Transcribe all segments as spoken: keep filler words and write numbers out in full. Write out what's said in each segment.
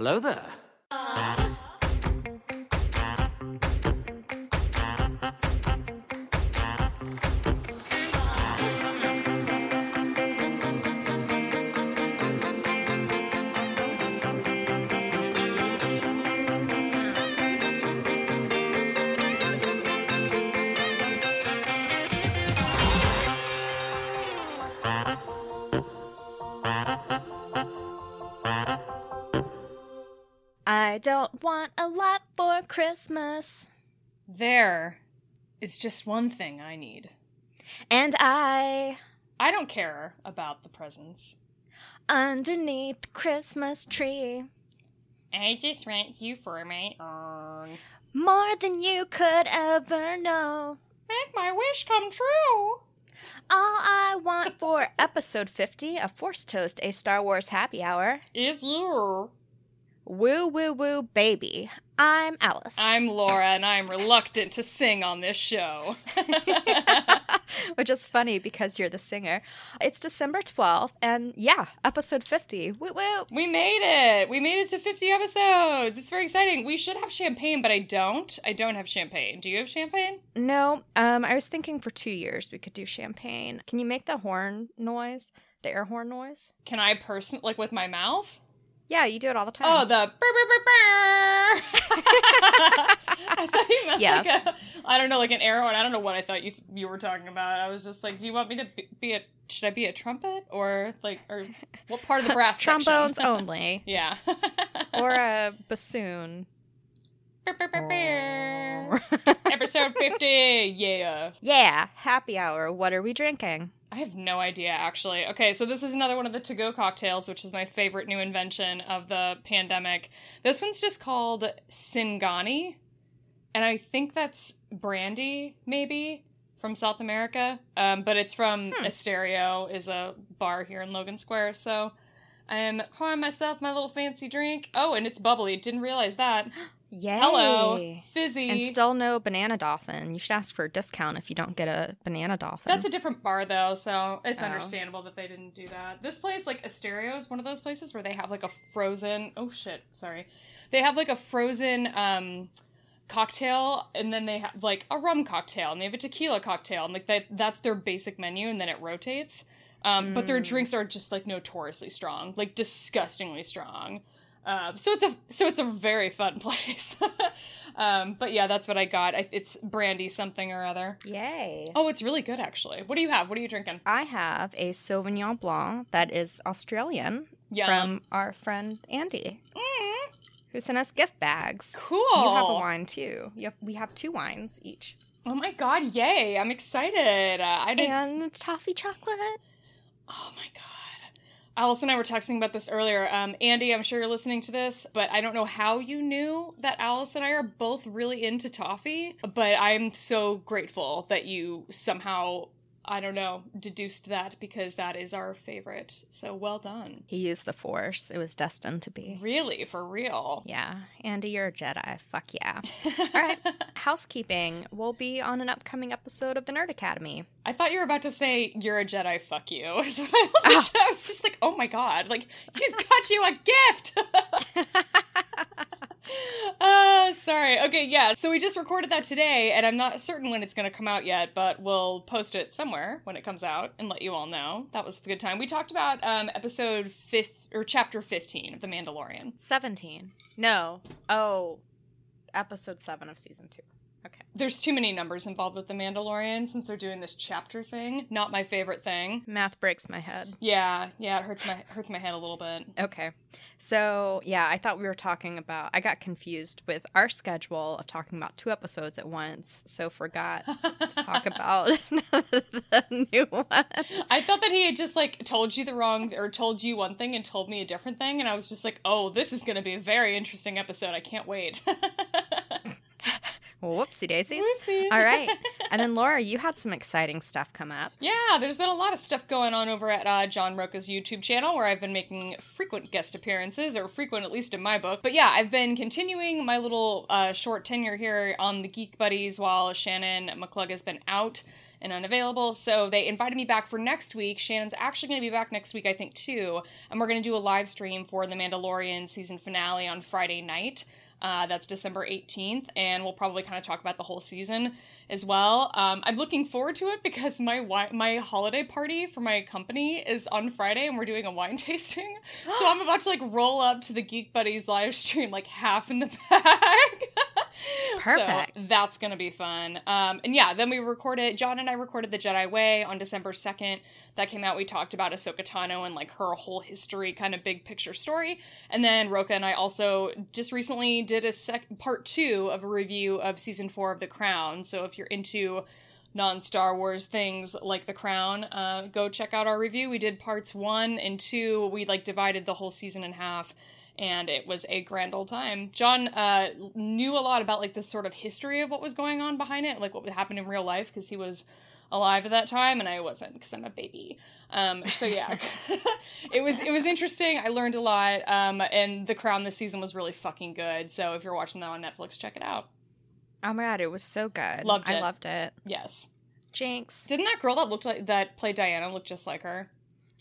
Hello there. I don't want a lot for Christmas. There. It's just one thing I need. And I... I don't care about the presents. Underneath the Christmas tree. I just want you for my own. More than you could ever know. Make my wish come true. All I want for episode fifty of Force Toast, a Star Wars happy hour, is you. Woo, woo, woo, baby. I'm Alice. I'm Laura, and I'm reluctant to sing on this show. Which is funny because you're the singer. It's December twelfth, and yeah, episode fifty. Woo, woo. We made it. We made it to fifty episodes. It's very exciting. We should have champagne, but I don't. I don't have champagne. Do you have champagne? No. Um, I was thinking for two years we could do champagne. Can you make the horn noise? The air horn noise? Can I person- like with my mouth? Yeah, you do it all the time. Oh, the burr, burr, burr, burr. I thought you meant yes. like a, I don't know, like an air horn. I don't know what I thought you you were talking about. I was just like, do you want me to be, be a, should I be a trumpet? Or like, or what part of the brass Trombones section? Only. Yeah. Or a bassoon. Burr, burr, burr, burr. Episode fifty, yeah. Yeah, happy hour. What are we drinking? I have no idea, actually. Okay, so this is another one of the to-go cocktails, which is my favorite new invention of the pandemic. This one's just called Singani, and I think that's brandy, maybe, from South America. Um, but it's from hmm. Estéreo, is a bar here in Logan Square, so I am pouring myself my little fancy drink. Oh, and it's bubbly. Didn't realize that. Yay. Hello. Fizzy. And still no banana dolphin. You should ask for a discount if you don't get a banana dolphin. That's a different bar, though, so it's oh. understandable that they didn't do that. This place, like, Estéreo is one of those places where they have, like, a frozen... Oh, shit. Sorry. They have, like, a frozen um, cocktail, and then they have, like, a rum cocktail, and they have a tequila cocktail, and, like, that that's their basic menu, and then it rotates. Um, mm. But their drinks are just, like, notoriously strong. Like, disgustingly strong. Uh, so it's a so it's a very fun place. um, but yeah, that's what I got. I, it's brandy something or other. Yay. Oh, it's really good, actually. What do you have? What are you drinking? I have a Sauvignon Blanc that is Australian Yum. From our friend Andy, mm. who sent us gift bags. Cool. You have a wine, too. You have, we have two wines each. Oh, my God. Yay. I'm excited. Uh, I didn't... And toffee chocolate. Oh, my God. Alice and I were texting about this earlier. Um, Andy, I'm sure you're listening to this, but I don't know how you knew that Alice and I are both really into toffee, but I'm so grateful that you somehow, I don't know, deduced that because that is our favorite. So well done. He used the Force. It was destined to be. Really? For real? Yeah. Andy, you're a Jedi. Fuck yeah. All right. Housekeeping. We'll be on an upcoming episode of the Nerd Academy. I thought you were about to say, you're a Jedi, fuck you. I was just like, oh my God, like, he's got you a gift. uh, sorry. Okay, yeah. So we just recorded that today, and I'm not certain when it's going to come out yet, but we'll post it somewhere when it comes out and let you all know. That was a good time. We talked about um, episode fifth, or chapter fifteen of The Mandalorian. seventeen. No. Oh, episode seven of season two. Okay. There's too many numbers involved with The Mandalorian since they're doing this chapter thing. Not my favorite thing. Math breaks my head. Yeah, yeah, it hurts my hurts my head a little bit. Okay. So, yeah, I thought we were talking about, I got confused with our schedule of talking about two episodes at once, so forgot to talk about the new one. I thought that he had just, like, told you the wrong, or told you one thing and told me a different thing, and I was just like, oh, this is going to be a very interesting episode. I can't wait. Well, whoopsie daisies. Whoopsies. All right. And then, Laura, you had some exciting stuff come up. Yeah, there's been a lot of stuff going on over at uh, John Roca's YouTube channel, where I've been making frequent guest appearances, or frequent at least in my book. But yeah, I've been continuing my little uh, short tenure here on the Geek Buddies while Shannon McClug has been out. and unavailable. So they invited me back for next week. Shannon's actually going to be back next week, I think, too. And we're going to do a live stream for The Mandalorian season finale on Friday night. Uh, that's December eighteenth, and we'll probably kind of talk about the whole season as well. Um, I'm looking forward to it because my wi- my holiday party for my company is on Friday, and we're doing a wine tasting. So I'm about to, like, roll up to the Geek Buddies live stream, like, half in the bag. Perfect. So that's going to be fun. Um, and yeah, then we recorded, John and I recorded The Jedi Way on December second. That came out. We talked about Ahsoka Tano and, like, her whole history, kind of big picture story. And then Roka and I also just recently did a sec- part two of a review of season four of The Crown. So if you're into non-Star Wars things like The Crown, uh, go check out our review. We did parts one and two. We, like, divided the whole season in half. And it was a grand old time. John uh, knew a lot about, like, the sort of history of what was going on behind it, like what happened in real life, because he was alive at that time, and I wasn't, because I'm a baby. Um, so yeah, it was it was interesting. I learned a lot, um, and The Crown this season was really fucking good. So if you're watching that on Netflix, check it out. Oh my god, it was so good. Loved it. I loved it. Yes. Jinx. Didn't that girl that looked like that played Diana look just like her?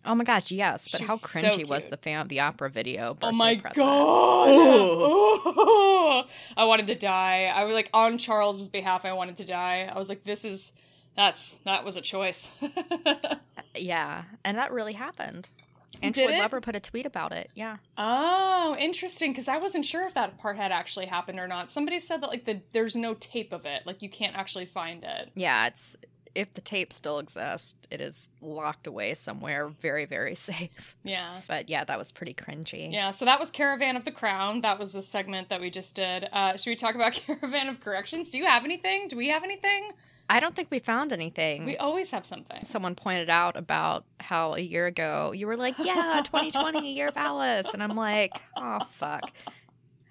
Oh my gosh, yes, but how cringy so was the Phantom of the Opera video? Oh my present. god! Ooh. Ooh. I wanted to die. I was like, on Charles's behalf, I wanted to die. I was like, this is, that's, that was a choice. Yeah, and that really happened. And Troy Glover put a tweet about it, yeah. Oh, interesting, because I wasn't sure if that part had actually happened or not. Somebody said that, like, the, there's no tape of it. Like, you can't actually find it. Yeah, it's... if the tape still exists, it is locked away somewhere very, very safe. Yeah. But yeah, that was pretty cringy. Yeah, so that was Caravan of the Crown. That was the segment that we just did. Uh, should we talk about Caravan of Corrections? Do you have anything? Do we have anything? I don't think we found anything. We always have something. Someone pointed out about how a year ago you were like, yeah, twenty twenty, year of Alice. And I'm like, oh, fuck.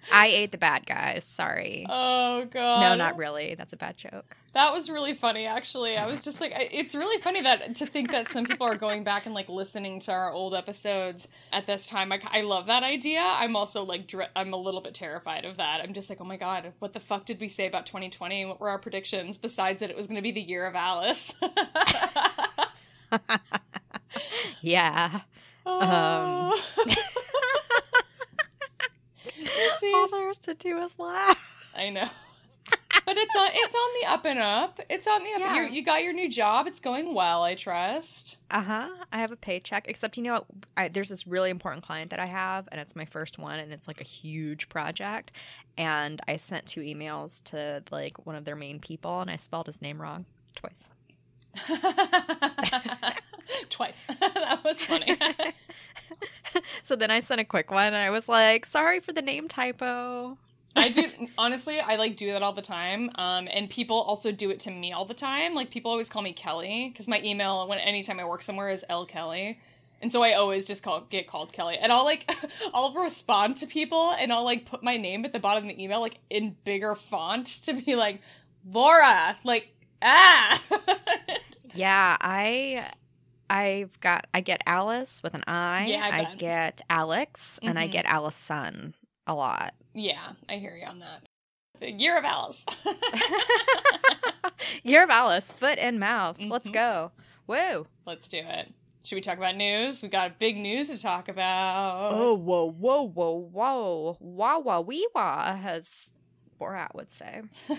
I ate the bad guys. Sorry. Oh, God. No, not really. That's a bad joke. That was really funny, actually. I was just like, it's really funny that to think that some people are going back and, like, listening to our old episodes at this time. Like, I love that idea. I'm also, like, dr- I'm a little bit terrified of that. I'm just like, oh, my God, what the fuck did we say about twenty twenty? What were our predictions besides that it was going to be the year of Alice? Yeah. Oh. Um... All there is to do is laugh. I know, but it's on it's on the up and up. It's on the up. Yeah. You're, you got your new job. It's going well, I trust. Uh huh. I have a paycheck, except you know, I, there's this really important client that I have, and it's my first one, and it's like a huge project. And I sent two emails to like one of their main people, and I spelled his name wrong twice. Twice. That was funny. So then I sent a quick one and I was like, sorry for the name typo. I do. Honestly, I like do that all the time. Um, and people also do it to me all the time. Like people always call me Kelly because my email when anytime I work somewhere is L Kelly. And so I always just call get called Kelly. And I'll like, I'll respond to people and I'll like put my name at the bottom of the email, like in bigger font to be like, Laura, like, ah. Yeah, I... I've got, I get Alice with an I, yeah, I, I get Alex, mm-hmm. and I get Allison a lot. Yeah, I hear you on that. Year of Alice. Year of Alice, foot and mouth. Mm-hmm. Let's go. Woo. Let's do it. Should we talk about news? We got big news to talk about. Oh, whoa, whoa, whoa, whoa. Wah, wah, wee, wah, as Borat would say. Wah,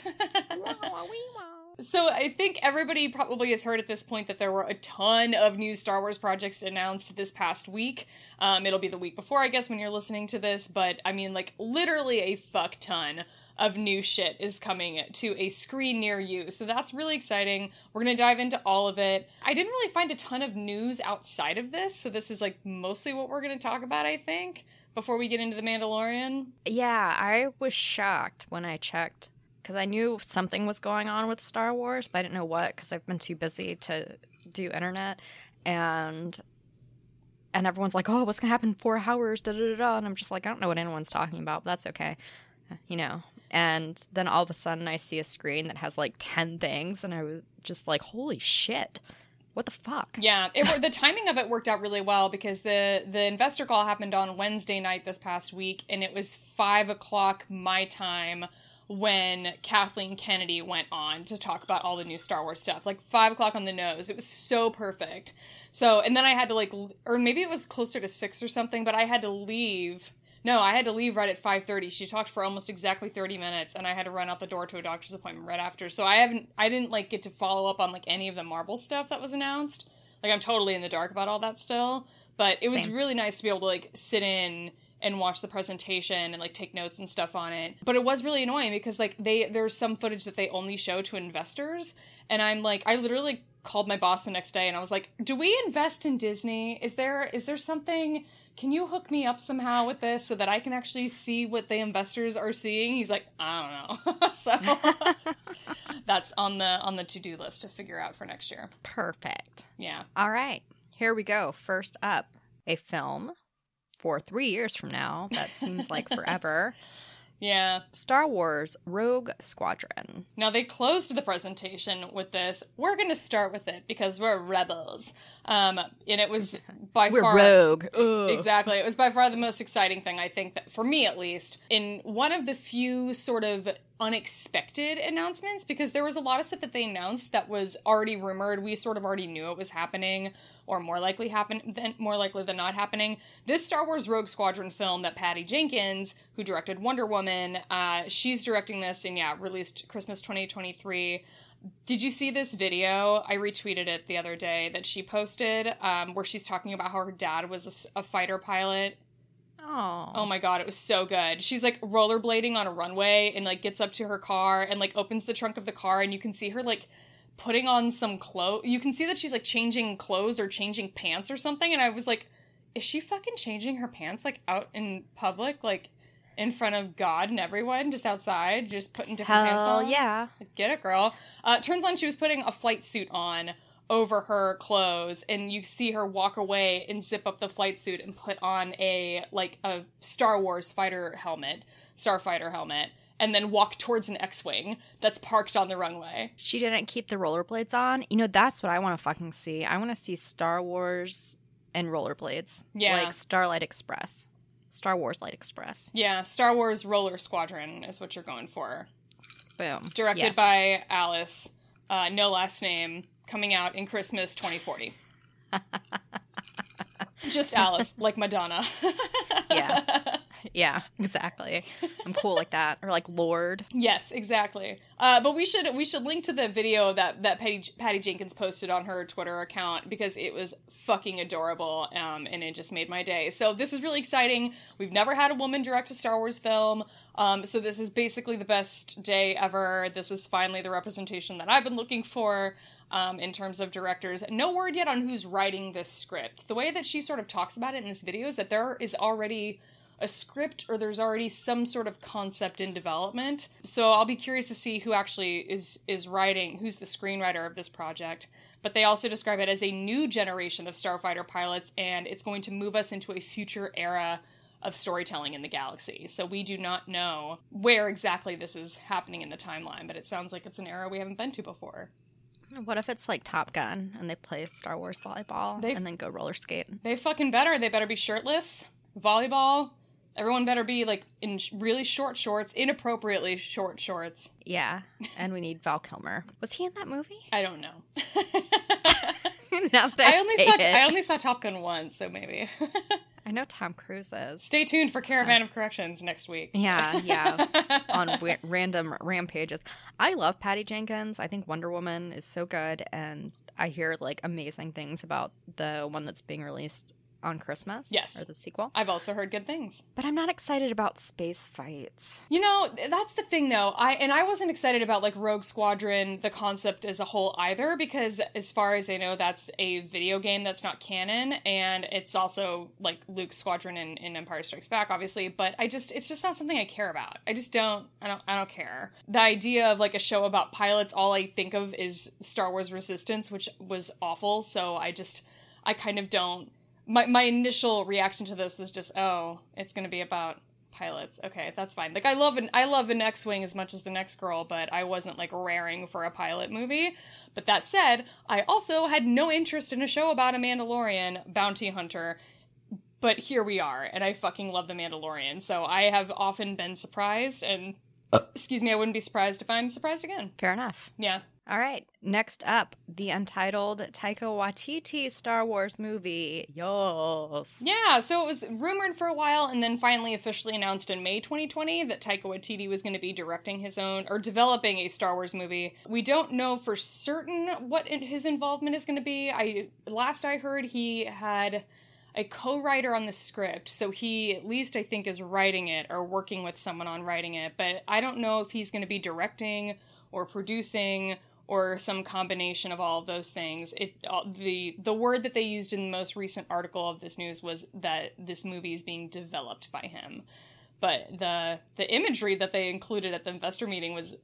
wah, wee, wah. So I think everybody probably has heard at this point that there were a ton of new Star Wars projects announced this past week. Um, it'll be the week before, I guess, when you're listening to this. But, I mean, like, literally a fuck ton of new shit is coming to a screen near you. So that's really exciting. We're going to dive into all of it. I didn't really find a ton of news outside of this. So this is, like, mostly what we're going to talk about, I think, before we get into The Mandalorian. Yeah, I was shocked when I checked because I knew something was going on with Star Wars, but I didn't know what because I've been too busy to do internet. And and everyone's like, oh, what's going to happen in four hours, da-da-da-da. And I'm just like, I don't know what anyone's talking about, but that's okay, you know. And then all of a sudden I see a screen that has like ten things, and I was just like, holy shit. What the fuck? Yeah, it, the timing of it worked out really well because the, the investor call happened on Wednesday night this past week, and it was five o'clock my time when Kathleen Kennedy went on to talk about all the new Star Wars stuff, like five o'clock on the nose. It was so perfect. So, and then I had to like, or maybe it was closer to six or something, but I had to leave. No, I had to leave right at five thirty. She talked for almost exactly thirty minutes, and I had to run out the door to a doctor's appointment right after. So I haven't, I didn't like get to follow up on like any of the Marvel stuff that was announced. Like I'm totally in the dark about all that still, but it was Same. really nice to be able to like sit in and watch the presentation and like take notes and stuff on it. But it was really annoying because like they, there's some footage that they only show to investors. And I'm like, I literally called my boss the next day and I was like, do we invest in Disney? Is there, is there something, can you hook me up somehow with this so that I can actually see what the investors are seeing? He's like, I don't know. So that's on the, on the to-do list to figure out for next year. Perfect. Yeah. All right. Here we go. First up, a film for three years from now. That seems like forever. Yeah. Star Wars Rogue Squadron. Now, they closed the presentation with this. We're going to start with it because we're rebels. Um, and it was by we're far... We're rogue. Ugh. Exactly. It was by far the most exciting thing, I think, that, for me at least, in one of the few sort of unexpected announcements, because there was a lot of stuff that they announced that was already rumored. We sort of already knew it was happening, or more likely happen than more likely than not happening. This Star Wars Rogue Squadron film that Patty Jenkins, who directed Wonder Woman, uh, she's directing this, and yeah, released Christmas twenty twenty-three. Did you see this video? I retweeted it the other day that she posted, um, where she's talking about how her dad was a, a fighter pilot. Oh. Oh my god, it was so good. She's like rollerblading on a runway and like gets up to her car and like opens the trunk of the car, and you can see her like putting on some clothes. You can see that she's like changing clothes or changing pants or something, and I was like, is she fucking changing her pants like out in public, like in front of God and everyone, just outside, just putting different Hell pants on? Yeah. Like, get it, girl. Uh, turns on she was putting a flight suit on over her clothes, and you see her walk away and zip up the flight suit and put on a like a Star Wars fighter helmet, starfighter helmet, and then walk towards an X-Wing that's parked on the runway. She didn't keep the rollerblades on. You know, that's what I want to fucking see. I want to see Star Wars and rollerblades. Yeah. Like Starlight Express. Star Wars Light Express. Yeah, Star Wars Roller Squadron is what you're going for. Boom. Directed yes. by Alice. Uh, no last name. Coming out in Christmas twenty forty. Just Alice, like Madonna. Yeah. Yeah, exactly. I'm cool like that. Or like Lord. Yes, exactly. Uh, but we should we should link to the video that, that Patty, Patty Jenkins posted on her Twitter account, because it was fucking adorable, um, and it just made my day. So this is really exciting. We've never had a woman direct a Star Wars film. Um, so this is basically the best day ever. This is finally the representation that I've been looking for. Um, in terms of directors. No word yet on who's writing this script. The way that she sort of talks about it in this video is that there is already a script, or there's already some sort of concept in development. So I'll be curious to see who actually is is writing, who's the screenwriter of this project. But they also describe it as a new generation of starfighter pilots, and it's going to move us into a future era of storytelling in the galaxy. So we do not know where exactly this is happening in the timeline, but it sounds like it's an era we haven't been to before. What if it's like Top Gun and they play Star Wars volleyball they, and then go roller skate? They fucking better. They better be shirtless, volleyball. Everyone better be like in really short shorts, inappropriately short shorts. Yeah. And we need Val Kilmer. Was he in that movie? I don't know. Now that I, I, only saw, I only saw Top Gun once, so maybe. I know Tom Cruise is. Stay tuned for Caravan uh, of Corrections next week. Yeah, yeah. On w- random rampages. I love Patty Jenkins. I think Wonder Woman is so good. And I hear, like, amazing things about the one that's being released on Christmas. Yes. Or the sequel. I've also heard good things. But I'm not excited about space fights. You know, that's the thing, though. I And I wasn't excited about, like, Rogue Squadron, the concept as a whole, either. Because as far as I know, that's a video game that's not canon. And it's also, like, Luke's Squadron in, in Empire Strikes Back, obviously. But I just, it's just not something I care about. I just don't, I don't, I don't care. The idea of, like, a show about pilots, all I think of is Star Wars Resistance, which was awful. So I just, I kind of don't. My my initial reaction to this was just, oh, it's going to be about pilots. Okay, that's fine. Like, I love an I love an X-Wing as much as the next girl, but I wasn't, like, raring for a pilot movie. But that said, I also had no interest in a show about a Mandalorian bounty hunter. But here we are, and I fucking love The Mandalorian. So I have often been surprised, and Uh, Excuse me, I wouldn't be surprised if I'm surprised again. Fair enough. Yeah. All right. Next up, the untitled Taika Waititi Star Wars movie. Yos. Yeah. So it was rumored for a while and then finally officially announced in May twenty twenty that Taika Waititi was going to be directing his own or developing a Star Wars movie. We don't know for certain what his involvement is going to be. I last I heard he had a co-writer on the script, so he at least I think is writing it or working with someone on writing it, but I don't know if he's going to be directing or producing or some combination of all of those things. It the the word that they used in the most recent article of this news was that this movie is being developed by him, but the the imagery that they included at the investor meeting was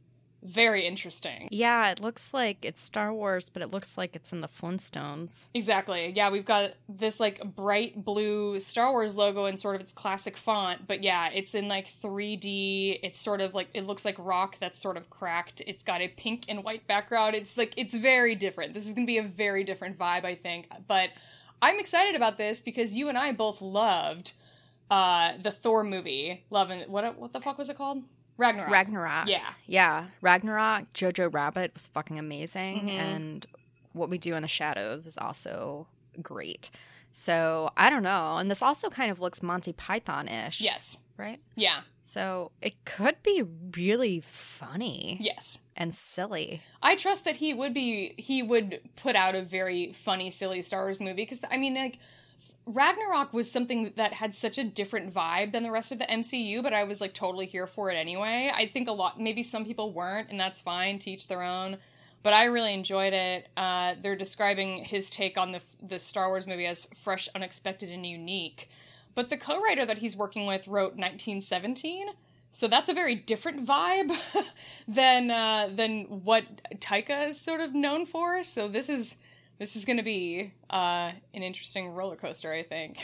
very interesting. Yeah, it looks like it's Star Wars, but it looks like it's in the Flintstones. Exactly. Yeah, we've got this like bright blue Star Wars logo in sort of its classic font, but yeah, it's in like three D. It's sort of like, it looks like rock that's sort of cracked. It's got a pink and white background. It's like, it's very different. This is going to be a very different vibe, I think. But I'm excited about this because you and I both loved uh, the Thor movie. Love and, what, what the fuck was it called? Ragnarok. Ragnarok. Yeah. Yeah. Ragnarok, Jojo Rabbit was fucking amazing. Mm-hmm. And What We Do in the Shadows is also great. So, I don't know. And this also kind of looks Monty Python-ish. Yes. Right? Yeah. So, it could be really funny. Yes. And silly. I trust that he would be, he would put out a very funny, silly Star Wars movie. Because, I mean, like, Ragnarok was something that had such a different vibe than the rest of the M C U, but I was like totally here for it anyway. I think a lot, maybe some people weren't, and that's fine, to each their own, but I really enjoyed it. Uh, they're describing his take on the, the Star Wars movie as fresh, unexpected, and unique, but the co-writer that he's working with wrote nineteen seventeen, so that's a very different vibe than, uh, than what Taika is sort of known for, so this is... This is going to be uh, an interesting roller coaster, I think.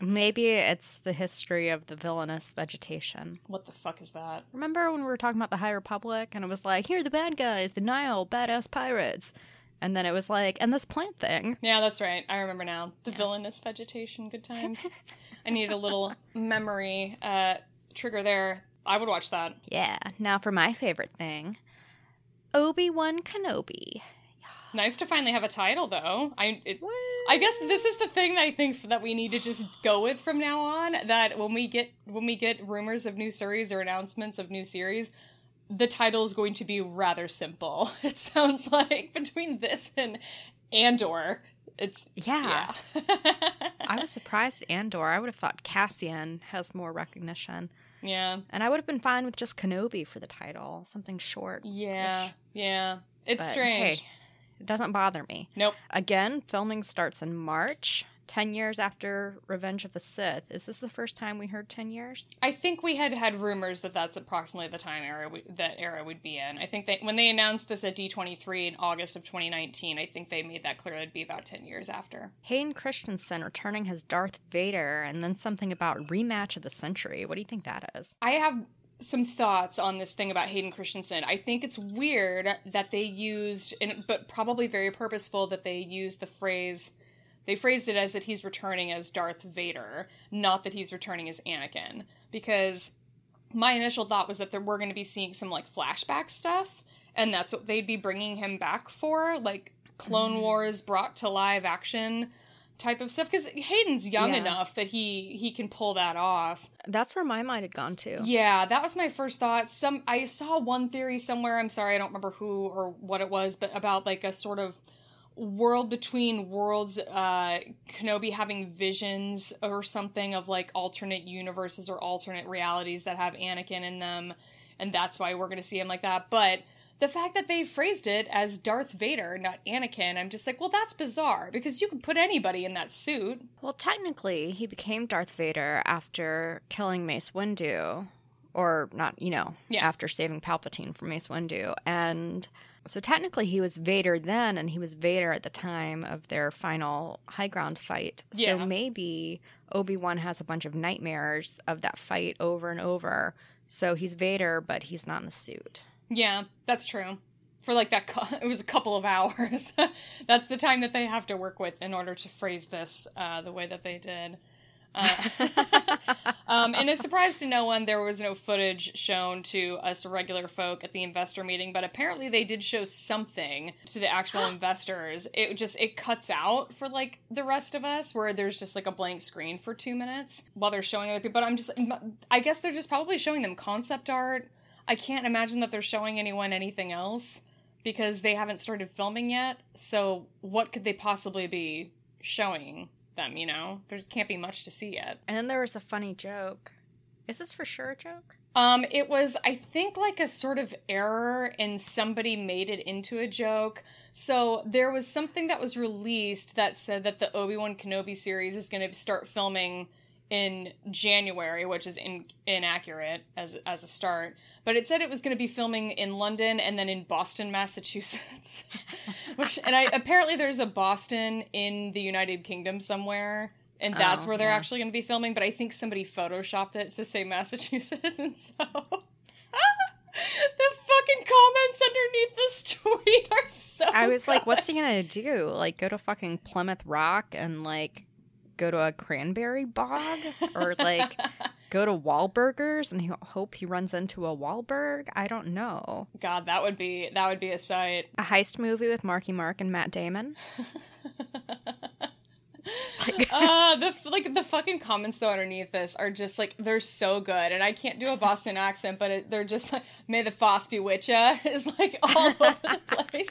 Maybe it's the history of the villainous vegetation. What the fuck is that? Remember when we were talking about the High Republic and it was like, here are the bad guys, the Nile, badass pirates. And then it was like, and this plant thing. Yeah, that's right. I remember now. The yeah. villainous vegetation, good times. I needed a little memory uh, trigger there. I would watch that. Yeah. Now for my favorite thing, Obi-Wan Kenobi. Nice to finally have a title, though. I it, I guess this is the thing that I think that we need to just go with from now on. That when we get when we get rumors of new series or announcements of new series, the title is going to be rather simple. It sounds like between this and Andor, it's yeah. yeah. I was surprised at Andor. I would have thought Cassian has more recognition. Yeah, and I would have been fine with just Kenobi for the title, something short. Yeah, yeah. It's but, strange. Hey, it doesn't bother me. Nope. Again, filming starts in March, ten years after Revenge of the Sith. Is this the first time we heard ten years? I think we had had rumors that that's approximately the time era we, that era would be in. I think that when they announced this at D twenty-three in August of twenty nineteen, I think they made that clear it'd be about ten years after. Hayden Christensen returning his Darth Vader, and then something about rematch of the century. What do you think that is? I have some thoughts on this thing about Hayden Christensen. I think it's weird that they used, and, but probably very purposeful, that they used the phrase, they phrased it as that he's returning as Darth Vader, not that he's returning as Anakin. Because my initial thought was that there, we're going to be seeing some, like, flashback stuff, and that's what they'd be bringing him back for, like, Clone Wars brought to live action type of stuff, because Hayden's young yeah. enough that he he can pull that off. That's where my mind had gone to. Yeah, that was my first thought. Some I saw one theory somewhere, I'm sorry, I don't remember who or what it was, but about like a sort of world between worlds, uh, Kenobi having visions or something of like alternate universes or alternate realities that have Anakin in them, and that's why we're going to see him like that. But the fact that they phrased it as Darth Vader, not Anakin, I'm just like, well, that's bizarre, because you could put anybody in that suit. Well, technically, he became Darth Vader after killing Mace Windu, or not, you know, yeah. after saving Palpatine from Mace Windu. And so technically he was Vader then, and he was Vader at the time of their final high ground fight. Yeah. So maybe Obi-Wan has a bunch of nightmares of that fight over and over. So he's Vader, but he's not in the suit. Yeah, that's true. For like that, cu- it was a couple of hours. That's the time that they have to work with in order to phrase this uh, the way that they did. Uh, um, and a surprise to no one, there was no footage shown to us regular folk at the investor meeting, but apparently they did show something to the actual investors. It just, it cuts out for like the rest of us where there's just like a blank screen for two minutes while they're showing other people. But I'm just, I guess they're just probably showing them concept art. I can't imagine that they're showing anyone anything else because they haven't started filming yet. So what could they possibly be showing them, you know? There can't be much to see yet. And then there was a funny joke. Is this for sure a joke? Um, it was, I think, like a sort of error and somebody made it into a joke. So there was something that was released that said that the Obi-Wan Kenobi series is going to start filming in January, which is in, inaccurate as as a start, but it said it was going to be filming in London and then in Boston, Massachusetts. Which and I apparently there's a Boston in the United Kingdom somewhere, and that's oh, where they're yeah. actually going to be filming. But I think somebody photoshopped it to say Massachusetts, and so the fucking comments underneath this tweet are so. I was good. Like, what's he gonna do? Like, go to fucking Plymouth Rock and like. Go to a cranberry bog or like go to Wahlburgers and he, hope he runs into a Wahlberg. I don't know. God, that would be that would be a sight. A heist movie with Marky Mark and Matt Damon. like, uh, the like the fucking comments though underneath this are just like they're so good, and I can't do a Boston accent, but it, they're just like "May the Foss be with ya" is like all over the place.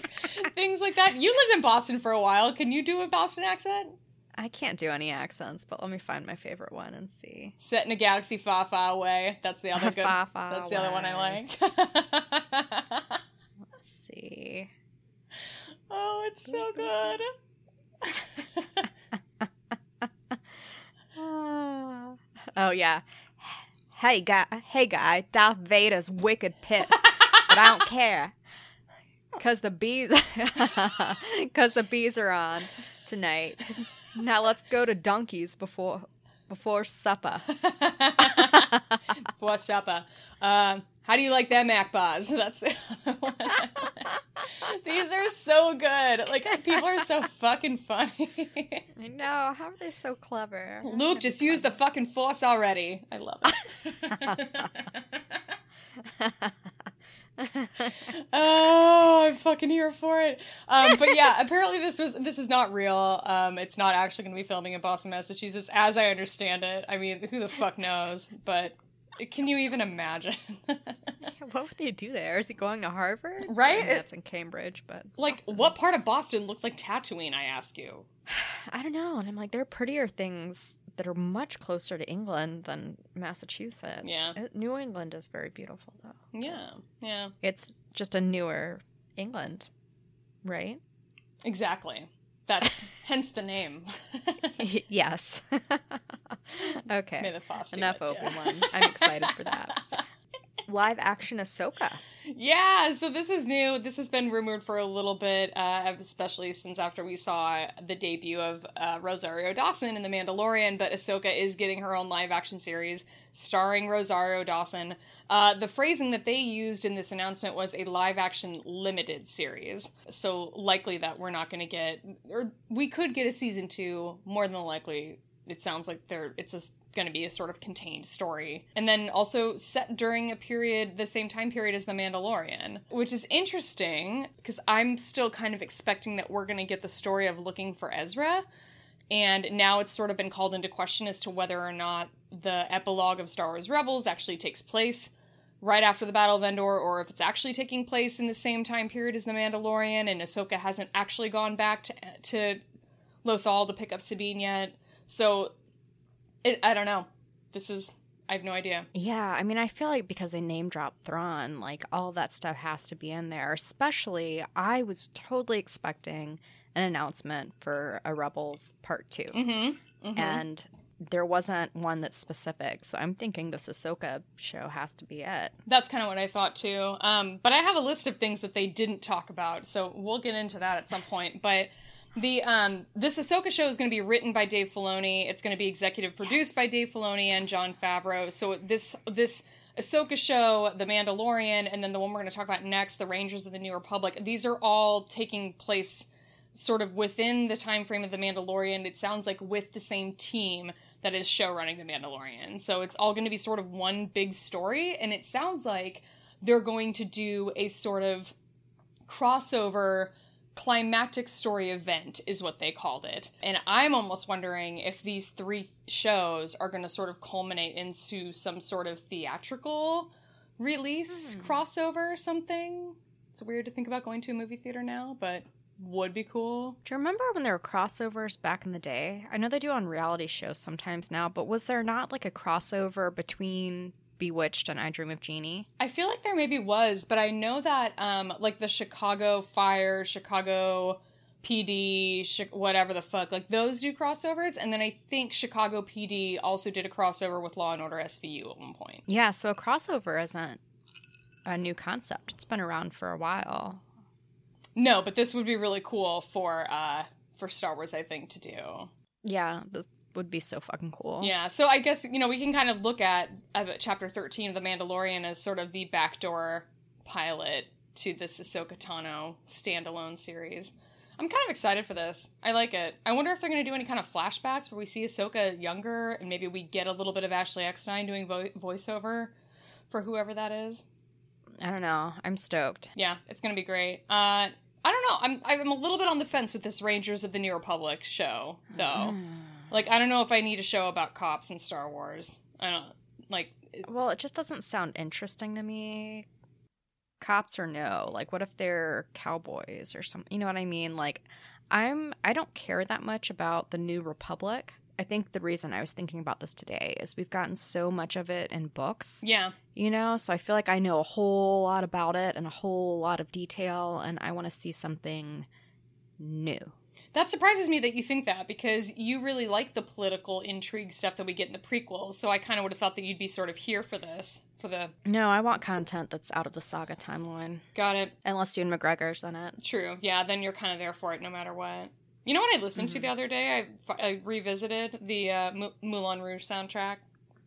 Things like that. You lived in Boston for a while. Can you do a Boston accent? I can't do any accents, but let me find my favorite one and see. Set in a galaxy far, far away. That's the other good. Far, far that's away. The other one I like. Let's see. Oh, it's so good. Oh yeah. Hey guy, hey guy. Darth Vader's wicked pissed, but I don't care, cause the bees, cause the bees are on. Tonight. Now let's go to Donkey's before before supper. Before supper. Um, how do you like that Mac Boz? That's the other one. These are so good. Like, people are so fucking funny. I know. How are they so clever? Luke, just use the fucking force already. I love it. Oh, I'm fucking here for it. Um, but yeah, apparently this was this is not real. Um, it's not actually going to be filming in Boston, Massachusetts, as I understand it. I mean, who the fuck knows? But can you even imagine? What would they do there? Is he going to Harvard? Right? I mean, that's in Cambridge, but like, Boston. What part of Boston looks like Tatooine? I ask you. I don't know, and I'm like, there are prettier things that are much closer to England than Massachusetts. Yeah. New England is very beautiful, though. Yeah, yeah. It's just a newer England, right? Exactly. That's hence the name. Yes. Okay. May the Foss do enough it, Obi-Wan. Yeah. I'm excited for that. Live action Ahsoka. Yeah, so this is new. This has been rumored for a little bit, uh, especially since after we saw the debut of uh, Rosario Dawson in The Mandalorian, but Ahsoka is getting her own live action series starring Rosario Dawson. Uh, the phrasing that they used in this announcement was a live action limited series. So likely that we're not going to get, or we could get a season two, more than likely. It sounds like they're, it's a going to be a sort of contained story, and then also set during a period the same time period as The Mandalorian, which is interesting because I'm still kind of expecting that we're going to get the story of looking for Ezra, and now it's sort of been called into question as to whether or not the epilogue of Star Wars Rebels actually takes place right after the Battle of Endor, or if it's actually taking place in the same time period as The Mandalorian and Ahsoka hasn't actually gone back to, to Lothal to pick up Sabine yet. So It, I don't know. This is... I have no idea. Yeah, I mean, I feel like because they name-dropped Thrawn, like, all that stuff has to be in there. Especially, I was totally expecting an announcement for a Rebels Part two. Mm-hmm. Mm-hmm. And there wasn't one that's specific, so I'm thinking this Ahsoka show has to be it. That's kind of what I thought, too. Um, but I have a list of things that they didn't talk about, so we'll get into that at some point, but... The um, this Ahsoka show is going to be written by Dave Filoni. It's going to be executive produced yes. by Dave Filoni and Jon Favreau. So this this Ahsoka show, The Mandalorian, and then the one we're going to talk about next, The Rangers of the New Republic. These are all taking place sort of within the time frame of The Mandalorian. It sounds like with the same team that is show running The Mandalorian. So it's all going to be sort of one big story, and it sounds like they're going to do a sort of crossover climactic story event is what they called it. And I'm almost wondering if these three shows are going to sort of culminate into some sort of theatrical release mm. crossover or something. It's weird to think about going to a movie theater now, but would be cool. Do you remember when there were crossovers back in the day? I know they do on reality shows sometimes now, but was there not like a crossover between Bewitched and I Dream of Jeannie? I feel like there maybe was, but I know that um, like the Chicago Fire, Chicago P D, sh- whatever the fuck, like those do crossovers. And then I think Chicago P D also did a crossover with Law and Order S V U at one point. Yeah, so a crossover isn't a new concept. It's been around for a while. No, but this would be really cool for uh, for Star Wars, I think, to do. Yeah, this would be so fucking cool. Yeah, so I guess, you know, we can kind of look at uh, Chapter thirteen of The Mandalorian as sort of the backdoor pilot to this Ahsoka Tano standalone series. I'm kind of excited for this. I like it. I wonder if they're going to do any kind of flashbacks where we see Ahsoka younger and maybe we get a little bit of Ashley Eckstein doing vo- voiceover for whoever that is. I don't know. I'm stoked. Yeah, it's going to be great. Uh, I don't know. I'm I'm a little bit on the fence with this Rangers of the New Republic show, though. Like, I don't know if I need a show about cops in Star Wars. I don't, like... It, well, it just doesn't sound interesting to me. Cops or no. Like, what if they're cowboys or something? You know what I mean? Like, I'm... I don't care that much about the New Republic. I think the reason I was thinking about this today is we've gotten so much of it in books. Yeah. You know? So I feel like I know a whole lot about it and a whole lot of detail, and I want to see something new. That surprises me that you think that, because you really like the political intrigue stuff that we get in the prequels, so I kind of would have thought that you'd be sort of here for this. For the No, I want content that's out of the saga timeline. Got it. Unless you and McGregor's in it. True. Yeah, then you're kind of there for it no matter what. You know what I listened mm-hmm. to the other day? I, I revisited the uh, M- Moulin Rouge soundtrack.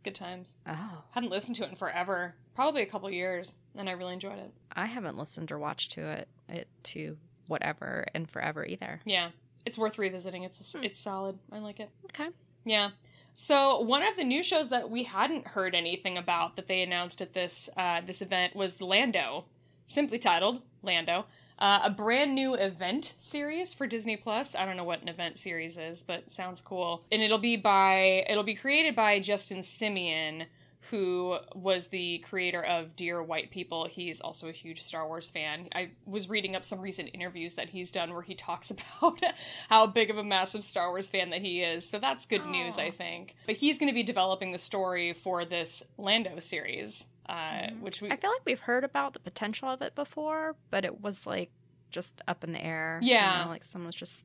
Good times. Oh. Hadn't listened to it in forever. Probably a couple years, and I really enjoyed it. I haven't listened or watched to it, it to whatever in forever either. Yeah. It's worth revisiting. It's mm. it's solid. I like it. Okay. Yeah. So one of the new shows that we hadn't heard anything about that they announced at this uh, this event was Lando, simply titled Lando. Uh, a brand new event series for Disney Plus. I don't know what an event series is, but sounds cool. And it'll be by it'll be created by Justin Simien, who was the creator of Dear White People. He's also a huge Star Wars fan. I was reading up some recent interviews that he's done where he talks about how big of a massive Star Wars fan that he is. So that's good Aww. news, I think. But he's going to be developing the story for this Lando series. Uh, which we... I feel like we've heard about the potential of it before, but it was, like, just up in the air. Yeah. You know, like, someone was just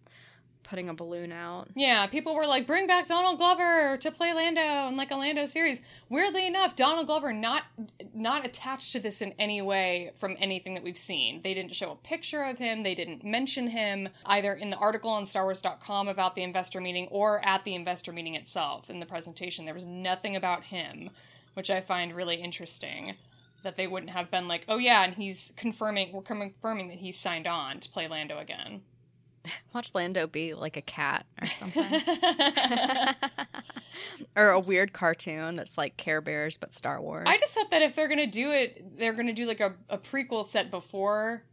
putting a balloon out. Yeah, people were like, bring back Donald Glover to play Lando in, like, a Lando series. Weirdly enough, Donald Glover not not attached to this in any way from anything that we've seen. They didn't show a picture of him. They didn't mention him either in the article on Star Wars dot com about the investor meeting or at the investor meeting itself in the presentation. There was nothing about him, which I find really interesting, that they wouldn't have been like, oh yeah, and he's confirming, we're confirming that he's signed on to play Lando again. Watch Lando be like a cat or something. Or a weird cartoon that's like Care Bears but Star Wars. I just hope that if they're going to do it, they're going to do like a, a prequel set before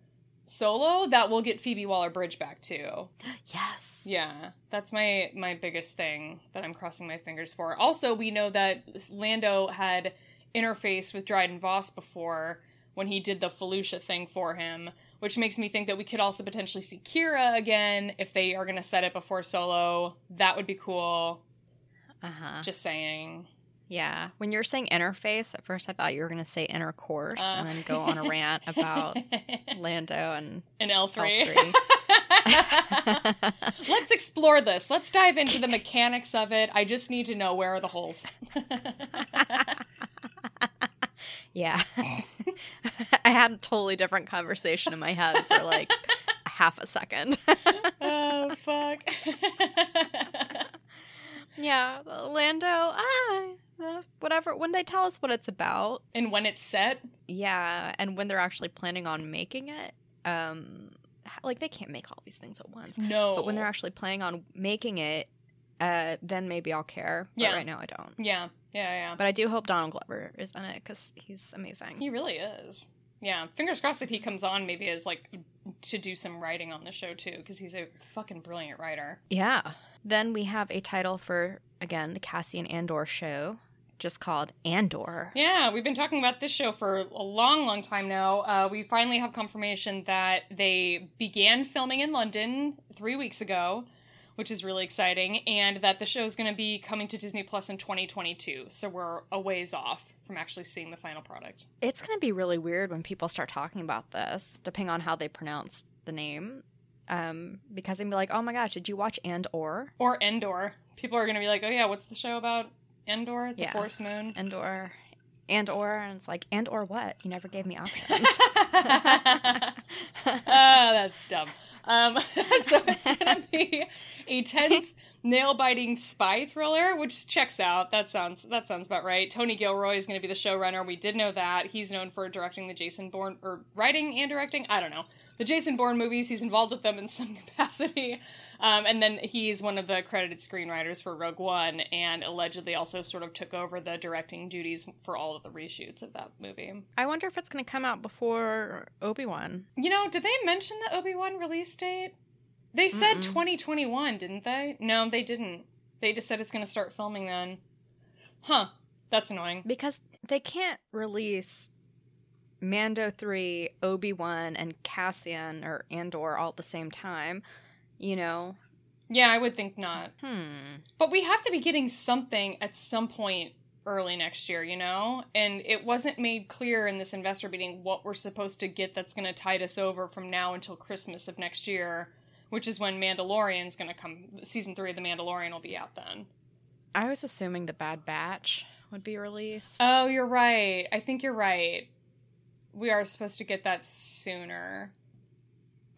Solo that will get Phoebe Waller-Bridge back too. Yes. Yeah. That's my my biggest thing that I'm crossing my fingers for. Also, we know that Lando had interfaced with Dryden Voss before when he did the Felucia thing for him, which makes me think that we could also potentially see Kira again if they are going to set it before Solo. That would be cool. Uh-huh. Just saying. Yeah. When you were saying interface, at first I thought you were going to say intercourse uh. and then go on a rant about Lando and, and L three. L three. Let's explore this. Let's dive into the mechanics of it. I just need to know where are the holes. Yeah. I had a totally different conversation in my head for like half a second. Oh, fuck. Yeah, Lando, ah, whatever, when they tell us what it's about. And when it's set. Yeah, and when they're actually planning on making it. Um, like, they can't make all these things at once. No. But when they're actually planning on making it, uh, then maybe I'll care. But yeah. right now I don't. Yeah, yeah, yeah. But I do hope Donald Glover is in it because he's amazing. He really is. Yeah, fingers crossed that he comes on maybe as, like, to do some writing on the show, too, because he's a fucking brilliant writer. Yeah. Then we have a title for, again, the Cassian Andor show, just called Andor. Yeah, we've been talking about this show for a long, long time now. Uh, we finally have confirmation that they began filming in London three weeks ago, which is really exciting, and that the show is going to be coming to Disney Plus in twenty twenty-two. So we're a ways off from actually seeing the final product. It's going to be really weird when people start talking about this, depending on how they pronounce the name, um, because they'd be like, oh my gosh, did you watch Andor? Or Endor. People are going to be like, oh yeah, what's the show about? Andor? The yeah. Force Moon? Andor. Andor. And it's like, Andor what? You never gave me options. Oh, that's dumb. Um, so it's going to be a tense, nail-biting spy thriller, which checks out. That sounds that sounds about right. Tony Gilroy is going to be the showrunner. We did know that. He's known for directing the Jason Bourne, or writing and directing, I don't know, the Jason Bourne movies. He's involved with them in some capacity. Um, and then he's one of the credited screenwriters for Rogue One and allegedly also sort of took over the directing duties for all of the reshoots of that movie. I wonder if it's going to come out before Obi-Wan. You know, did they mention the Obi-Wan release date? They said Mm-mm. twenty twenty-one, didn't they? No, they didn't. They just said it's going to start filming then. Huh. That's annoying. Because they can't release Mando three, Obi-Wan, and Cassian or Andor all at the same time, you know? Yeah, I would think not. Hmm. But we have to be getting something at some point early next year, you know? And it wasn't made clear in this investor meeting what we're supposed to get that's going to tide us over from now until Christmas of next year, which is when Mandalorian's going to come. Season three of The Mandalorian will be out then. I was assuming The Bad Batch would be released. Oh, you're right. I think you're right. We are supposed to get that sooner,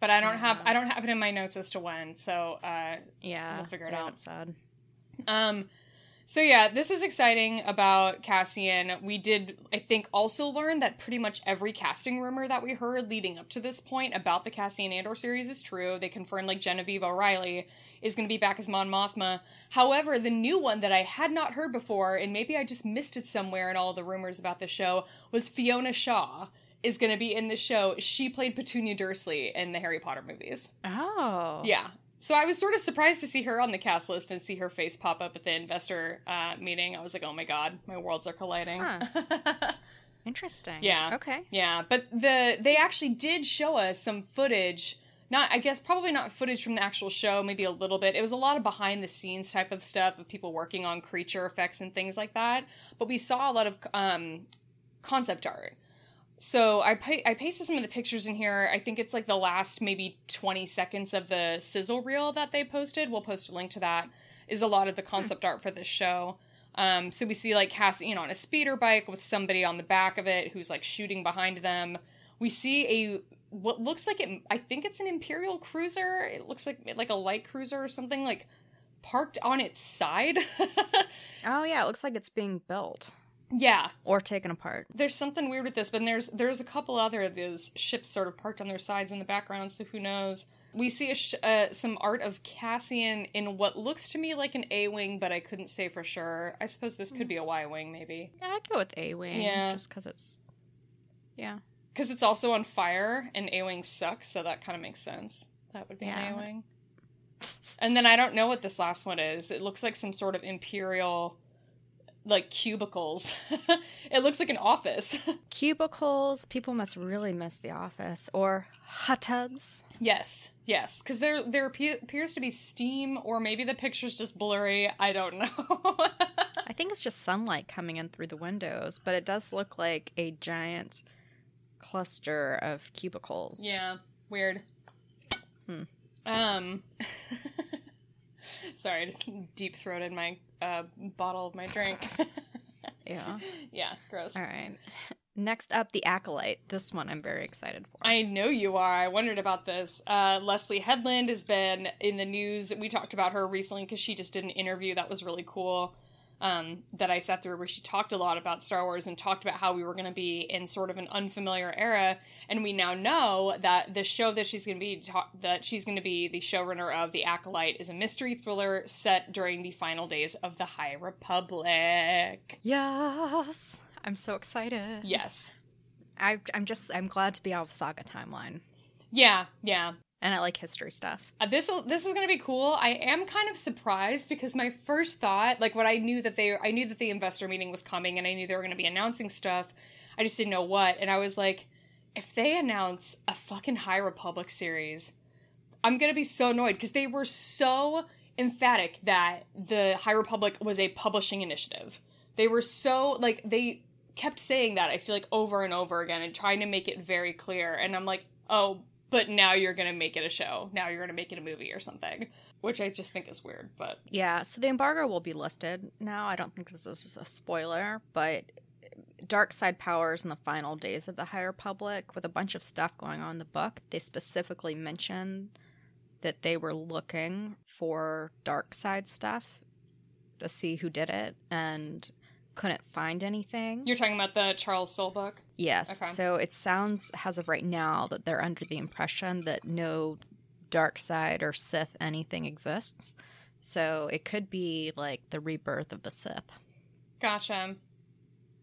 but I don't yeah. have I don't have it in my notes as to when. So uh, yeah, we'll figure it yeah, out. That's sad. Um, so yeah, this is exciting about Cassian. We did, I think, also learn that pretty much every casting rumor that we heard leading up to this point about the Cassian Andor series is true. They confirmed like Genevieve O'Reilly is going to be back as Mon Mothma. However, the new one that I had not heard before, and maybe I just missed it somewhere in all the rumors about the show, was Fiona Shaw. Is going to be in the show. She played Petunia Dursley in the Harry Potter movies. Oh. Yeah. So I was sort of surprised to see her on the cast list and see her face pop up at the investor uh, meeting. I was like, oh my God, my worlds are colliding. Huh. Interesting. Yeah. Okay. Yeah. But the they actually did show us some footage. Not, I guess, probably not footage from the actual show, maybe a little bit. It was a lot of behind-the-scenes type of stuff of people working on creature effects and things like that. But we saw a lot of um, concept art. So I pa- I pasted some of the pictures in here. I think it's like the last maybe twenty seconds of the sizzle reel that they posted. We'll post a link to that. Is a lot of the concept art for this show. Um, so we see like Cassian, you know, on a speeder bike with somebody on the back of it who's like shooting behind them. We see a what looks like it. I think it's an Imperial cruiser. It looks like like a light cruiser or something like parked on its side. Oh yeah, it looks like it's being built. Yeah. Or taken apart. There's something weird with this, but there's there's a couple other of those ships sort of parked on their sides in the background, so who knows. We see a sh- uh, some art of Cassian in what looks to me like an A-wing, but I couldn't say for sure. I suppose this could be a Y-wing, maybe. Yeah, I'd go with A-wing. Yeah. Just because it's... Yeah. Because it's also on fire, and A-wings suck, so that kind of makes sense. That would be yeah. an A-wing. And then I don't know what this last one is. It looks like some sort of Imperial... like cubicles. It looks like an office. Cubicles. People must really miss the office. Or hot tubs. Yes, yes. Because there there appears to be steam, or maybe the picture's just blurry. I don't know. I think it's just sunlight coming in through the windows, but it does look like a giant cluster of cubicles. Yeah, weird. Hmm. Um. Sorry, I just deep-throated my uh, bottle of my drink. Yeah. Yeah, gross. All right. Next up, The Acolyte. This one I'm very excited for. I know you are. I wondered about this. Uh, Leslye Headland has been in the news. We talked about her recently because she just did an interview that was really cool. um, that I sat through where she talked a lot about Star Wars and talked about how we were going to be in sort of an unfamiliar era. And we now know that the show that she's going to be, ta- that she's going to be the showrunner of, The Acolyte, is a mystery thriller set during the final days of the High Republic. Yes. I'm so excited. Yes. I, I'm just, I'm glad to be out of Saga timeline. Yeah. Yeah. And I like history stuff. Uh, this this is going to be cool. I am kind of surprised because my first thought, like what I knew that they, I knew that the investor meeting was coming and I knew they were going to be announcing stuff. I just didn't know what. And I was like, if they announce a fucking High Republic series, I'm going to be so annoyed because they were so emphatic that the High Republic was a publishing initiative. They were so, like, they kept saying that, I feel like, over and over again and trying to make it very clear. And I'm like, oh, but now you're going to make it a show. Now you're going to make it a movie or something, which I just think is weird. But yeah, so the embargo will be lifted now. I don't think this is a spoiler, but dark side powers in the final days of the High Republic with a bunch of stuff going on in the book. They specifically mentioned that they were looking for dark side stuff to see who did it and couldn't find anything. You're talking about the Charles Soule book? Yes. Okay. So it sounds, as of right now, that they're under the impression that no dark side or Sith anything exists. So it could be like the rebirth of the Sith. Gotcha.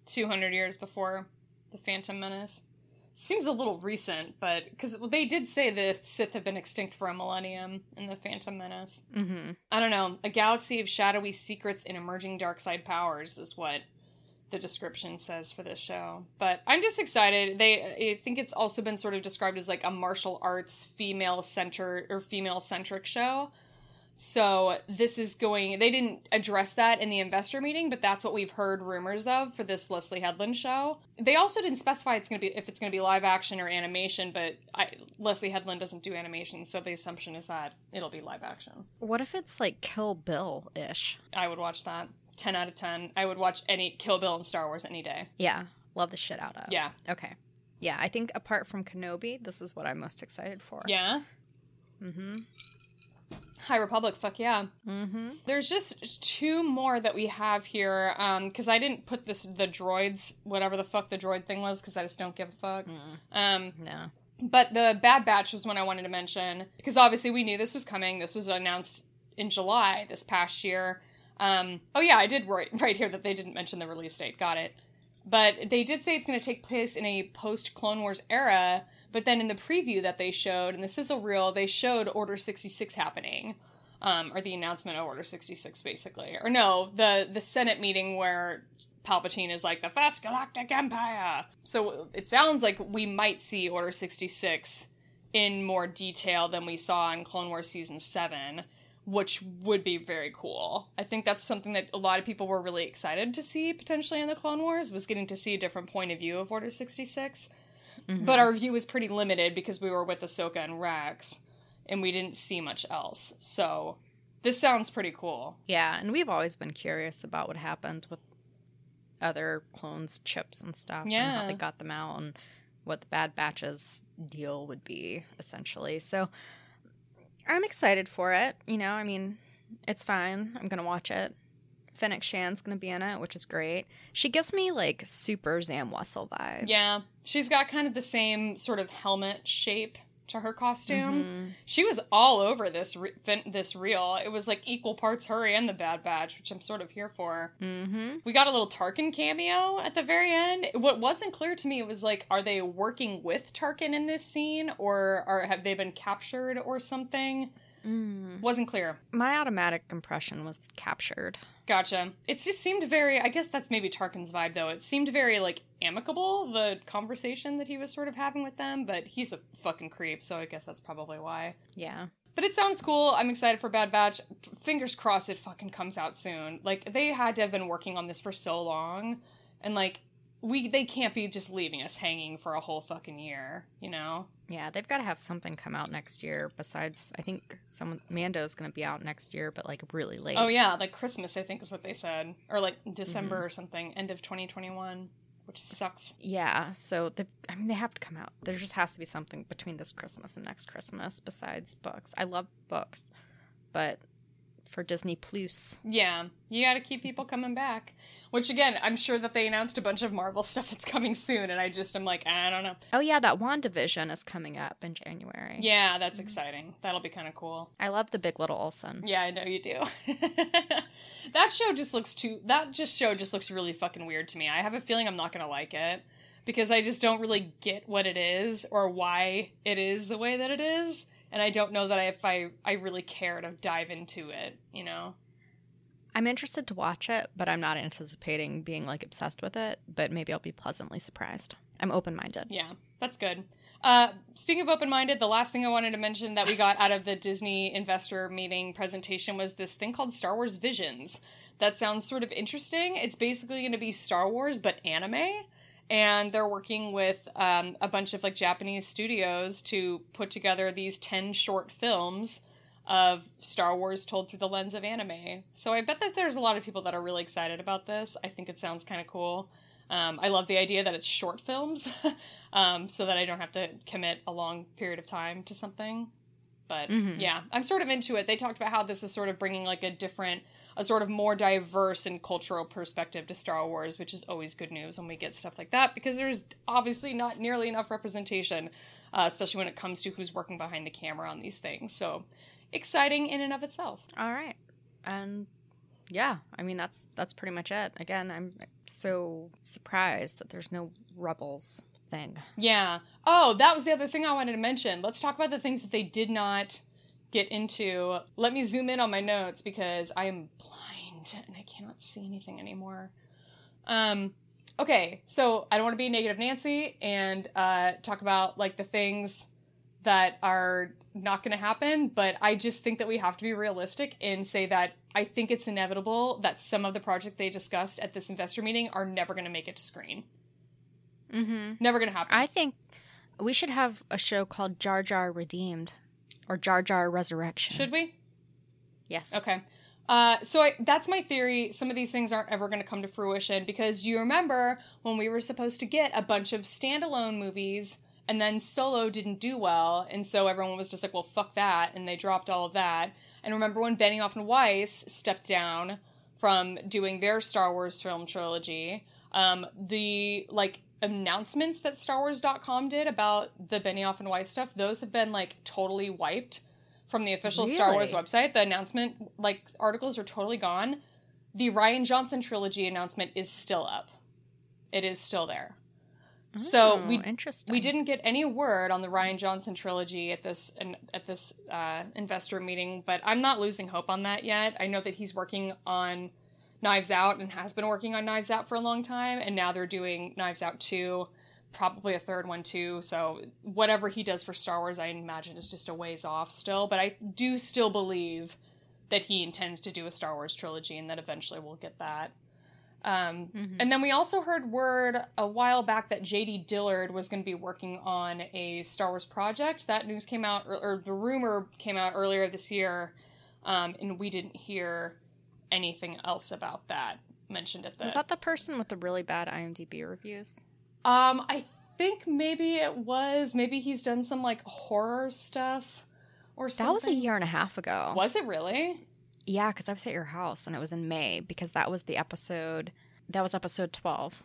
two hundred years before the Phantom Menace. Seems a little recent, but because they did say the Sith have been extinct for a millennium in the Phantom Menace. Mm-hmm. I don't know. A galaxy of shadowy secrets and emerging dark side powers is what the description says for this show. But I'm just excited. They, I think it's also been sort of described as like a martial arts female center or female centric show. So this is going, they didn't address that in the investor meeting, but that's what we've heard rumors of for this Leslye Headland show. They also didn't specify it's going to be, if it's going to be live action or animation, but I, Leslye Headland doesn't do animation, so the assumption is that it'll be live action. What if it's like Kill Bill-ish? I would watch that. ten out of ten. I would watch any Kill Bill and Star Wars any day. Yeah. Love the shit out of. Yeah. Okay. Yeah, I think apart from Kenobi, this is what I'm most excited for. Yeah? Mm-hmm. High Republic, fuck yeah. Mm-hmm. There's just two more that we have here, um, because I didn't put this, the droids, whatever the fuck the droid thing was, because I just don't give a fuck. Mm-mm. Um, no. But the Bad Batch was one I wanted to mention, because obviously we knew this was coming. This was announced in July this past year. Um, oh yeah, I did write right here that they didn't mention the release date. Got it. But they did say it's going to take place in a post-Clone Wars era. But then in the preview that they showed, in the sizzle reel, they showed Order sixty-six happening, um, or the announcement of Order sixty-six, basically. Or no, the, the Senate meeting where Palpatine is like, the first galactic empire. So it sounds like we might see Order sixty-six in more detail than we saw in Clone Wars Season seven, which would be very cool. I think that's something that a lot of people were really excited to see, potentially, in the Clone Wars, was getting to see a different point of view of Order sixty-six. Mm-hmm. But our view was pretty limited because we were with Ahsoka and Rex, and we didn't see much else. So this sounds pretty cool. Yeah, and we've always been curious about what happened with other clones' chips and stuff, yeah, and how they got them out, and what the Bad Batch's deal would be, essentially. So I'm excited for it. You know, I mean, it's fine. I'm going to watch it. Fennec Shand's going to be in it, which is great. She gives me, like, super Zam Wessel vibes. Yeah. She's got kind of the same sort of helmet shape to her costume. Mm-hmm. She was all over this re- this reel. It was, like, equal parts her and the Bad Batch, which I'm sort of here for. Mm-hmm. We got a little Tarkin cameo at the very end. What wasn't clear to me was, like, are they working with Tarkin in this scene? Or are, have they been captured or something? Mm. Wasn't clear. My automatic impression was captured. Gotcha. It just seemed very, I guess that's maybe Tarkin's vibe, though. It seemed very, like, amicable, the conversation that he was sort of having with them, but he's a fucking creep, so I guess that's probably why. Yeah. But it sounds cool. I'm excited for Bad Batch. Fingers crossed it fucking comes out soon. Like, they had to have been working on this for so long, and, like, we they can't be just leaving us hanging for a whole fucking year, you know? Yeah, they've got to have something come out next year besides, I think someone, Mando's going to be out next year, but, like, really late. Oh, yeah, like Christmas, I think is what they said. Or, like, December mm-hmm. or something, end of twenty twenty-one, which sucks. Yeah, so, they, I mean, they have to come out. There just has to be something between this Christmas and next Christmas besides books. I love books, but for Disney Plus. Yeah, you got to keep people coming back. Which, again, I'm sure that they announced a bunch of Marvel stuff that's coming soon, and I just am like, I don't know. Oh, yeah, that WandaVision is coming up in January. Yeah, that's mm-hmm. exciting. That'll be kind of cool. I love the Big Little Olsen. Yeah, I know you do. That show just looks too... That just show just looks really fucking weird to me. I have a feeling I'm not going to like it, because I just don't really get what it is or why it is the way that it is, and I don't know that I, if I, I really care to dive into it, you know? I'm interested to watch it, but I'm not anticipating being, like, obsessed with it, but maybe I'll be pleasantly surprised. I'm open-minded. Yeah, that's good. Uh, speaking of open-minded, the last thing I wanted to mention that we got out of the Disney investor meeting presentation was this thing called Star Wars Visions. That sounds sort of interesting. It's basically going to be Star Wars, but anime. And they're working with um, a bunch of, like, Japanese studios to put together these ten short films of Star Wars told through the lens of anime. So I bet that there's a lot of people that are really excited about this. I think it sounds kind of cool. Um, I love the idea that it's short films, um, so that I don't have to commit a long period of time to something. But mm-hmm. yeah, I'm sort of into it. They talked about how this is sort of bringing like a different, a sort of more diverse and cultural perspective to Star Wars, which is always good news when we get stuff like that, because there's obviously not nearly enough representation, uh, especially when it comes to who's working behind the camera on these things. So exciting in and of itself. All right. And yeah, I mean, that's that's pretty much it. Again, I'm so surprised that there's no Rebels thing. Yeah. Oh, that was the other thing I wanted to mention. Let's talk about the things that they did not get into. Let me zoom in on my notes because I am blind and I cannot see anything anymore. Um. Okay, so I don't want to be negative Nancy and uh, talk about like the things that are not going to happen, but I just think that we have to be realistic and say that I think it's inevitable that some of the projects they discussed at this investor meeting are never going to make it to screen. Mm-hmm. Never going to happen. I think we should have a show called Jar Jar Redeemed or Jar Jar Resurrection. Should we? Yes. Okay. Uh, so I, that's my theory. Some of these things aren't ever going to come to fruition because you remember when we were supposed to get a bunch of standalone movies and then Solo didn't do well, and so everyone was just like, well, fuck that, and they dropped all of that. And remember when Benioff and Weiss stepped down from doing their Star Wars film trilogy, um, the, like, announcements that Star Wars dot com did about the Benioff and Weiss stuff, those have been, like, totally wiped from the official really? Star Wars website. The announcement, like, articles are totally gone. The Rian Johnson trilogy announcement is still up. It is still there. So oh, we we didn't get any word on the Rian Johnson trilogy at this at this uh, investor meeting, but I'm not losing hope on that yet. I know that he's working on Knives Out and has been working on Knives Out for a long time, and now they're doing Knives Out two, probably a third one too. So whatever he does for Star Wars, I imagine is just a ways off still, but I do still believe that he intends to do a Star Wars trilogy and that eventually we'll get that. Um, mm-hmm. And then we also heard word a while back that J D Dillard was going to be working on a Star Wars project. That news came out, or, or the rumor came out earlier this year, um, and we didn't hear anything else about that mentioned at the... Was that the person with the really bad IMDb reviews? Um, I think maybe it was. Maybe he's done some, like, horror stuff or something. That was a year and a half ago. Was it really? Yeah, because I was at your house, and it was in May, because that was the episode, that was episode twelve,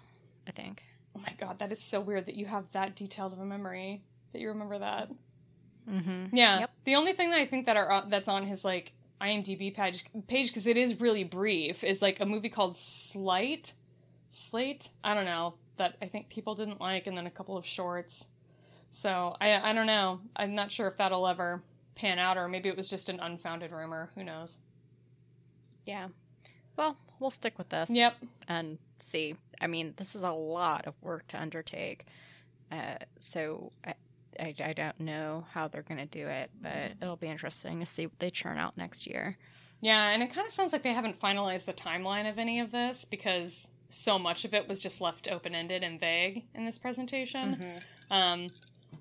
I think. Oh my god, that is so weird that you have that detailed of a memory, that you remember that. Mm-hmm. Yeah. Yep. The only thing that I think that are that's on his, like, IMDb page, page because it is really brief, is, like, a movie called Slight? Slate? I don't know. That I think people didn't like, and then a couple of shorts. So, I I don't know. I'm not sure if that'll ever pan out, or maybe it was just an unfounded rumor. Who knows? Yeah. Well, we'll stick with this. Yep. And see. I mean, this is a lot of work to undertake. Uh, so I, I, I don't know how they're going to do it, but it'll be interesting to see what they churn out next year. Yeah, and it kind of sounds like they haven't finalized the timeline of any of this because so much of it was just left open-ended and vague in this presentation. Mm-hmm. Um,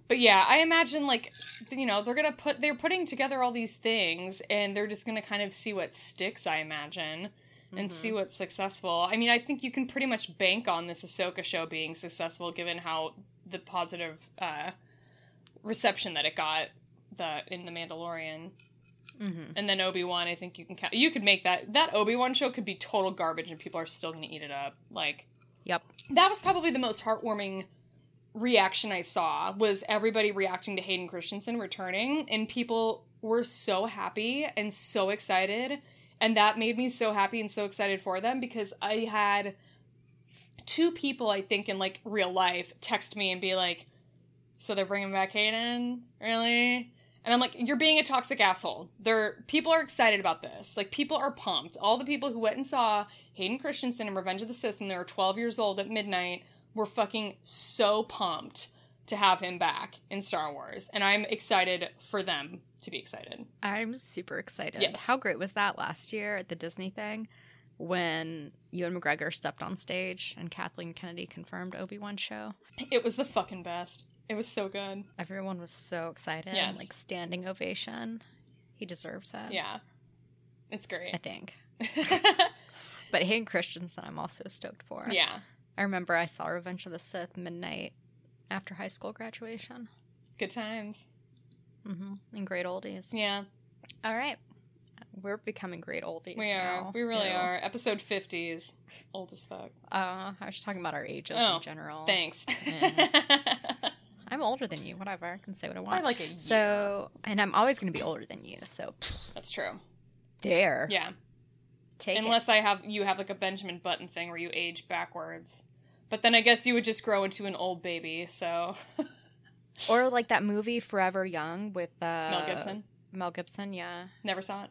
but yeah, I imagine, like, you know, they're going to put, they're putting together all these things and they're just going to kind of see what sticks, I imagine, and mm-hmm. see what's successful. I mean, I think you can pretty much bank on this Ahsoka show being successful given how the positive uh, reception that it got the, in The Mandalorian. Mm-hmm. And then Obi-Wan, I think you can count. You could make that. That Obi-Wan show could be total garbage and people are still going to eat it up. Like, yep. That was probably the most heartwarming reaction I saw, was everybody reacting to Hayden Christensen returning, and people were so happy and so excited, and that made me so happy and so excited for them, because I had two people, I think, in like real life text me and be like, so they're bringing back Hayden? Really? And I'm like, you're being a toxic asshole. They're, people are excited about this. Like, people are pumped. All the people who went and saw Hayden Christensen in Revenge of the Sith when they were twelve years old at midnight were fucking so pumped to have him back in Star Wars. And I'm excited for them to be excited. I'm super excited. Yes. How great was that last year at the Disney thing when Ewan McGregor stepped on stage and Kathleen Kennedy confirmed Obi-Wan's show? It was the fucking best. It was so good. Everyone was so excited. Yes. Like, standing ovation. He deserves it. Yeah. It's great. I think. But Hayden Christensen, I'm also stoked for. Yeah. I remember I saw Revenge of the Sith midnight after high school graduation. Good times. Mm-hmm. And great oldies. Yeah. All right. We're becoming great oldies. We are. Now. We really yeah. are. Episode fifties. Old as fuck. Uh, I was just talking about our ages oh, in general. Thanks. Yeah. I'm older than you. Whatever. I can say what I want. I like it. So, and I'm always going to be older than you. So that's true. There. Yeah. Take Unless it. I have you have like a Benjamin Button thing where you age backwards, but then I guess you would just grow into an old baby. So. Or like that movie Forever Young with uh, Mel Gibson. Mel Gibson. Yeah. Never saw it.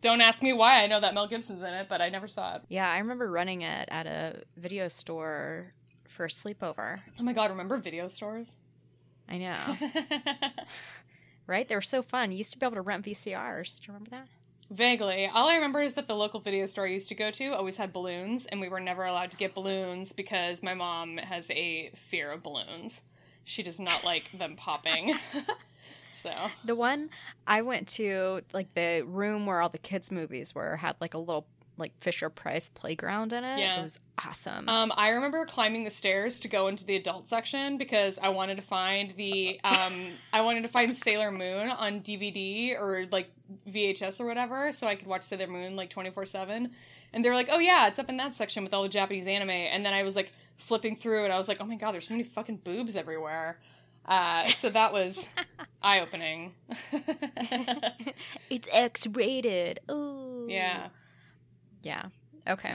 Don't ask me why I know that Mel Gibson's in it, but I never saw it. Yeah, I remember running it at a video store for a sleepover. Oh my God, remember video stores? I know. Right? They were so fun. You used to be able to rent V C Rs. Do you remember that? Vaguely. All I remember is that the local video store I used to go to always had balloons, and we were never allowed to get balloons because my mom has a fear of balloons. She does not like them popping. So. The one I went to, like the room where all the kids' movies were, had like a little like Fisher Price playground in it. Yeah. It was awesome. Um, I remember climbing the stairs to go into the adult section because I wanted to find the um, I wanted to find Sailor Moon on D V D or like V H S or whatever, so I could watch Sailor Moon like twenty-four seven. And they were like, "Oh yeah, it's up in that section with all the Japanese anime." And then I was like flipping through, and I was like, "Oh my God, there's so many fucking boobs everywhere." Uh, so that was eye-opening. It's X-rated. Ooh. Yeah. Yeah. Okay.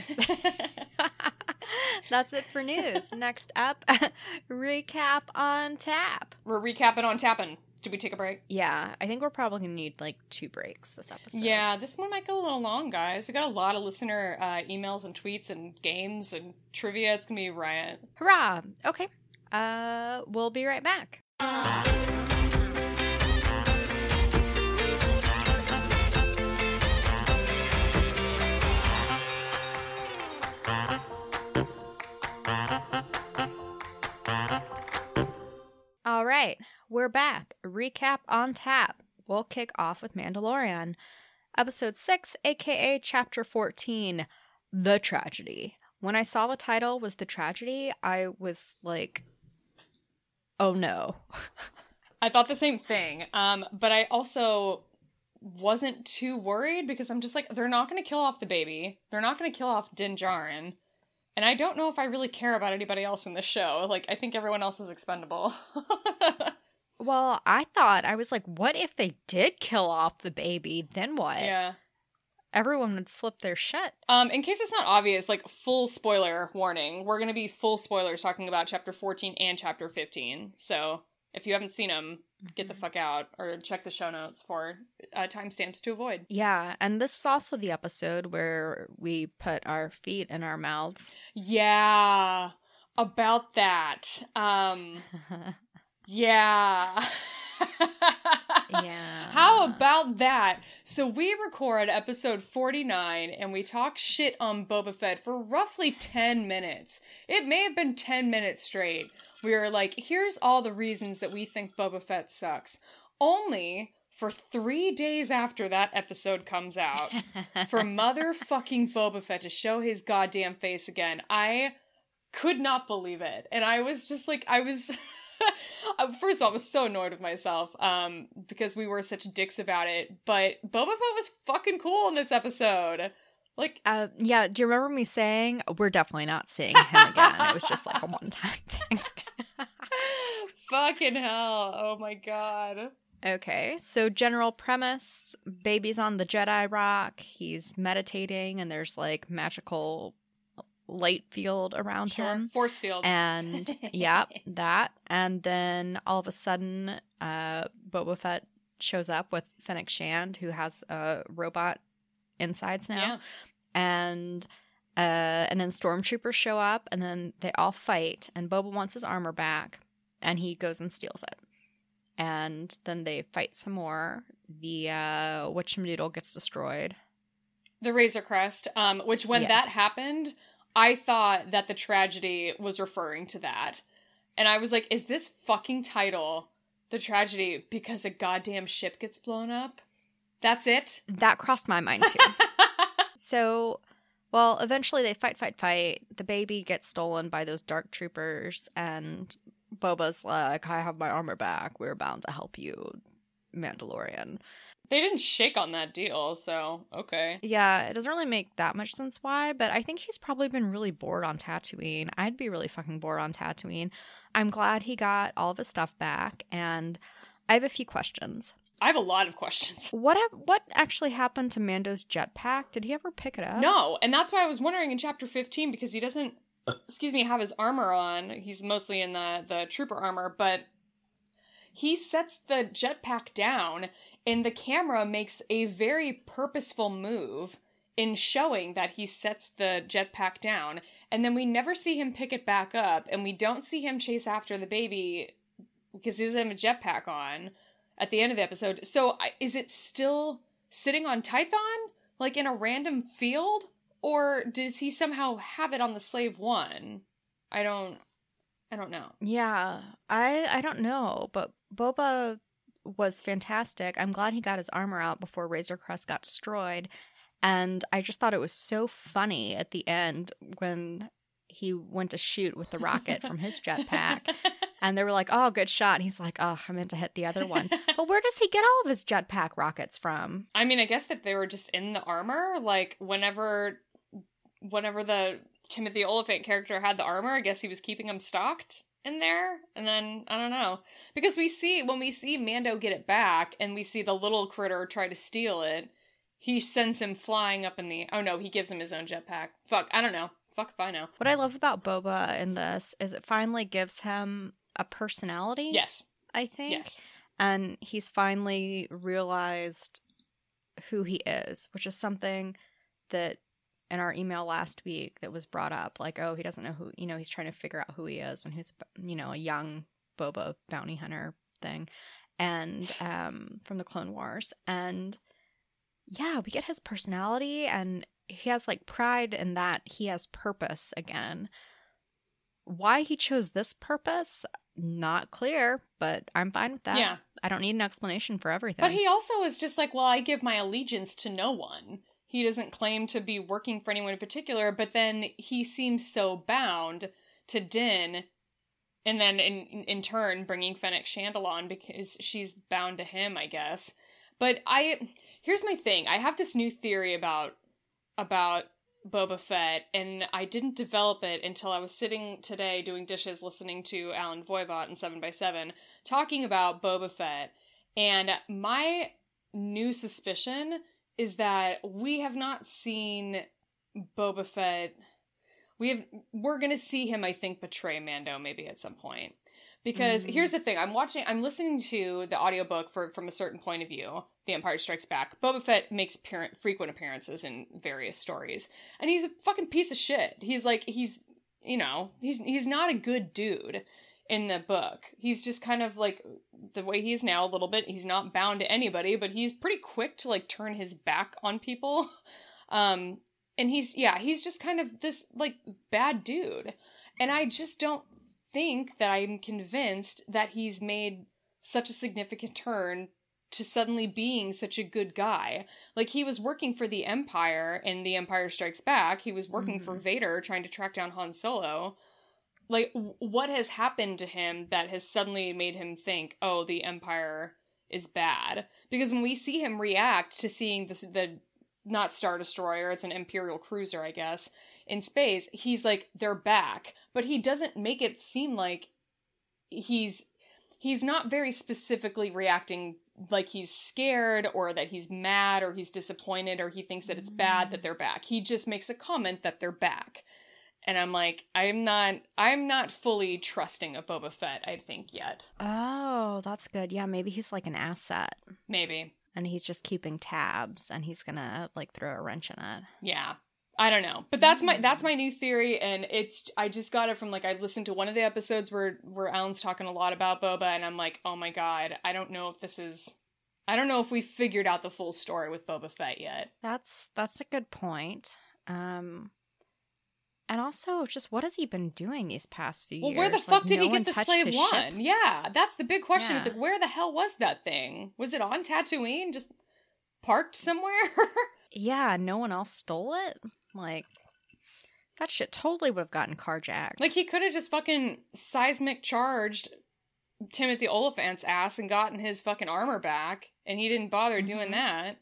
That's it for news. Next up, recap on tap. We're recapping on tapping. Did we take a break? Yeah. I think we're probably going to need, like, two breaks this episode. Yeah. This one might go a little long, guys. We got a lot of listener uh, emails and tweets and games and trivia. It's going to be a riot. Hurrah. Okay. Uh, we'll be right back. All right, we're back. Recap on tap. We'll kick off with Mandalorian, episode six, aka chapter fourteen, The Tragedy. When I saw the title was The Tragedy, I was like, oh no. I thought the same thing. Um, but I also wasn't too worried because I'm just like, they're not going to kill off the baby. They're not going to kill off Din Djarin. And I don't know if I really care about anybody else in the show. Like, I think everyone else is expendable. Well, I thought, I was like, what if they did kill off the baby? Then what? Yeah. Everyone would flip their shit. Um, in case it's not obvious, like, full spoiler warning. We're going to be full spoilers talking about Chapter fourteen and Chapter fifteen. So if you haven't seen them, get the fuck out or check the show notes for uh, timestamps to avoid. Yeah, and this is also the episode where we put our feet in our mouths. Yeah, about that. Um, yeah. Yeah. How about that? So we record episode forty-nine and we talk shit on Boba Fett for roughly ten minutes. It may have been ten minutes straight. We were like, here's all the reasons that we think Boba Fett sucks. Only for three days after that episode comes out for motherfucking Boba Fett to show his goddamn face again. I could not believe it. And I was just like, I was... First of all, I was so annoyed with myself um, because we were such dicks about it. But Boba Fett was fucking cool in this episode. Like, uh, yeah. Do you remember me saying we're definitely not seeing him again? It was just like a one-time thing. Fucking hell! Oh my god. Okay, so general premise: baby's on the Jedi rock. He's meditating, and there's like magical light field around sure. him, force field, and yeah, that. And then all of a sudden, uh, Boba Fett shows up with Fennec Shand, who has a robot insides now, yeah. and uh, and then stormtroopers show up, and then they all fight, and Boba wants his armor back, and he goes and steals it. And then they fight some more. The uh, Witchamadoodle gets destroyed. The Razor Crest, um, which when yes. that happened, I thought that the tragedy was referring to that. And I was like, is this fucking title The Tragedy because a goddamn ship gets blown up? That's it? That crossed my mind too. So, well, eventually they fight, fight, fight. The baby gets stolen by those dark troopers and... Boba's like, I have my armor back. We're bound to help you, Mandalorian. They didn't shake on that deal, so okay. Yeah, it doesn't really make that much sense why, but I think he's probably been really bored on Tatooine. I'd be really fucking bored on Tatooine. I'm glad he got all of his stuff back, and I have a few questions. I have a lot of questions. What ha- what actually happened to Mando's jetpack? Did he ever pick it up? No, and that's why I was wondering in Chapter fifteen, because he doesn't... excuse me, have his armor on. He's mostly in the, the trooper armor, but he sets the jetpack down, and the camera makes a very purposeful move in showing that he sets the jetpack down, and then we never see him pick it back up, and we don't see him chase after the baby because he doesn't have a jetpack on at the end of the episode. So is it still sitting on Tython, like in a random field? Or does he somehow have it on the Slave One? I don't, I don't know. Yeah, I I don't know. But Boba was fantastic. I'm glad he got his armor out before Razor Crest got destroyed. And I just thought it was so funny at the end when he went to shoot with the rocket from his jetpack. And they were like, oh, good shot. And he's like, oh, I meant to hit the other one. But where does he get all of his jetpack rockets from? I mean, I guess that they were just in the armor. Like, whenever... whenever the Timothy Oliphant character had the armor, I guess he was keeping him stocked in there. And then, I don't know. Because we see, when we see Mando get it back, and we see the little critter try to steal it, he sends him flying up in the... oh no, he gives him his own jetpack. Fuck, I don't know. Fuck if I know. What I love about Boba in this is it finally gives him a personality. Yes. I think. Yes. And he's finally realized who he is, which is something that... in our email last week that was brought up, like, oh, he doesn't know who, you know, he's trying to figure out who he is when he's, you know, a young Boba bounty hunter thing. And um, from the Clone Wars. And yeah, we get his personality, and he has like pride in that he has purpose again. Why he chose this purpose, not clear, but I'm fine with that. Yeah. I don't need an explanation for everything. But he also is just like, well, I give my allegiance to no one. He doesn't claim to be working for anyone in particular, but then he seems so bound to Din, and then in in turn bringing Fennec Shand on because she's bound to him, I guess. But I here's my thing: I have this new theory about about Boba Fett, and I didn't develop it until I was sitting today doing dishes, listening to Alan Voivod and Seven by Seven talking about Boba Fett, and my new suspicion is that we have not seen Boba Fett. We have, we're going to see him, I think, betray Mando maybe at some point. Because mm-hmm. here's the thing. I'm watching, I'm listening to the audiobook for, from a certain point of view, The Empire Strikes Back. Boba Fett makes parent, frequent appearances in various stories. And he's a fucking piece of shit. He's like, he's, you know, he's he's not a good dude in the book. He's just kind of like the way he is now a little bit. He's not bound to anybody, but he's pretty quick to like turn his back on people. Um, and he's, yeah, he's just kind of this like bad dude. And I just don't think that I'm convinced that he's made such a significant turn to suddenly being such a good guy. Like, he was working for the Empire in The Empire Strikes Back. He was working mm-hmm. for Vader, trying to track down Han Solo. like, what has happened to him that has suddenly made him think, oh, the Empire is bad? Because when we see him react to seeing the, the not Star Destroyer, it's an Imperial cruiser, I guess, in space, he's like, they're back. But he doesn't make it seem like he's, he's not very specifically reacting like he's scared or that he's mad or he's disappointed or he thinks that it's bad that they're back. He just makes a comment that they're back. And I'm like, I'm not, I'm not fully trusting of Boba Fett, I think, yet. Oh, that's good. Yeah, maybe he's like an asset. Maybe. And he's just keeping tabs, and he's gonna like throw a wrench in it. Yeah, I don't know, but that's my that's my new theory, and it's I just got it from like I listened to one of the episodes where where Alan's talking a lot about Boba, and I'm like, oh my god, I don't know if this is. I don't know if we figured out the full story with Boba Fett yet. That's that's a good point. Um. And also, just what has he been doing these past few well, years? Well, where the fuck like, did no he get the Slave One? Yeah, that's the big question. Yeah. It's like, where the hell was that thing? Was it on Tatooine? Just parked somewhere? Yeah, no one else stole it? Like, that shit totally would have gotten carjacked. Like, he could have just fucking seismic charged Timothy Oliphant's ass and gotten his fucking armor back, and he didn't bother mm-hmm. doing that.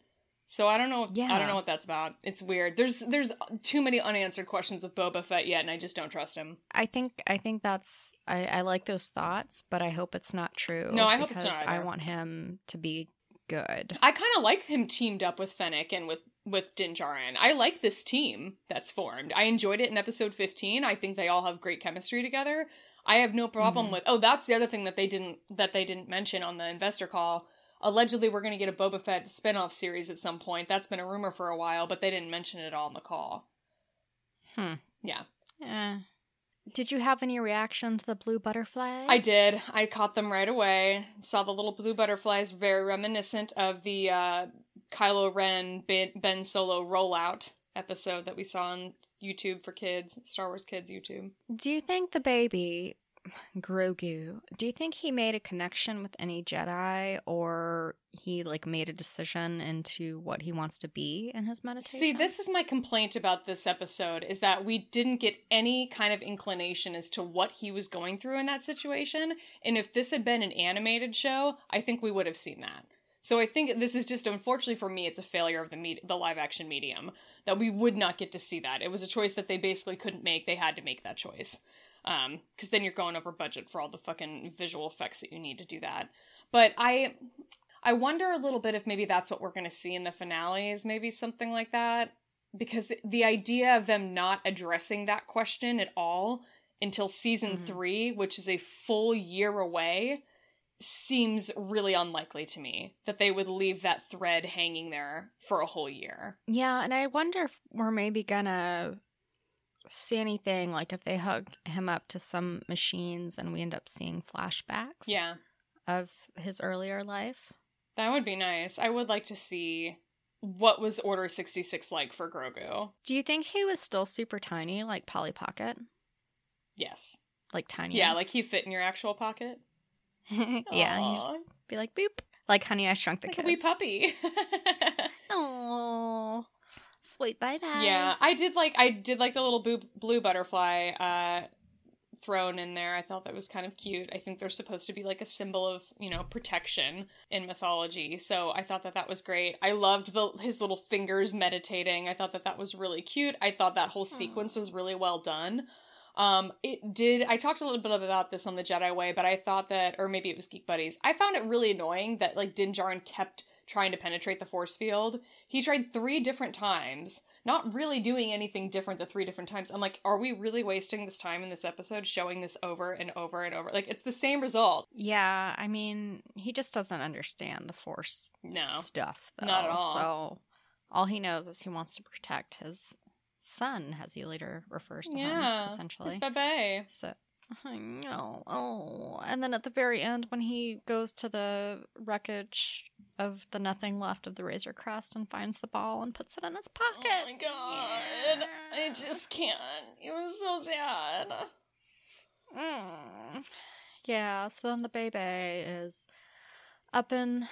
So I don't know. If, yeah. I don't know what that's about. It's weird. There's there's too many unanswered questions with Boba Fett yet, and I just don't trust him. I think I think that's I, I like those thoughts, but I hope it's not true. No, I hope it's not. Either. I want him to be good. I kind of like him teamed up with Fennec and with with Din Djarin. I like this team that's formed. I enjoyed it in episode fifteen. I think they all have great chemistry together. I have no problem mm. with. Oh, that's the other thing that they didn't that they didn't mention on the investor call. Allegedly, we're going to get a Boba Fett spinoff series at some point. That's been a rumor for a while, but they didn't mention it all on the call. Hmm. Yeah. Yeah. Did you have any reaction to the blue butterflies? I did. I caught them right away. Saw the little blue butterflies, very reminiscent of the uh, Kylo Ren Ben Solo rollout episode that we saw on YouTube for kids, Star Wars Kids YouTube. Do you think the baby... Grogu, do you think he made a connection with any Jedi, or he like made a decision into what he wants to be in his meditation? See, this is my complaint about this episode, is that we didn't get any kind of inclination as to what he was going through in that situation. And if this had been an animated show, I think we would have seen that. So I think this is just, unfortunately for me, it's a failure of the med- the live action medium, that we would not get to see that. It was a choice that they basically couldn't make. They had to make that choice. Um, because then you're going over budget for all the fucking visual effects that you need to do that. But I, I wonder a little bit if maybe that's what we're going to see in the finale, is maybe something like that. Because the idea of them not addressing that question at all until season mm. three, which is a full year away, seems really unlikely to me that they would leave that thread hanging there for a whole year. Yeah, and I wonder if we're maybe gonna... see anything, like if they hooked him up to some machines and we end up seeing flashbacks yeah. of his earlier life. That would be nice. I would like to see what was Order sixty-six like for Grogu. Do you think he was still super tiny, like Polly Pocket? Yes. Like tiny? Yeah, like he fit in your actual pocket? Yeah, and you just be like, boop. Like, Honey, I Shrunk the like Kids. Like a wee puppy. Aww. Sweet, bye bye. Yeah, I did like I did like the little boo- blue butterfly uh, thrown in there. I thought that was kind of cute. I think they're supposed to be like a symbol of, you know, protection in mythology. So I thought that that was great. I loved the his little fingers meditating. I thought that that was really cute. I thought that whole sequence was really well done. Um, it did, I talked a little bit about this on the Jedi Way, but I thought that, or maybe it was Geek Buddies, I found it really annoying that like Din Djarin kept trying to penetrate the force field. He tried three different times, not really doing anything different the three different times. I'm like, are we really wasting this time in this episode showing this over and over and over? Like, it's the same result. Yeah, I mean, he just doesn't understand the force no, stuff, though. Not at all. So all he knows is he wants to protect his son, as he later refers to yeah, him, essentially. His bebe. So, I know. Oh, and then at the very end, when he goes to the wreckage of the nothing left of the Razor Crest and finds the ball and puts it in his pocket. Oh my god. Yeah. I just can't. It was so sad. Mm. Yeah, so then the baby is up in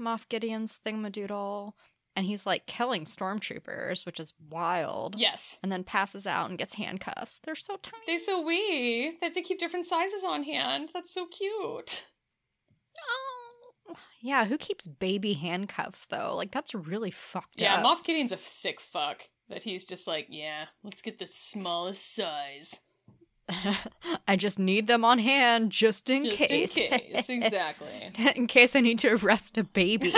Moff Gideon's thingamadoodle and he's like killing stormtroopers, which is wild. Yes. And then passes out and gets handcuffs. They're so tiny. They're so wee. They have to keep different sizes on hand. That's so cute. Oh. Yeah, who keeps baby handcuffs, though? Like, that's really fucked yeah, up. Yeah, Moff Gideon's a sick fuck. But he's just like, yeah, let's get the smallest size. I just need them on hand just in just case. Just in case, exactly. In case I need to arrest a baby.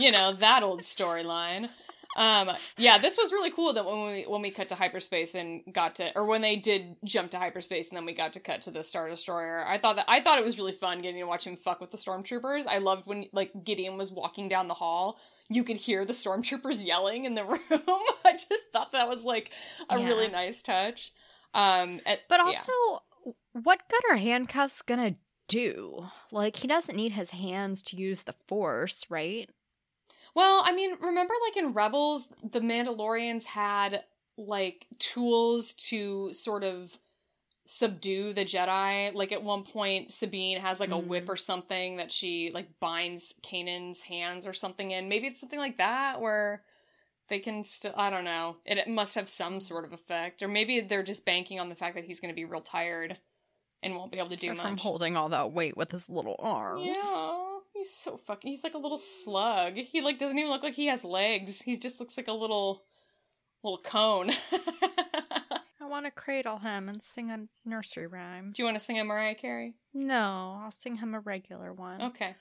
You know, that old storyline. Um, yeah, this was really cool that when we when we cut to hyperspace and got to, or when they did jump to hyperspace and then we got to cut to the Star Destroyer. I thought that I thought it was really fun getting to watch him fuck with the stormtroopers. I loved when like Gideon was walking down the hall. You could hear the stormtroopers yelling in the room. I just thought that was like a yeah. really nice touch. Um, and, but also, yeah. what good are handcuffs gonna do? Like, he doesn't need his hands to use the Force, right? Well, I mean, remember, like, in Rebels, the Mandalorians had, like, tools to sort of subdue the Jedi. Like, at one point, Sabine has, like, a mm. whip or something that she, like, binds Kanan's hands or something in. Maybe it's something like that, where... They can still, I don't know, it, it must have some sort of effect. Or maybe they're just banking on the fact that he's going to be real tired and won't be able to do or much. From holding all that weight with his little arms. Yeah, he's so fucking, he's like a little slug. He like doesn't even look like he has legs. He just looks like a little, little cone. I want to cradle him and sing a nursery rhyme. Do you want to sing a Mariah Carey? No, I'll sing him a regular one. Okay.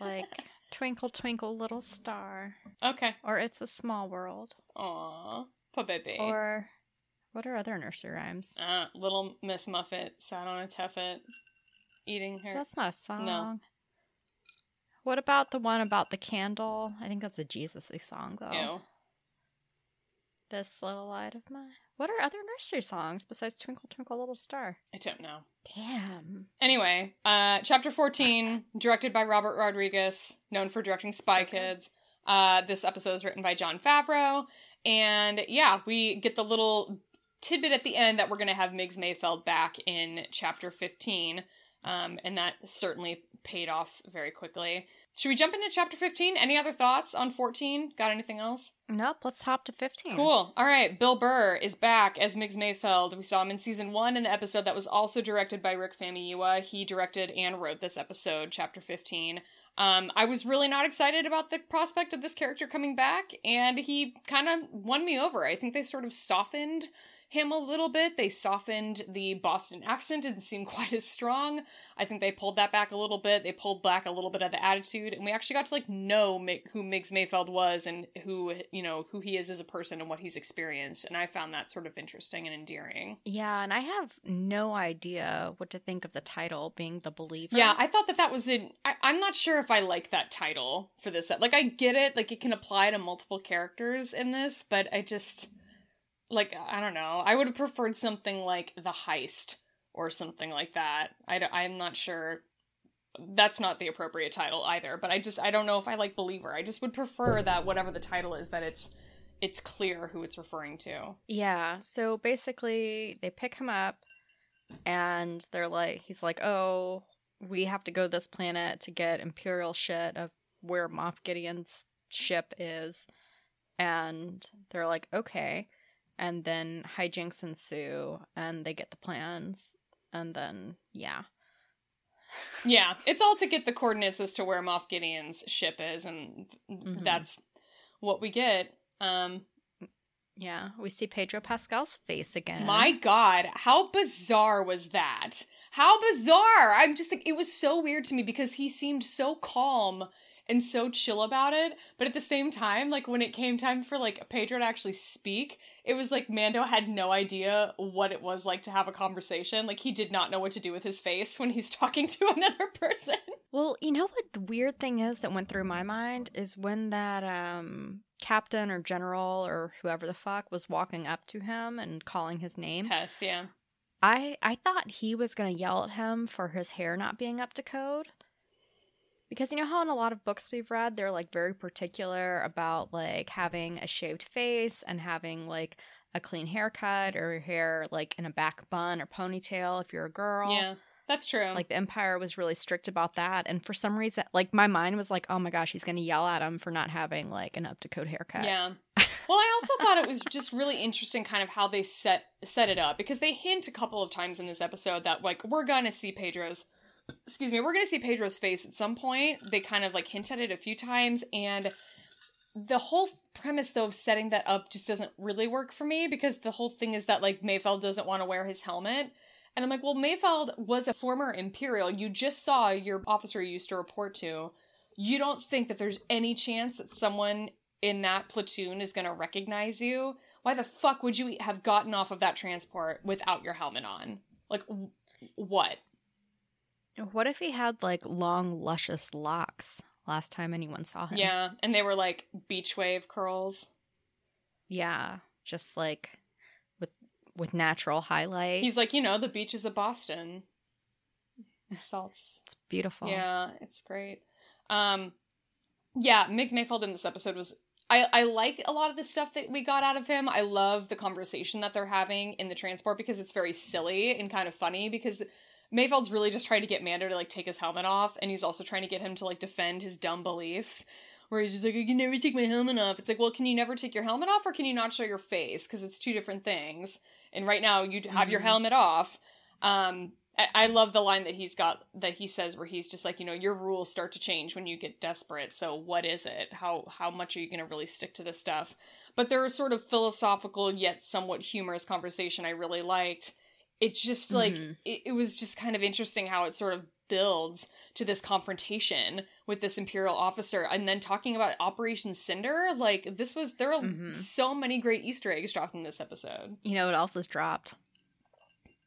Like... Twinkle, twinkle, little star. Okay. Or It's a Small World. Aww. Po baby. Or what are other nursery rhymes? Uh, Little Miss Muffet sat on a tuffet eating her. That's not a song. No. What about the one about the candle? I think that's a Jesus-y song, though. Ew. This little light of mine. What are other nursery songs besides Twinkle, Twinkle, Little Star? I don't know. Damn. Anyway, uh, Chapter fourteen, directed by Robert Rodriguez, known for directing Spy so Kids. Uh, this episode is written by Jon Favreau. And yeah, we get the little tidbit at the end that we're going to have Miggs Mayfeld back in Chapter fifteen. Um, and that certainly paid off very quickly. Should we jump into Chapter fifteen? Any other thoughts on fourteen? Got anything else? Nope. Let's hop to fifteen. Cool. All right. Bill Burr is back as Miggs Mayfeld. We saw him in Season one in the episode that was also directed by Rick Famuyiwa. He directed and wrote this episode, Chapter fifteen. Um, I was really not excited about the prospect of this character coming back, and he kind of won me over. I think they sort of softened him a little bit. They softened the Boston accent, didn't seem quite as strong. I think they pulled that back a little bit. They pulled back a little bit of the attitude, and we actually got to like know who Miggs Mayfeld was and who, you know, who he is as a person and what he's experienced. And I found that sort of interesting and endearing. Yeah, and I have no idea what to think of the title being The Believer. Yeah, I thought that that was in. I, I'm not sure if I like that title for this. Like, I get it. Like, it can apply to multiple characters in this, but I just. Like, I don't know. I would have preferred something like The Heist or something like that. I, I'm not sure. That's not the appropriate title either. But I just, I don't know if I like Believer. I just would prefer that whatever the title is, that it's it's clear who it's referring to. Yeah. So basically, they pick him up and they're like, he's like, oh, we have to go to this planet to get Imperial shit of where Moff Gideon's ship is. And they're like, okay. And then hijinks ensue, and they get the plans, and then, yeah. Yeah, it's all to get the coordinates as to where Moff Gideon's ship is, and mm-hmm. that's what we get. Um, yeah, we see Pedro Pascal's face again. My God, how bizarre was that? How bizarre! I'm just like, it was so weird to me, because he seemed so calm and so chill about it, but at the same time, like, when it came time for, like, Pedro to actually speak... It was like Mando had no idea what it was like to have a conversation. Like, he did not know what to do with his face when he's talking to another person. Well, you know what the weird thing is that went through my mind is when that um, captain or general or whoever the fuck was walking up to him and calling his name. Hess, yeah. I, I thought he was going to yell at him for his hair not being up to code. Because you know how in a lot of books we've read, they're, like, very particular about, like, having a shaved face and having, like, a clean haircut or hair, like, in a back bun or ponytail if you're a girl. Yeah. That's true. Like, the Empire was really strict about that. And for some reason, like, my mind was like, oh, my gosh, he's going to yell at him for not having, like, an up-to-code haircut. Yeah. Well, I also thought it was just really interesting kind of how they set set it up. Because they hint a couple of times in this episode that, like, we're going to see Pedro's... Excuse me. We're going to see Pedro's face at some point. They kind of, like, hint at it a few times. And the whole premise, though, of setting that up just doesn't really work for me. Because the whole thing is that, like, Mayfeld doesn't want to wear his helmet. And I'm like, well, Mayfeld was a former Imperial. You just saw your officer you used to report to. You don't think that there's any chance that someone in that platoon is going to recognize you? Why the fuck would you have gotten off of that transport without your helmet on? Like, w- what? What if he had, like, long, luscious locks last time anyone saw him? Yeah, and they were, like, beach wave curls. Yeah, just, like... with natural highlights. He's like, you know, the beaches of Boston. Salts. It's beautiful. Yeah, it's great. Um, yeah, Migs Mayfeld in this episode was... I, I like a lot of the stuff that we got out of him. I love the conversation that they're having in the transport because it's very silly and kind of funny because Mayfeld's really just trying to get Mando to, like, take his helmet off, and he's also trying to get him to, like, defend his dumb beliefs. Where he's just like, I can never take my helmet off. It's like, well, can you never take your helmet off or can you not show your face? Because it's two different things. And right now, you have mm-hmm. your helmet off. Um, I-, I love the line that he's got, that he says, where he's just like, you know, your rules start to change when you get desperate. So what is it? How how much are you going to really stick to this stuff? But there was sort of philosophical yet somewhat humorous conversation I really liked. It just like mm-hmm. it-, it was just kind of interesting how it sort of builds to this confrontation with this Imperial officer, and then talking about Operation Cinder. Like, this was there are mm-hmm. so many great Easter eggs dropped in this episode. You know what else is dropped?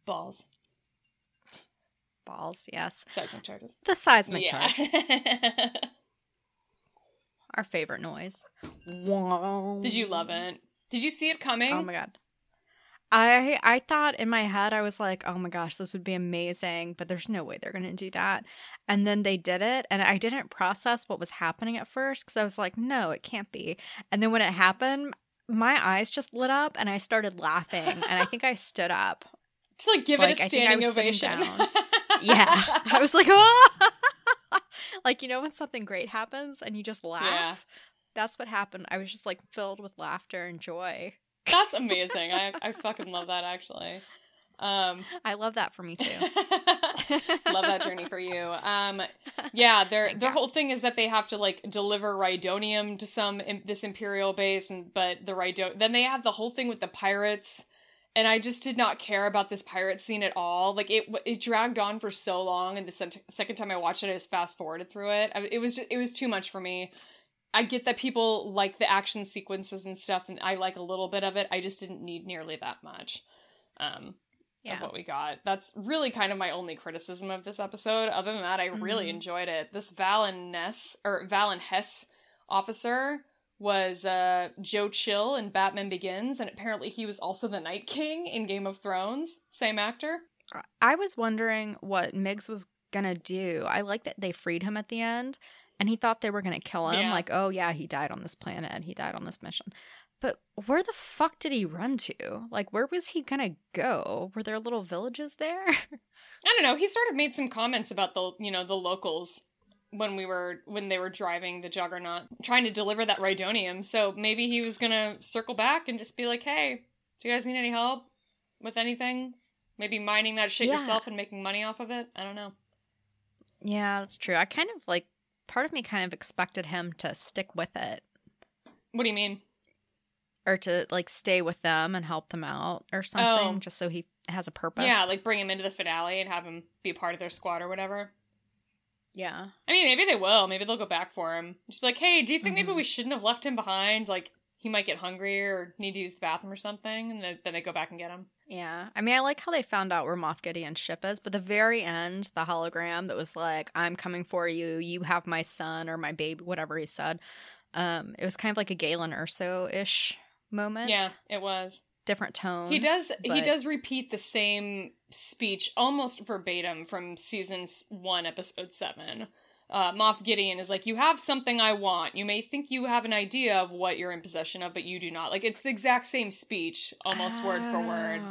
Balls. Balls, yes. Seismic charges. The seismic yeah. charge. Our favorite noise. Did you love it? Did you see it coming? Oh my god. I I thought in my head, I was like, oh my gosh, this would be amazing, but there's no way they're going to do that. And then they did it, and I didn't process what was happening at first because I was like, no, it can't be. And then when it happened, my eyes just lit up, and I started laughing, and I think I stood up. To, like, give like, it a standing ovation. Yeah. I was like, oh! Like, you know when something great happens and you just laugh? Yeah. That's what happened. I was just, like, filled with laughter and joy. That's amazing. I, I fucking love that, actually. Um, I love that for me, too. Love that journey for you. Um, yeah, their their whole thing is that they have to, like, deliver Rhydonium to some this Imperial base, and but the Rhydon- then they have the whole thing with the pirates, and I just did not care about this pirate scene at all. Like, it it dragged on for so long, and the se- second time I watched it, I just fast-forwarded through it. I, it was just, it was too much for me. I get that people like the action sequences and stuff, and I like a little bit of it. I just didn't need nearly that much um, yeah. of what we got. That's really kind of my only criticism of this episode. Other than that, I mm-hmm. really enjoyed it. This Valen Ness, or Valen Hess officer was uh, Joe Chill in Batman Begins, and apparently he was also the Night King in Game of Thrones. Same actor. I was wondering what Miggs was going to do. I like that they freed him at the end. And he thought they were going to kill him. Yeah. Like, oh, yeah, he died on this planet. And he died on this mission. But where the fuck did he run to? Like, where was he going to go? Were there little villages there? I don't know. He sort of made some comments about the, you know, the locals when we were, when they were driving the Juggernaut, trying to deliver that Rhydonium. So maybe he was going to circle back and just be like, hey, do you guys need any help with anything? Maybe mining that shit yeah. yourself and making money off of it? I don't know. Yeah, that's true. I kind of like... Part of me kind of expected him to stick with it. What do you mean? Or to, like, stay with them and help them out or something, oh. just so he has a purpose. Yeah, like, bring him into the finale and have him be a part of their squad or whatever. Yeah. I mean, maybe they will. Maybe they'll go back for him. Just be like, hey, do you think mm-hmm. maybe we shouldn't have left him behind? Like, he might get hungry or need to use the bathroom or something, and then, then they go back and get him. Yeah. I mean, I like how they found out where Moff Gideon's ship is, but the very end, the hologram that was like, I'm coming for you, you have my son or my baby, whatever he said, um, it was kind of like a Galen Erso-ish moment. Yeah, it was. Different tone. He does but... he does repeat the same speech almost verbatim from season one, episode seven uh, Moff Gideon is like, you have something I want. You may think you have an idea of what you're in possession of, but you do not. Like, it's the exact same speech, almost oh, word for word.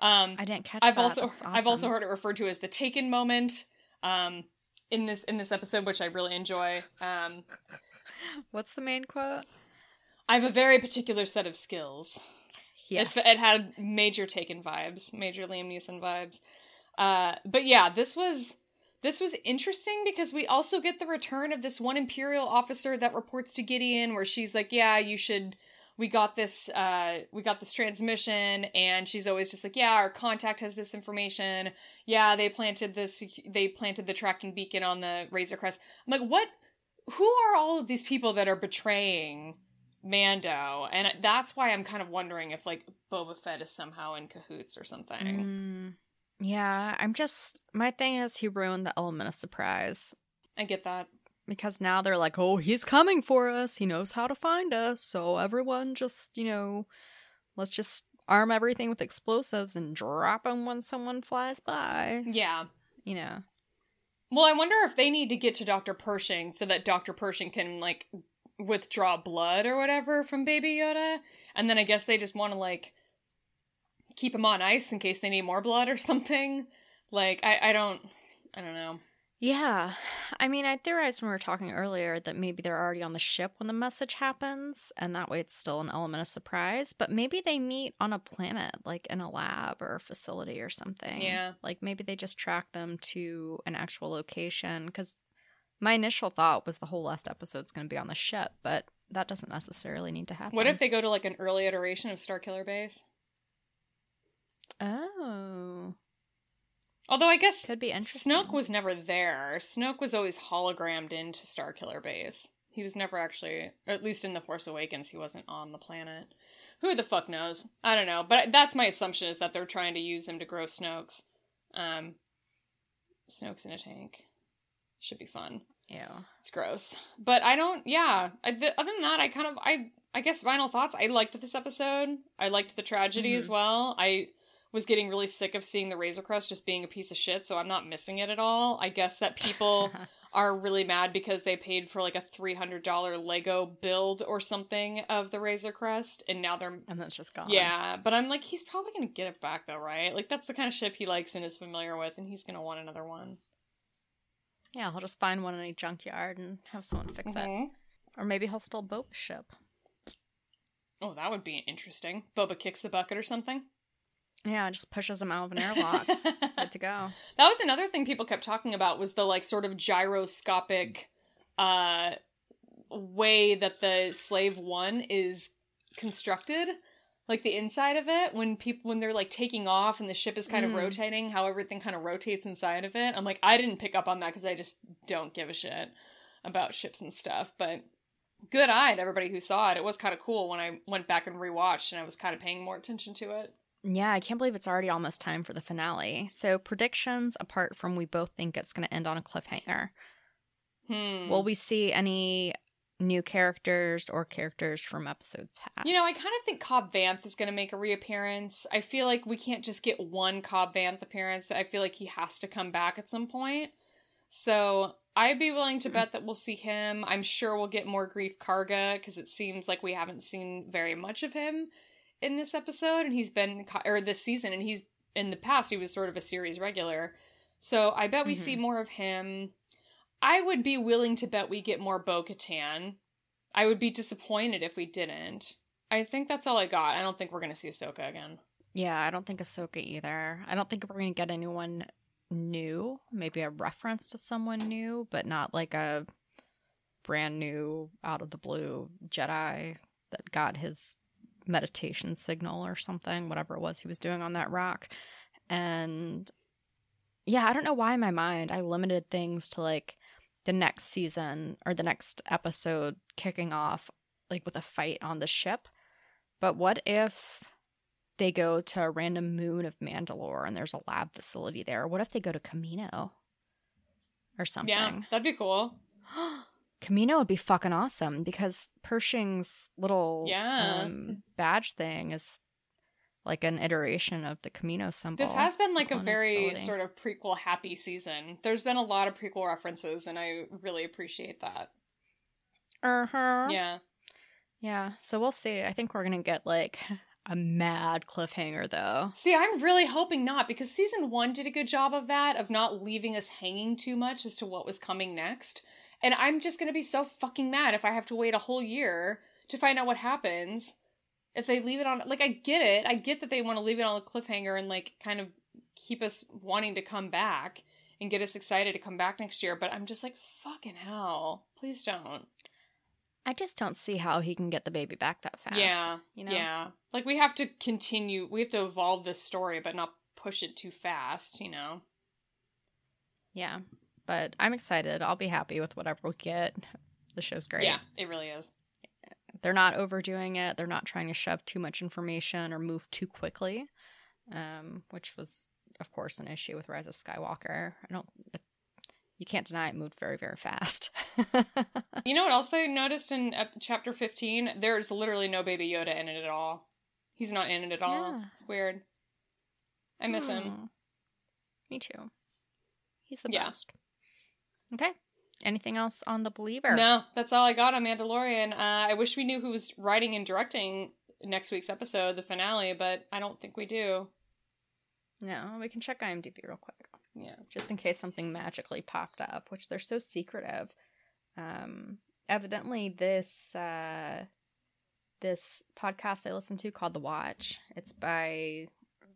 Um, I didn't catch I've that. Also, awesome. I've also heard it referred to as the Taken moment um, in this in this episode, which I really enjoy. Um, What's the main quote? I have a very particular set of skills. Yes. It, it had major Taken vibes, major Liam Neeson vibes. Uh, but yeah, this was this was interesting because we also get the return of this one Imperial officer that reports to Gideon, where she's like, "Yeah, you should. We got this. Uh, we got this transmission," and she's always just like, "Yeah, our contact has this information. Yeah, they planted this. They planted the tracking beacon on the Razor Crest." I'm like, "What? Who are all of these people that are betraying Mando?" And that's why I'm kind of wondering if like Boba Fett is somehow in cahoots or something. Mm. Yeah, I'm just... My thing is he ruined the element of surprise. I get that. Because now they're like, oh, he's coming for us. He knows how to find us. So everyone just, you know, let's just arm everything with explosives and drop them when someone flies by. Yeah. You know. Well, I wonder if they need to get to Doctor Pershing so that Doctor Pershing can, like, withdraw blood or whatever from Baby Yoda. And then I guess they just want to, like... keep him on ice in case they need more blood or something. Like, I, I don't, I don't know. Yeah. I mean, I theorized when we were talking earlier that maybe they're already on the ship when the message happens, and that way it's still an element of surprise, but maybe they meet on a planet, like in a lab or a facility or something. Yeah. Like, maybe they just track them to an actual location, because my initial thought was the whole last episode's going to be on the ship, but that doesn't necessarily need to happen. What if they go to, like, an early iteration of Starkiller Base? Oh. Although I guess could be interesting. Snoke was never there. Snoke was always hologrammed into Starkiller Base. He was never actually, or at least in The Force Awakens, he wasn't on the planet. Who the fuck knows? I don't know. But that's my assumption, is that they're trying to use him to grow Snoke's. Um, Snoke's in a tank. Should be fun. Yeah. It's gross. But I don't, yeah. I, the, other than that, I kind of, I, I guess final thoughts. I liked this episode. I liked the tragedy mm-hmm. as well. I... was getting really sick of seeing the Razor Crest just being a piece of shit, so I'm not missing it at all. I guess that people are really mad because they paid for, like, a three hundred dollars Lego build or something of the Razor Crest, and now they're... And that's just gone. Yeah, but I'm like, he's probably gonna get it back, though, right? Like, that's the kind of ship he likes and is familiar with, and he's gonna want another one. Yeah, he'll just find one in a junkyard and have someone fix mm-hmm. it. Or maybe he'll still Boba ship. Oh, that would be interesting. Boba kicks the bucket or something. Yeah, it just pushes them out of an airlock. Good to go. That was another thing people kept talking about, was the, like, sort of gyroscopic uh, way that the Slave One is constructed. Like, the inside of it, when people when they're, like, taking off and the ship is kind mm. of rotating, how everything kind of rotates inside of it. I'm like, I didn't pick up on that because I just don't give a shit about ships and stuff. But good eye to everybody who saw it. It was kind of cool when I went back and rewatched, and I was kind of paying more attention to it. Yeah, I can't believe it's already almost time for the finale. So predictions, apart from we both think it's going to end on a cliffhanger. Hmm. Will we see any new characters or characters from episodes past? You know, I kind of think Cobb Vanth is going to make a reappearance. I feel like we can't just get one Cobb Vanth appearance. I feel like he has to come back at some point. So I'd be willing to bet that we'll see him. I'm sure we'll get more Grief Karga, because it seems like we haven't seen very much of him in this episode, and he's been, or this season, and he's, in the past, he was sort of a series regular. So I bet we mm-hmm. see more of him. I would be willing to bet we get more Bo-Katan. I would be disappointed if we didn't. I think that's all I got. I don't think we're going to see Ahsoka again. Yeah, I don't think Ahsoka either. I don't think we're going to get anyone new. Maybe a reference to someone new, but not like a brand new, out of the blue Jedi that got his meditation signal or something, whatever it was he was doing on that rock. And yeah, I don't know why in my mind I limited things to, like, the next season or the next episode kicking off, like, with a fight on the ship. But what if they go to a random moon of Mandalore and there's a lab facility there? What if they go to Kamino or something? Yeah, that'd be cool. Kamino would be fucking awesome, because Pershing's little yeah. um, badge thing is like an iteration of the Camino symbol. This has been like a very sort of prequel happy season. There's been a lot of prequel references, and I really appreciate that. Uh-huh. Yeah. Yeah, so we'll see. I think we're going to get like a mad cliffhanger, though. See, I'm really hoping not, because season one did a good job of that, of not leaving us hanging too much as to what was coming next. And I'm just going to be so fucking mad if I have to wait a whole year to find out what happens. If they leave it on, like, I get it. I get that they want to leave it on a cliffhanger and, like, kind of keep us wanting to come back and get us excited to come back next year. But I'm just like, fucking hell. Please don't. I just don't see how he can get the baby back that fast. Yeah. You know? Yeah. Like, we have to continue. We have to evolve this story, but not push it too fast, you know? Yeah. But I'm excited. I'll be happy with whatever we get. The show's great. Yeah, it really is. They're not overdoing it. They're not trying to shove too much information or move too quickly, um, which was, of course, an issue with Rise of Skywalker. I don't... It, you can't deny it moved very, very fast. You know what else I noticed in uh, Chapter fifteen? There's literally no Baby Yoda in it at all. He's not in it at all. Yeah. It's weird. I miss hmm. him. Me too. He's the yeah. best. Okay. Anything else on The Believer? No, that's all I got on Mandalorian. Uh, I wish we knew who was writing and directing next week's episode, the finale, but I don't think we do. No, we can check IMDb real quick. Yeah. Just in case something magically popped up, which they're so secretive. Um, evidently, this uh, this podcast I listen to called The Watch, it's by,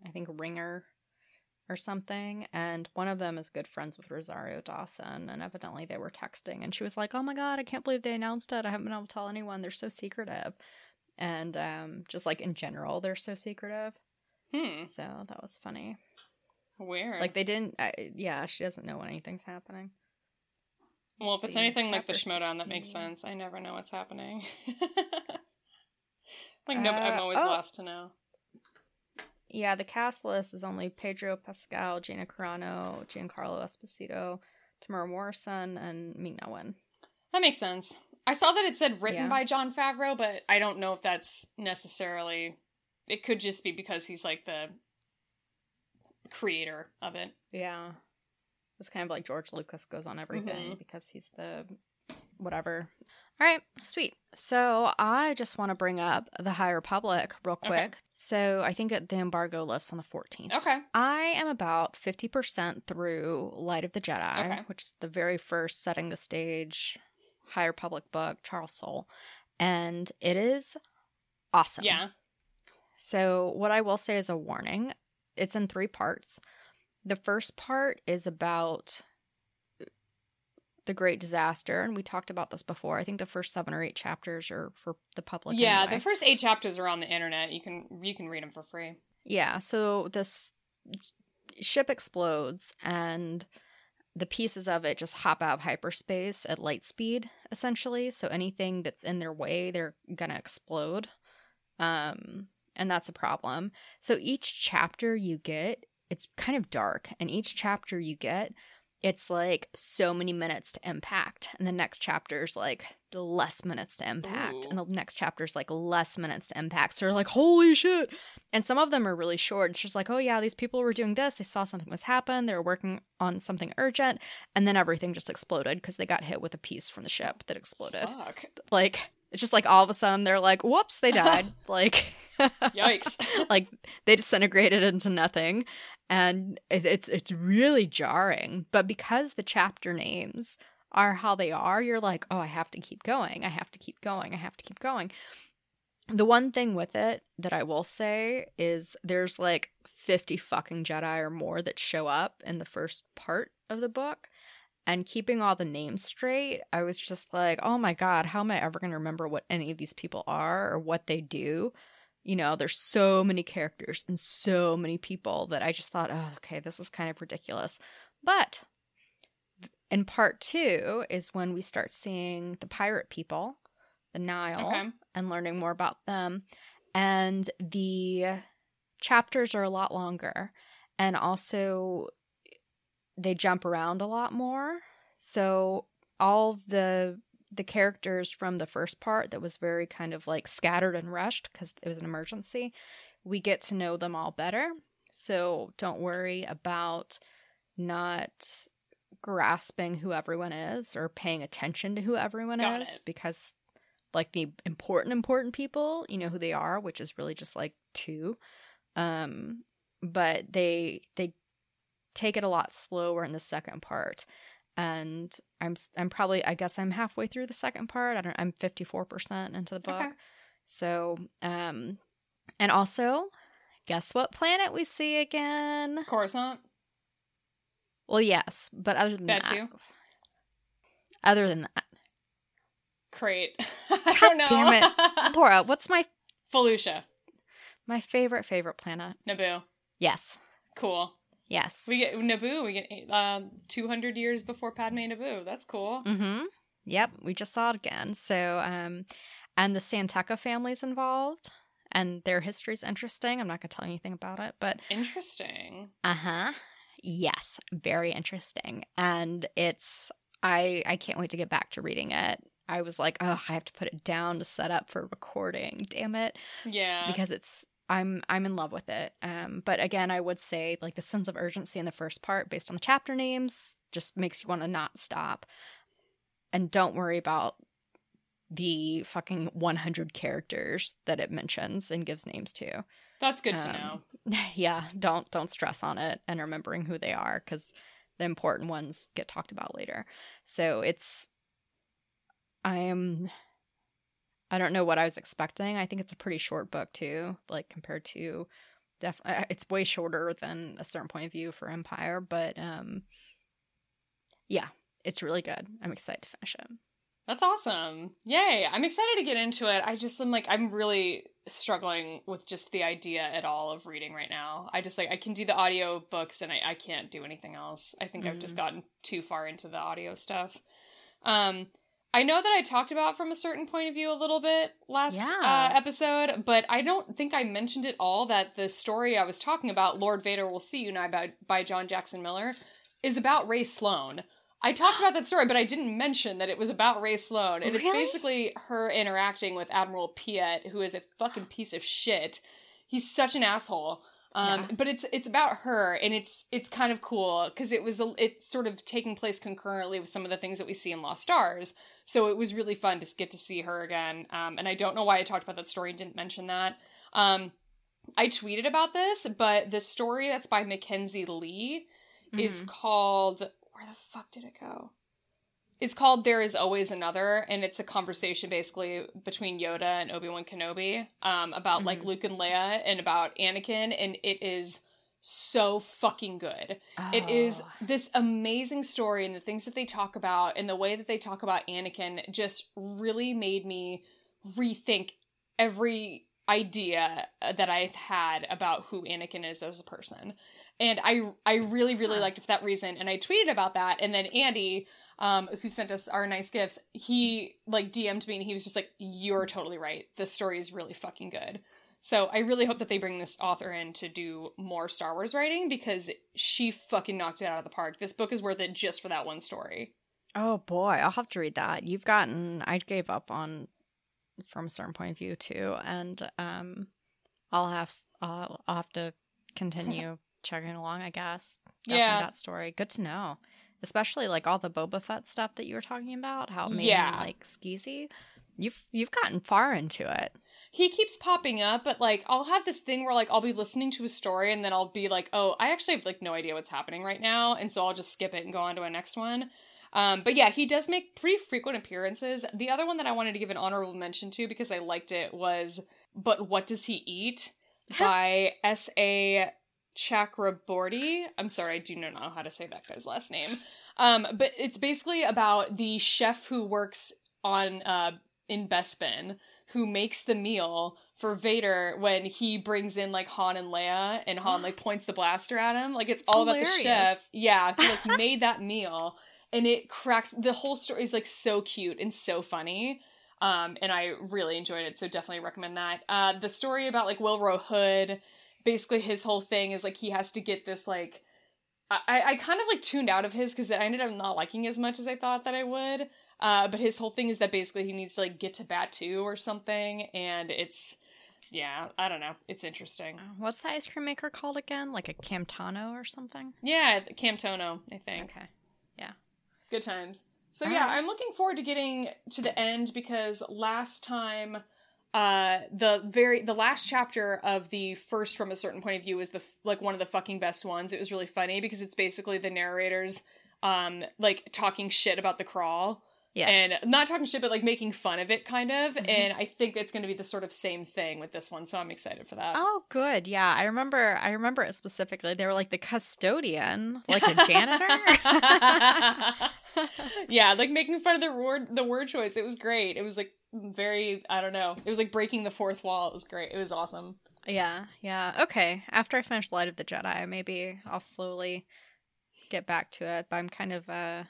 I think, Ringer or something, and one of them is good friends with Rosario Dawson, and evidently they were texting, and she was like, oh my god, I can't believe they announced it, I haven't been able to tell anyone, they're so secretive. And um, just like in general, they're so secretive. Hmm. So that was funny. Weird. Like they didn't, uh, yeah, she doesn't know when anything's happening. Well, if it's anything like the Schmodown, that makes sense. I never know what's happening. Like, no, uh, I'm always oh. lost to know. Yeah, the cast list is only Pedro Pascal, Gina Carano, Giancarlo Esposito, Tamara Morrison, and Ming-Na Wen. That makes sense. I saw that it said written yeah. by Jon Favreau, but I don't know if that's necessarily... It could just be because he's, like, the creator of it. Yeah. It's kind of like George Lucas goes on everything mm-hmm. because he's the whatever. All right, sweet. So I just want to bring up the High Republic real quick. Okay. So I think the embargo lifts on the fourteenth. Okay. I am about fifty percent through Light of the Jedi, okay. which is the very first setting the stage High Republic book, Charles Soule. And it is awesome. Yeah. So what I will say is a warning. It's in three parts. The first part is about the great disaster, and we talked about this before. I think the first seven or eight chapters are for the public. Yeah, anyway. The first eight chapters are on the internet. You can you can read them for free. Yeah, so this ship explodes, and the pieces of it just hop out of hyperspace at light speed, essentially. So anything that's in their way, they're gonna explode, um, and that's a problem. So each chapter you get, it's kind of dark, and each chapter you get, it's like so many minutes to impact, and the next chapter's like less minutes to impact, Ooh. and the next chapter's like less minutes to impact. So you're like, holy shit! And some of them are really short. It's just like, oh yeah, these people were doing this. They saw something was happening. They were working on something urgent, and then everything just exploded because they got hit with a piece from the ship that exploded. Fuck. Like it's just like all of a sudden they're like, whoops, they died. Like, yikes! Like they disintegrated into nothing. And it's it's really jarring, but because the chapter names are how they are, you're like, oh, I have to keep going. I have to keep going. I have to keep going. The one thing with it that I will say is there's like fifty fucking Jedi or more that show up in the first part of the book. And keeping all the names straight, I was just like, oh my God, how am I ever going to remember what any of these people are or what they do? You know, there's so many characters and so many people that I just thought, oh, okay, this is kind of ridiculous. But in part two is when we start seeing the pirate people, the Nile, okay. and learning more about them. And the chapters are a lot longer. And also, they jump around a lot more. So all the... the characters from the first part that was very kind of like scattered and rushed because it was an emergency we get to know them all better. So don't worry about not grasping who everyone is or paying attention to who everyone Got is it. Because like the important, important people, you know who they are, which is really just like two. Um, but they, they take it a lot slower in the second part. And I'm, I'm probably, I guess I'm halfway through the second part. I don't, I'm fifty-four percent into the book. Okay. So, um, and also guess what planet we see again? Coruscant. Well, yes, but other than that, that too. Other than that, great. I don't know. Damn it, Laura. What's my Felucia? My favorite favorite planet, Naboo. Yes. Cool. Yes. We get Naboo. We get um, two hundred years before Padme Naboo. That's cool. Mm-hmm. Yep. We just saw it again. So, um, and the Santeca family's involved, and their history's interesting. I'm not gonna tell you anything about it, but interesting. Uh huh. Yes, very interesting. And it's, I I can't wait to get back to reading it. I was like, oh, I have to put it down to set up for recording. Damn it. Yeah. Because it's, I'm I'm in love with it. Um, but again, I would say like the sense of urgency in the first part based on the chapter names just makes you want to not stop. And don't worry about the fucking one hundred characters that it mentions and gives names to. That's good to um, know. Yeah, don't don't stress on it and remembering who they are because the important ones get talked about later. So it's, I am, I don't know what I was expecting. I think it's a pretty short book too, like compared to, def- it's way shorter than A Certain Point of View for Empire, but um, yeah, it's really good. I'm excited to finish it. That's awesome. Yay. I'm excited to get into it. I just am like, I'm really struggling with just the idea at all of reading right now. I just like, I can do the audio books and I, I can't do anything else. I think mm. I've just gotten too far into the audio stuff. Um, I know that I talked about From a Certain Point of View a little bit last yeah. uh, episode, but I don't think I mentioned at all that the story I was talking about, Lord Vader Will See You Now by, by John Jackson Miller, is about Ray Sloan. I talked about that story, but I didn't mention that it was about Ray Sloan. And really? It's basically her interacting with Admiral Piet, who is a fucking piece of shit. He's such an asshole. Um, yeah. But it's it's about her, and it's it's kind of cool, because it was a, it's sort of taking place concurrently with some of the things that we see in Lost Stars. So it was really fun to get to see her again. Um, and I don't know why I talked about that story and didn't mention that. Um, I tweeted about this, but the story that's by Mackenzie Lee mm-hmm. is called... Where the fuck did it go? It's called There Is Always Another, and it's a conversation basically between Yoda and Obi-Wan Kenobi um, about mm-hmm. like Luke and Leia and about Anakin, and it is so fucking good. Oh. It is this amazing story, and the things that they talk about and the way that they talk about Anakin just really made me rethink every idea that I've had about who Anakin is as a person. And I I really, really liked it for that reason. And I tweeted about that. And then Andy, um, who sent us our nice gifts, he like D M'd me and he was just like, you're totally right. This story is really fucking good. So I really hope that they bring this author in to do more Star Wars writing, because she fucking knocked it out of the park. This book is worth it just for that one story. Oh boy, I'll have to read that. You've gotten, I gave up on From a Certain Point of View too. And um, I'll have, uh, I'll have to continue chugging along, I guess. Definitely yeah, that story. Good to know, especially like all the Boba Fett stuff that you were talking about. How it made yeah. me, like skeezy. You've you've gotten far into it. He keeps popping up, but like I'll have this thing where like I'll be listening to a story and then I'll be like, oh, I actually have like no idea what's happening right now, and so I'll just skip it and go on to a next one. Um, but yeah, he does make pretty frequent appearances. The other one that I wanted to give an honorable mention to because I liked it was "But What Does He Eat?" by S A Chakraborty. I'm sorry, I do not know how to say that guy's last name. Um, but it's basically about the chef who works on uh in Bespin, who makes the meal for Vader when he brings in like Han and Leia, and Han like points the blaster at him. Like it's, it's all hilarious. About the chef. Yeah, he like made that meal, and it cracks. The whole story is like so cute and so funny. Um, and I really enjoyed it, so definitely recommend that. Uh, the story about like Wilro Hood. Basically, his whole thing is, like, he has to get this, like... I, I kind of, like, tuned out of his because I ended up not liking as much as I thought that I would. Uh, but his whole thing is that basically he needs to, like, get to Batuu or something. And it's Yeah, I don't know. It's interesting. What's the ice cream maker called again? Like a Camtano or something? Yeah, Camtono, I think. Okay. Yeah. Good times. So All yeah, right. I'm looking forward to getting to the end, because last time, uh, the very the last chapter of the first From a Certain Point of View was the like one of the fucking best ones. It was really funny because it's basically the narrators, um, like talking shit about the crawl. Yeah. And not talking shit, but like making fun of it, kind of. Mm-hmm. And I think it's going to be the sort of same thing with this one. So I'm excited for that. Oh, good. Yeah. I remember, I remember it specifically. They were like the custodian, like a janitor. Yeah. Like making fun of the word, the word choice. It was great. It was like very, I don't know. It was like breaking the fourth wall. It was great. It was awesome. Yeah. Yeah. Okay. After I finish Light of the Jedi, maybe I'll slowly get back to it. But I'm kind of, uh,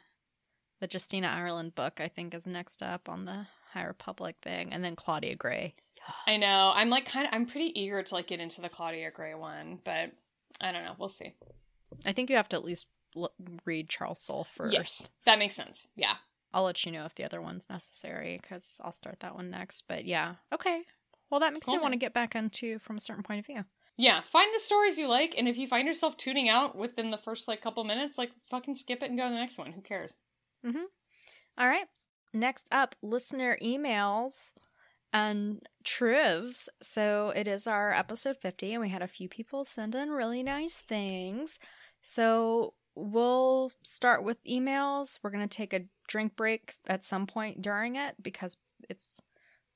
the Justina Ireland book, I think, is next up on the High Republic thing. And then Claudia Gray. Yes. I know. I'm like kind of, I'm pretty eager to like get into the Claudia Gray one, but I don't know. We'll see. I think you have to at least l- read Charles Soule first. Yes, that makes sense. Yeah. I'll let you know if the other one's necessary, because I'll start that one next. But yeah. Okay. Well, that makes cool. me want to get back into From a Certain Point of View. Yeah, find the stories you like, and if you find yourself tuning out within the first like couple minutes, like fucking skip it and go to the next one. Who cares? Mm-hmm. All right. Next up, listener emails and trivs. So it is our episode fifty, and we had a few people send in really nice things. So we'll start with emails. We're going to take a drink break at some point during it, because it's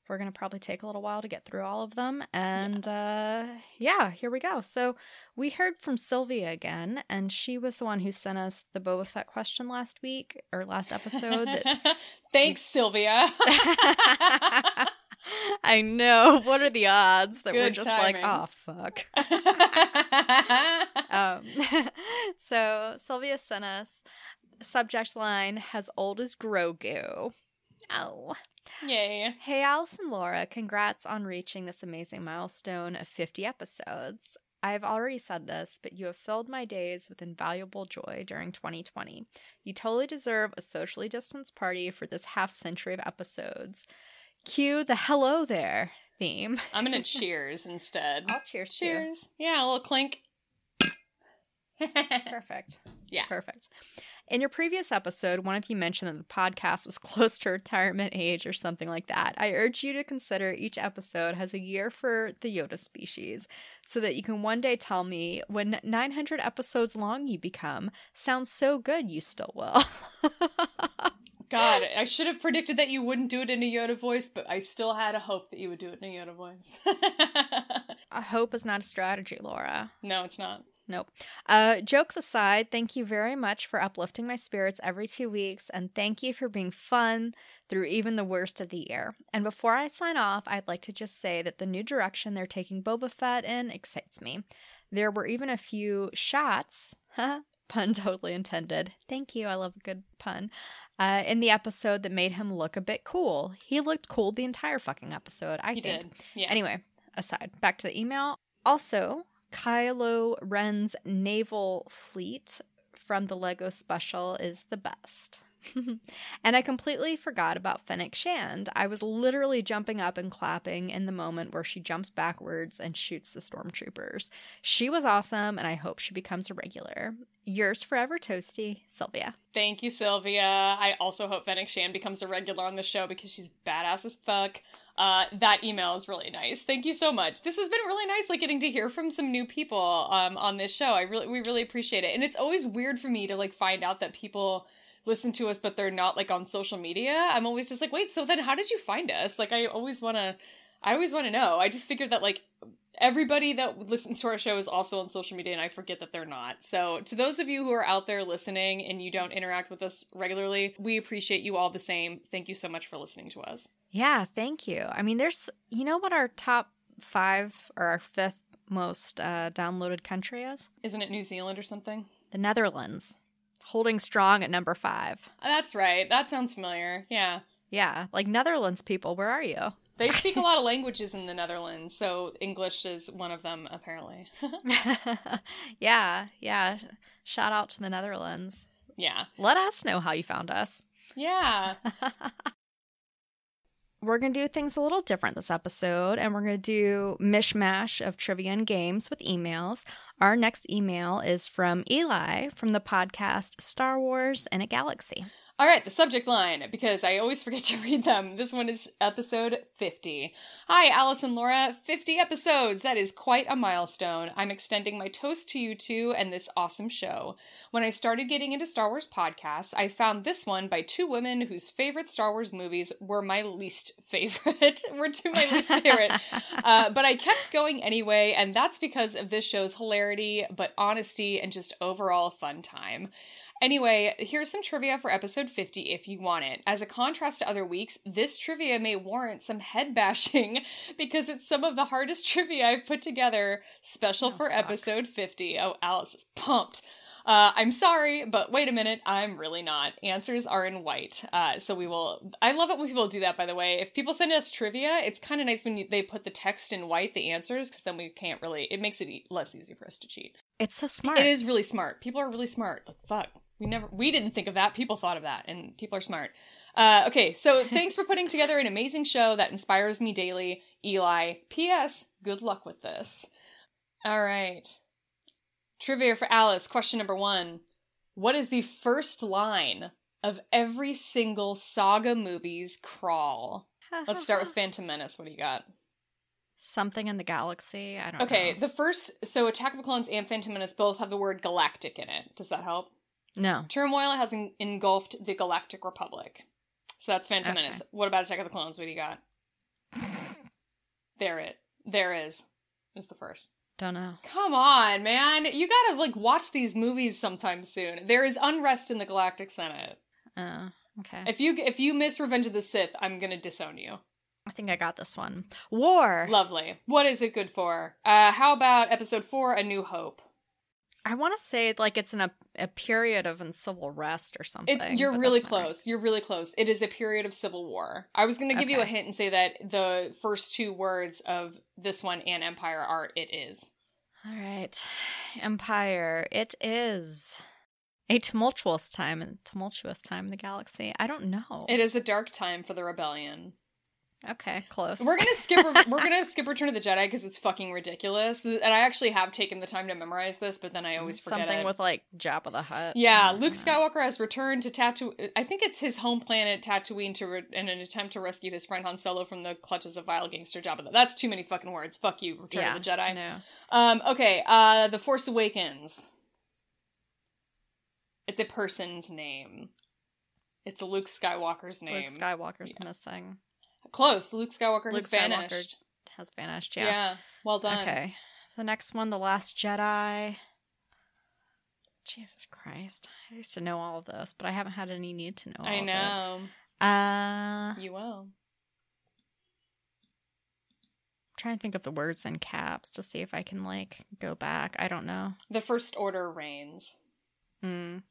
we're going to probably take a little while to get through all of them. And yeah. Uh, yeah, here we go. So we heard from Sylvia again, and she was the one who sent us the Boba Fett question last week or last episode. That Thanks, we- Sylvia. I know. What are the odds that Good we're just timing. like, oh, fuck. um, so Sylvia sent us subject line, as old as Grogu. Oh. Yay. Hey, Alice and Laura, congrats on reaching this amazing milestone of fifty episodes. I've already said this, but you have filled my days with invaluable joy during twenty twenty. You totally deserve a socially distanced party for this half century of episodes. Cue the hello there theme. I'm going to cheers instead. I'll cheers Cheers. Too. Yeah, a little clink. Perfect. Yeah. Perfect. In your previous episode, one of you mentioned that the podcast was close to retirement age or something like that. I urge you to consider each episode has a year for the Yoda species, so that you can one day tell me when nine hundred episodes long you become. Sounds so good, you still will. God, I should have predicted that you wouldn't do it in a Yoda voice, but I still had a hope that you would do it in a Yoda voice. A hope is not a strategy, Laura. No, it's not. Nope. Uh, jokes aside, thank you very much for uplifting my spirits every two weeks, and thank you for being fun through even the worst of the year. And before I sign off, I'd like to just say that the new direction they're taking Boba Fett in excites me. There were even a few shots, pun totally intended. Thank you. I love a good pun. Uh, in the episode that made him look a bit cool. He looked cool the entire fucking episode, I he think. He did. Yeah. Anyway, aside, back to the email. Also, Kylo Ren's naval fleet from the Lego special is the best. And I completely forgot about Fennec Shand. I was literally jumping up and clapping in the moment where she jumps backwards and shoots the stormtroopers. She was awesome, and I hope she becomes a regular. Yours forever, Toasty, Sylvia. Thank you, Sylvia. I also hope Fennec Shand becomes a regular on the show, because she's badass as fuck. Uh, that email is really nice. Thank you so much. This has been really nice, like getting to hear from some new people um, on this show. I really, we really appreciate it. And it's always weird for me to like find out that people listen to us, but they're not like on social media. I'm always just like, wait, so then how did you find us? Like, I always want to, I always want to know. I just figured that like everybody that listens to our show is also on social media, and I forget that they're not. So to those of you who are out there listening and you don't interact with us regularly, we appreciate you all the same. Thank you so much for listening to us. Yeah, thank you. I mean, there's, you know what our top five or our fifth most uh, downloaded country is? Isn't it New Zealand or something? The Netherlands. Holding strong at number five. That's right. That sounds familiar. Yeah. Yeah. Like Netherlands people, where are you? They speak a lot of languages in the Netherlands, so English is one of them, apparently. Yeah, yeah. Shout out to the Netherlands. Yeah. Let us know how you found us. Yeah. we're going to do things a little different this episode, and we're going to do mishmash of trivia and games with emails. Our next email is from Eli from the podcast Star Wars in a Galaxy. All right, the subject line, because I always forget to read them. This one is episode fifty. Hi, Alice and Laura. fifty episodes. That is quite a milestone. I'm extending my toast to you two and this awesome show. When I started getting into Star Wars podcasts, I found this one by two women whose favorite Star Wars movies were my least favorite. were two my least favorite. uh, but I kept going anyway, and that's because of this show's hilarity, but honesty, and just overall fun time. Anyway, here's some trivia for episode fifty if you want it. As a contrast to other weeks, this trivia may warrant some head bashing because it's some of the hardest trivia I've put together, special oh, for fuck. episode fifty. Oh, Alice is pumped. Uh, I'm sorry, but wait a minute, I'm really not. Answers are in white. Uh, so we will, I love it when people do that, by the way. If people send us trivia, it's kind of nice when you, they put the text in white, the answers, because then we can't really, it makes it e- less easy for us to cheat. It's so smart. It is really smart. People are really smart. Like, fuck. We never, we didn't think of that. People thought of that, and people are smart. Uh, okay, so thanks for putting together an amazing show that inspires me daily, Eli. P S. Good luck with this. All right. Trivia for Alice. Question number one. What is the first line of every single saga movie's crawl? Let's start with Phantom Menace. What do you got? Something in the galaxy. I don't okay, know. Okay, the first, so Attack of the Clones and Phantom Menace both have the word galactic in it. Does that help? No. Turmoil has en- engulfed the Galactic Republic. So that's Phantom okay. Menace. What about Attack of the Clones? What do you got? There it. There is. It's the first. Don't know. Come on, man. You gotta, like, watch these movies sometime soon. There is unrest in the Galactic Senate. Oh, uh, okay. If you, if you miss Revenge of the Sith, I'm gonna disown you. I think I got this one. War! Lovely. What is it good for? Uh, how about episode four, A New Hope? I want to say, like, it's in a, a period of civil rest or something. It's, you're really close. Right. You're really close. It is a period of civil war. I was going to give okay. you a hint and say that the first two words of this one and Empire are it is. All right. Empire. It is a tumultuous time, a tumultuous time in the galaxy. I don't know. It is a dark time for the rebellion. Okay, close. We're gonna skip. We're gonna skip Return of the Jedi because it's fucking ridiculous. And I actually have taken the time to memorize this, but then I always forget something it. with like Jabba the Hutt. Yeah, Luke Skywalker has returned to Tatooine. I think it's his home planet Tatooine to re- in an attempt to rescue his friend Han Solo from the clutches of vile gangster Jabba. The- That's too many fucking words. Fuck you, Return yeah, of the Jedi. No. Um. Okay. Uh. The Force Awakens. It's a person's name. It's Luke Skywalker's name. Luke Skywalker's yeah. missing. Close. Luke Skywalker Luke has vanished. Skywalker has vanished, yeah. Yeah, well done. Okay. The next one, The Last Jedi. Jesus Christ. I used to know all of this, but I haven't had any need to know all I know. Of it. Uh, you will. I'm trying to think of the words in caps to see if I can, like, go back. I don't know. The First Order reigns. Mm.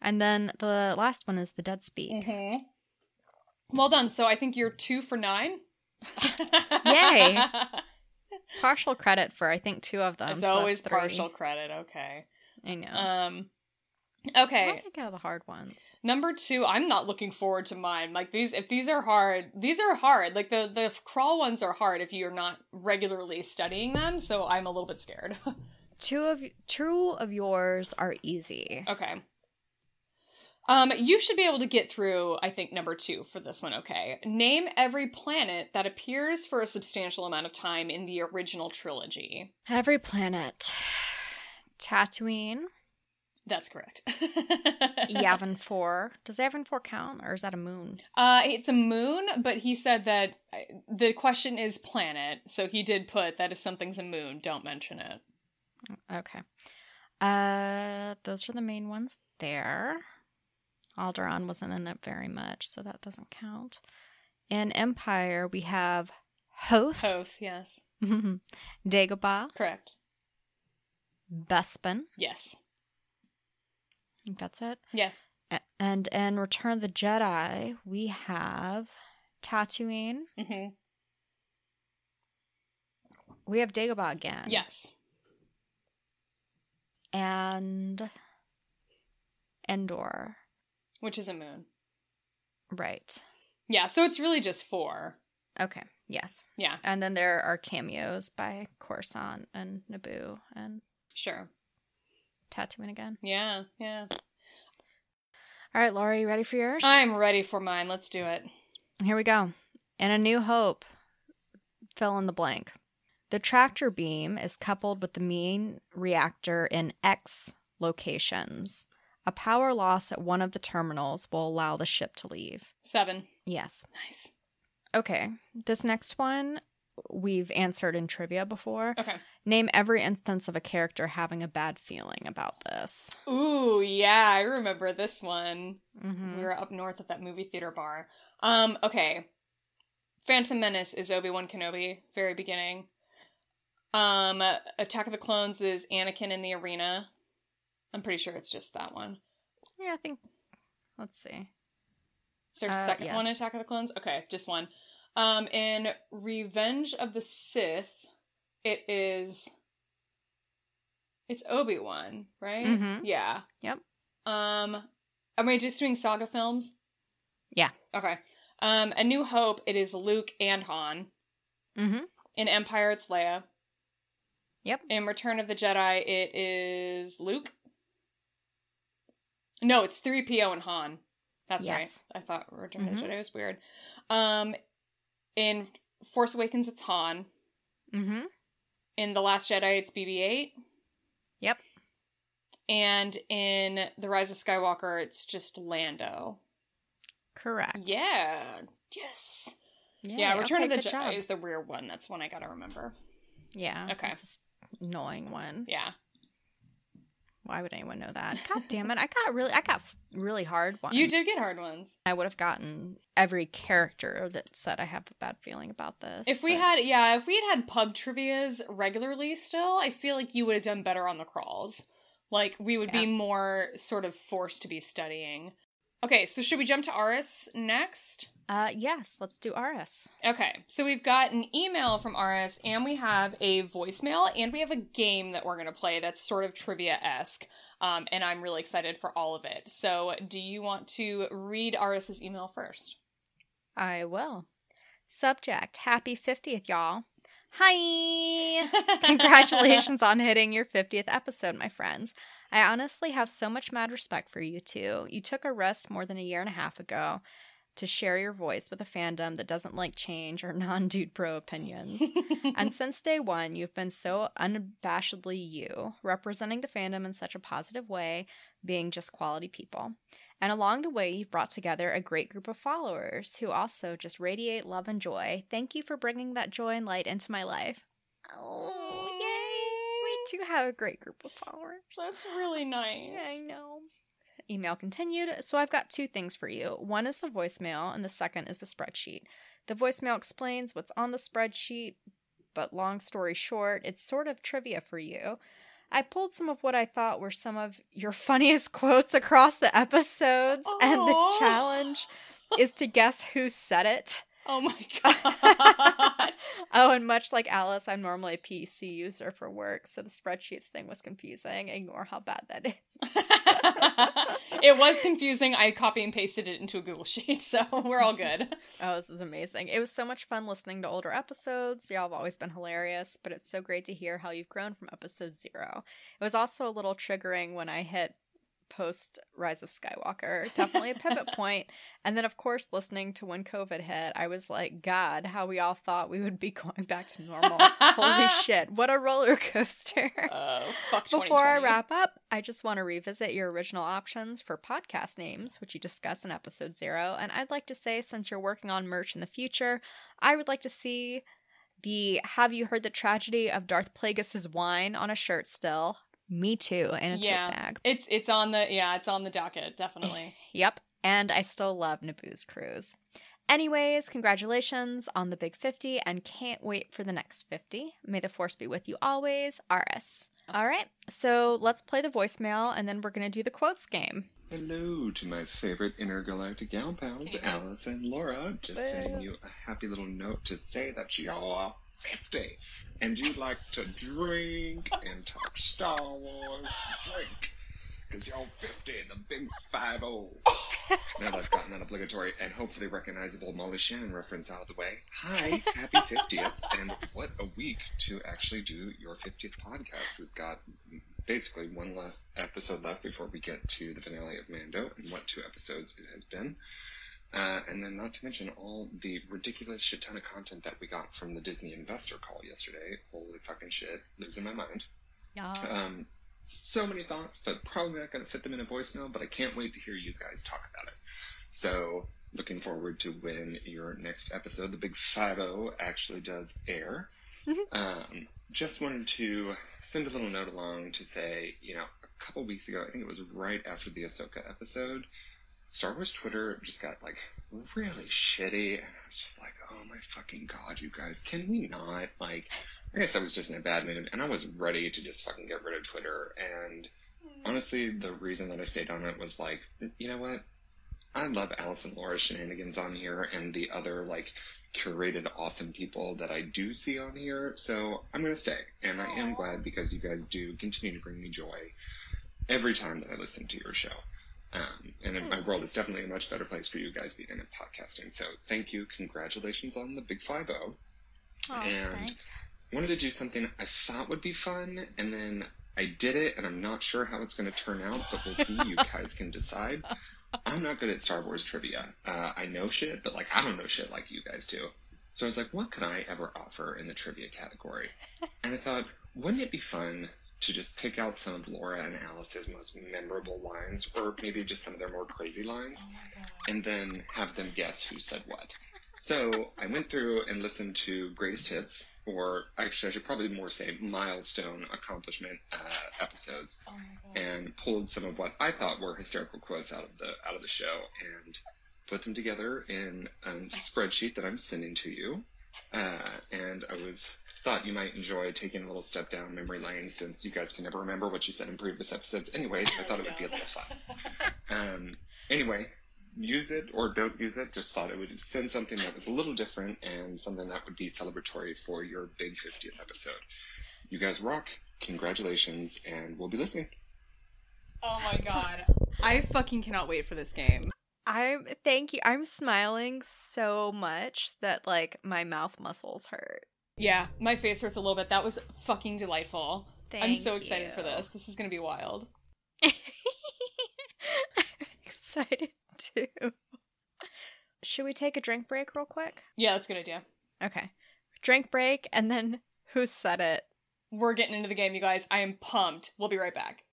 And then the last one is The Dead Speak. Mm-hmm. Well done. So I think you're two for nine. Yay. Partial credit for, I think, two of them. It's so always partial credit. Okay. I know. Um, okay. I want to go the hard ones. Number two, I'm not looking forward to mine. Like, these, if these are hard, these are hard. Like, the, the crawl ones are hard if you're not regularly studying them. So I'm a little bit scared. two of two of yours are easy. Okay. Um, you should be able to get through, I think, number two for this one, okay. Name every planet that appears for a substantial amount of time in the original trilogy. Every planet. Tatooine. That's correct. Yavin four. Does Yavin four count, or is that a moon? Uh, it's a moon, but he said that the question is planet, so he did put that if something's a moon, don't mention it. Okay. Uh, those are the main ones there. Alderaan wasn't in it very much, so that doesn't count. In Empire, we have Hoth. Hoth, yes. Dagobah. Correct. Bespin. Yes. I think that's it. Yeah. A- and in Return of the Jedi, we have Tatooine. Mm-hmm. We have Dagobah again. Yes. And Endor. Which is a moon. Right. Yeah, so it's really just four. Okay. Yes. Yeah. And then there are cameos by Coruscant and Naboo and sure, Tatooine again. Yeah. Yeah. All right, Laura, you ready for yours? I'm ready for mine. Let's do it. Here we go. In A New Hope, fill in the blank. The tractor beam is coupled with the main reactor in X locations. A power loss at one of the terminals will allow the ship to leave. Seven. Yes. Nice. Okay. This next one we've answered in trivia before. Okay. Name every instance of a character having a bad feeling about this. Ooh, yeah. I remember this one. Mm-hmm. We were up north at that movie theater bar. Um, okay. Phantom Menace is Obi-Wan Kenobi. Very beginning. Um, Attack of the Clones is Anakin in the arena. I'm pretty sure it's just that one. Yeah, I think. Let's see. Is there a uh, second yes. one in Attack of the Clones? Okay, just one. Um, in Revenge of the Sith, it is... It's Obi-Wan, right? Mm-hmm. Yeah. Yep. Um, am I just doing saga films? Yeah. Okay. Um, A New Hope, it is Luke and Han. Mm-hmm. In Empire, it's Leia. Yep. In Return of the Jedi, it is Luke. No, it's three P O and Han. That's yes. right. I thought Return mm-hmm. of the Jedi was weird. Um, in Force Awakens, it's Han. Mm-hmm. In The Last Jedi, it's B B eight. Yep. And in The Rise of Skywalker, it's just Lando. Correct. Yeah. Yes. Yeah, yeah Return okay, of the Jedi job. Is the weird one. That's one I gotta remember. Yeah. Okay. That's an annoying one. Yeah. Why would anyone know that? God damn it. I got really I got really hard ones. You did get hard ones. I would have gotten every character that said I have a bad feeling about this. If we but... had, yeah, if we had had pub trivias regularly still, I feel like you would have done better on the crawls. Like, we would yeah. be more sort of forced to be studying. Okay, so should we jump to Aris next? Uh, yes, let's do Aris. Okay, so we've got an email from Aris, and we have a voicemail, and we have a game that we're going to play that's sort of trivia-esque, um, and I'm really excited for all of it. So do you want to read Aris's email first? I will. Subject, happy fiftieth, y'all. Hi! Congratulations on hitting your fiftieth episode, my friends. I honestly have so much mad respect for you two. You took a rest more than a year and a half ago to share your voice with a fandom that doesn't like change or non-dude pro opinions. And since day one, you've been so unabashedly you, representing the fandom in such a positive way, being just quality people. And along the way, you've brought together a great group of followers who also just radiate love and joy. Thank you for bringing that joy and light into my life. Oh, yay! To have a great group of followers. That's really nice. I know. Email continued. So I've got two things for you. One is the voicemail, and the second is the spreadsheet. The voicemail explains what's on the spreadsheet, but long story short, it's sort of trivia for you. I pulled some of what I thought were some of your funniest quotes across the episodes, aww. And the challenge is to guess who said it. Oh my god. Oh, and much like Alice, I'm normally a P C user for work, so the spreadsheets thing was confusing. Ignore how bad that is. It was confusing. I copy and pasted it into a Google Sheet, so we're all good. Oh, this is amazing. It was so much fun listening to older episodes. Y'all have always been hilarious, but it's so great to hear how you've grown from episode zero. It was also a little triggering when I hit post Rise of Skywalker, definitely a pivot point. And then, of course, listening to when COVID hit, I was like, God, how we all thought we would be going back to normal. Holy shit, what a roller coaster. Uh, fuck twenty twenty. Before I wrap up, I just want to revisit your original options for podcast names, which you discuss in episode zero. And I'd like to say, since you're working on merch in the future, I would like to see the Have You Heard the Tragedy of Darth Plagueis' Wine on a shirt still. Me too, in a yeah, tote bag. It's it's on the yeah, it's on the docket, definitely. Yep. And I still love Naboo's cruise. Anyways, congratulations on the big fifty and can't wait for the next fifty. May the force be with you always, Aris. All right. So let's play the voicemail and then we're gonna do the quotes game. Hello to my favorite intergalactic gal pals, Alice and Laura. Just Hello. Sending you a happy little note to say that y'all are fifty. And you like to drink and talk Star Wars, drink. because you're fifty, the big five oh. Now that I've gotten that obligatory and hopefully recognizable Molly Shannon reference out of the way, hi, happy fiftieth, and what a week to actually do your fiftieth podcast. We've got basically one left episode left before we get to the finale of Mando, and what two episodes it has been. Uh, and then not to mention all the ridiculous shit ton of content that we got from the Disney investor call yesterday. Holy fucking shit. Losing my mind. Yes. Um, so many thoughts, but probably not going to fit them in a voicemail, but I can't wait to hear you guys talk about it. So looking forward to when your next episode, the Big five oh, actually does air. Mm-hmm. Um, just wanted to send a little note along to say, you know, a couple weeks ago, I think it was right after the Ahsoka episode, Star Wars Twitter just got, like, really shitty, and I was just like, oh my fucking god, you guys, can we not? Like, I guess I was just in a bad mood, and I was ready to just fucking get rid of Twitter, and honestly, the reason that I stayed on it was like, you know what? I love Alice and Laura shenanigans on here, and the other, like, curated awesome people that I do see on here, so I'm gonna stay, and I am glad because you guys do continue to bring me joy every time that I listen to your show. Um, and my world is definitely a much better place for you guys being in podcasting. So thank you. Congratulations on the Big five oh. Oh, and thanks. Wanted to do something I thought would be fun, and then I did it, and I'm not sure how it's going to turn out, but we'll see. You guys can decide. I'm not good at Star Wars trivia. Uh, I know shit, but, like, I don't know shit like you guys do. So I was like, what could I ever offer in the trivia category? And I thought, wouldn't it be fun to just pick out some of Laura and Alice's most memorable lines, or maybe just some of their more crazy lines, oh and then have them guess who said what. So I went through and listened to Greatest Hits, or actually I should probably more say milestone accomplishment uh, episodes, oh and pulled some of what I thought were hysterical quotes out of the out of the show and put them together in a spreadsheet that I'm sending to you. Uh, and I was thought you might enjoy taking a little step down memory lane since you guys can never remember what you said in previous episodes. Anyways, I thought it would be a little fun. Um, anyway, use it or don't use it. Just thought it would send something that was a little different and something that would be celebratory for your big fiftieth episode. You guys rock. Congratulations, and we'll be listening. Oh my god. I fucking cannot wait for this game. I'm thank you. I'm smiling so much that, like, my mouth muscles hurt. Yeah, my face hurts a little bit. That was fucking delightful. Thank you. I'm so excited you. for this. This is going to be wild. I'm excited too. Should we take a drink break real quick? Yeah, that's a good idea. Okay. Drink break and then who said it? We're getting into the game, you guys. I am pumped. We'll be right back.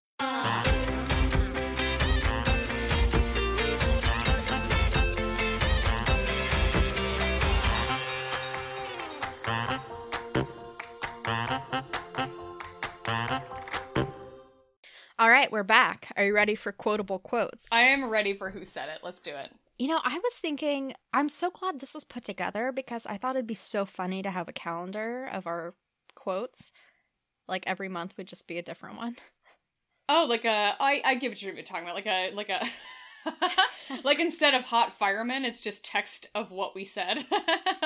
All right, we're back. Are you ready for quotable quotes? I am ready for who said it. Let's do it. You know, I was thinking, I'm so glad this is put together because I thought it'd be so funny to have a calendar of our quotes. Like every month would just be a different one. Oh, like a, I, I get what you're talking about. Like a, like a, like instead of hot firemen, it's just text of what we said.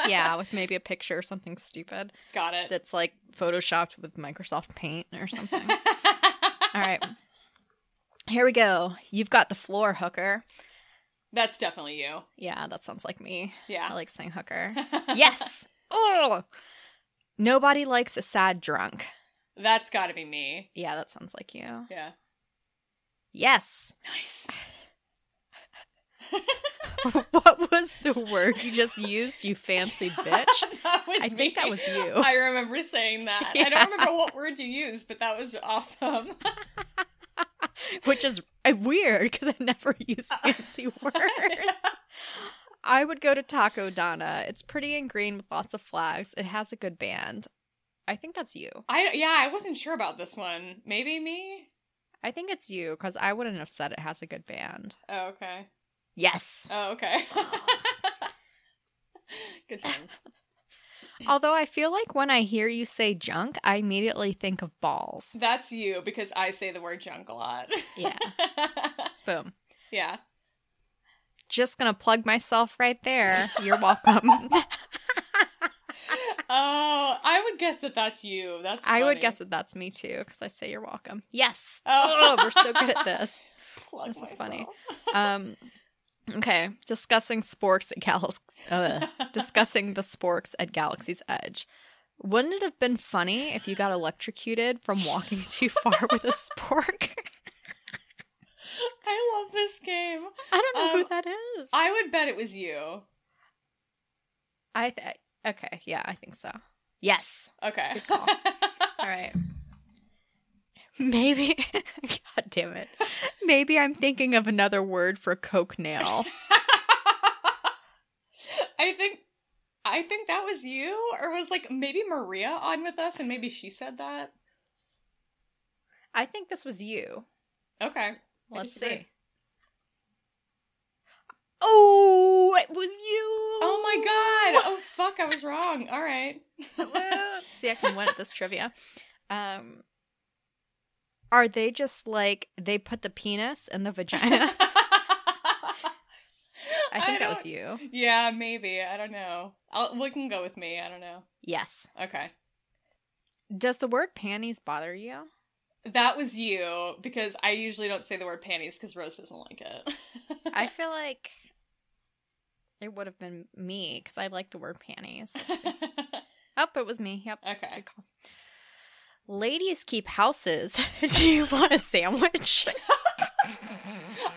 Yeah, with maybe a picture or something stupid. Got it. That's like photoshopped with Microsoft Paint or something. All right. Here we go. You've got the floor, hooker. That's definitely you. Yeah, that sounds like me. Yeah. I like saying hooker. Yes! Oh! Nobody likes a sad drunk. That's gotta be me. Yeah, that sounds like you. Yeah. Yes. Nice. What was the word you just used, you fancy bitch? That was I me. think that was you. I remember saying that. Yeah. I don't remember what word you used, but that was awesome. Which is weird because I never use fancy words. I would go to Taco Donna. It's pretty and green with lots of flags. It has a good band. I think that's you. I yeah, I wasn't sure about this one. Maybe me? I think it's you because I wouldn't have said it has a good band. Oh, okay. Yes. Oh, okay. Good times. Although I feel like when I hear you say junk, I immediately think of balls. That's you, because I say the word junk a lot. Yeah. Boom. Yeah. Just gonna plug myself right there. You're welcome. Oh, I would guess that that's you. That's funny. I would guess that that's me too, because I say you're welcome. Yes. Oh, oh we're so good at this. Plug this myself. Is funny. Um, okay, discussing sporks at Galaxy. Uh, discussing the sporks at Galaxy's Edge. Wouldn't it have been funny if you got electrocuted from walking too far with a spork? I love this game. I don't know um, who that is. I would bet it was you. I th- okay, yeah, I think so. Yes. Okay. Good call. All right. Maybe, God damn it. Maybe I'm thinking of another word for coke nail. I think, I think that was you, or was like maybe Maria on with us, and maybe she said that. I think this was you. Okay. Let's see. Oh, it was you! Oh my god! Oh fuck, I was wrong. All right. See, I can win at this trivia. Um, are they just like, they put the penis in the vagina? I think I that was you. Yeah, maybe. I don't know. I'll, we can go with me. I don't know. Yes. Okay. Does the word panties bother you? That was you, because I usually don't say the word panties because Rose doesn't like it. I feel like it would have been me, because I like the word panties. Oh, it was me. Yep. Okay. Good call. Ladies keep houses. Do you want a sandwich?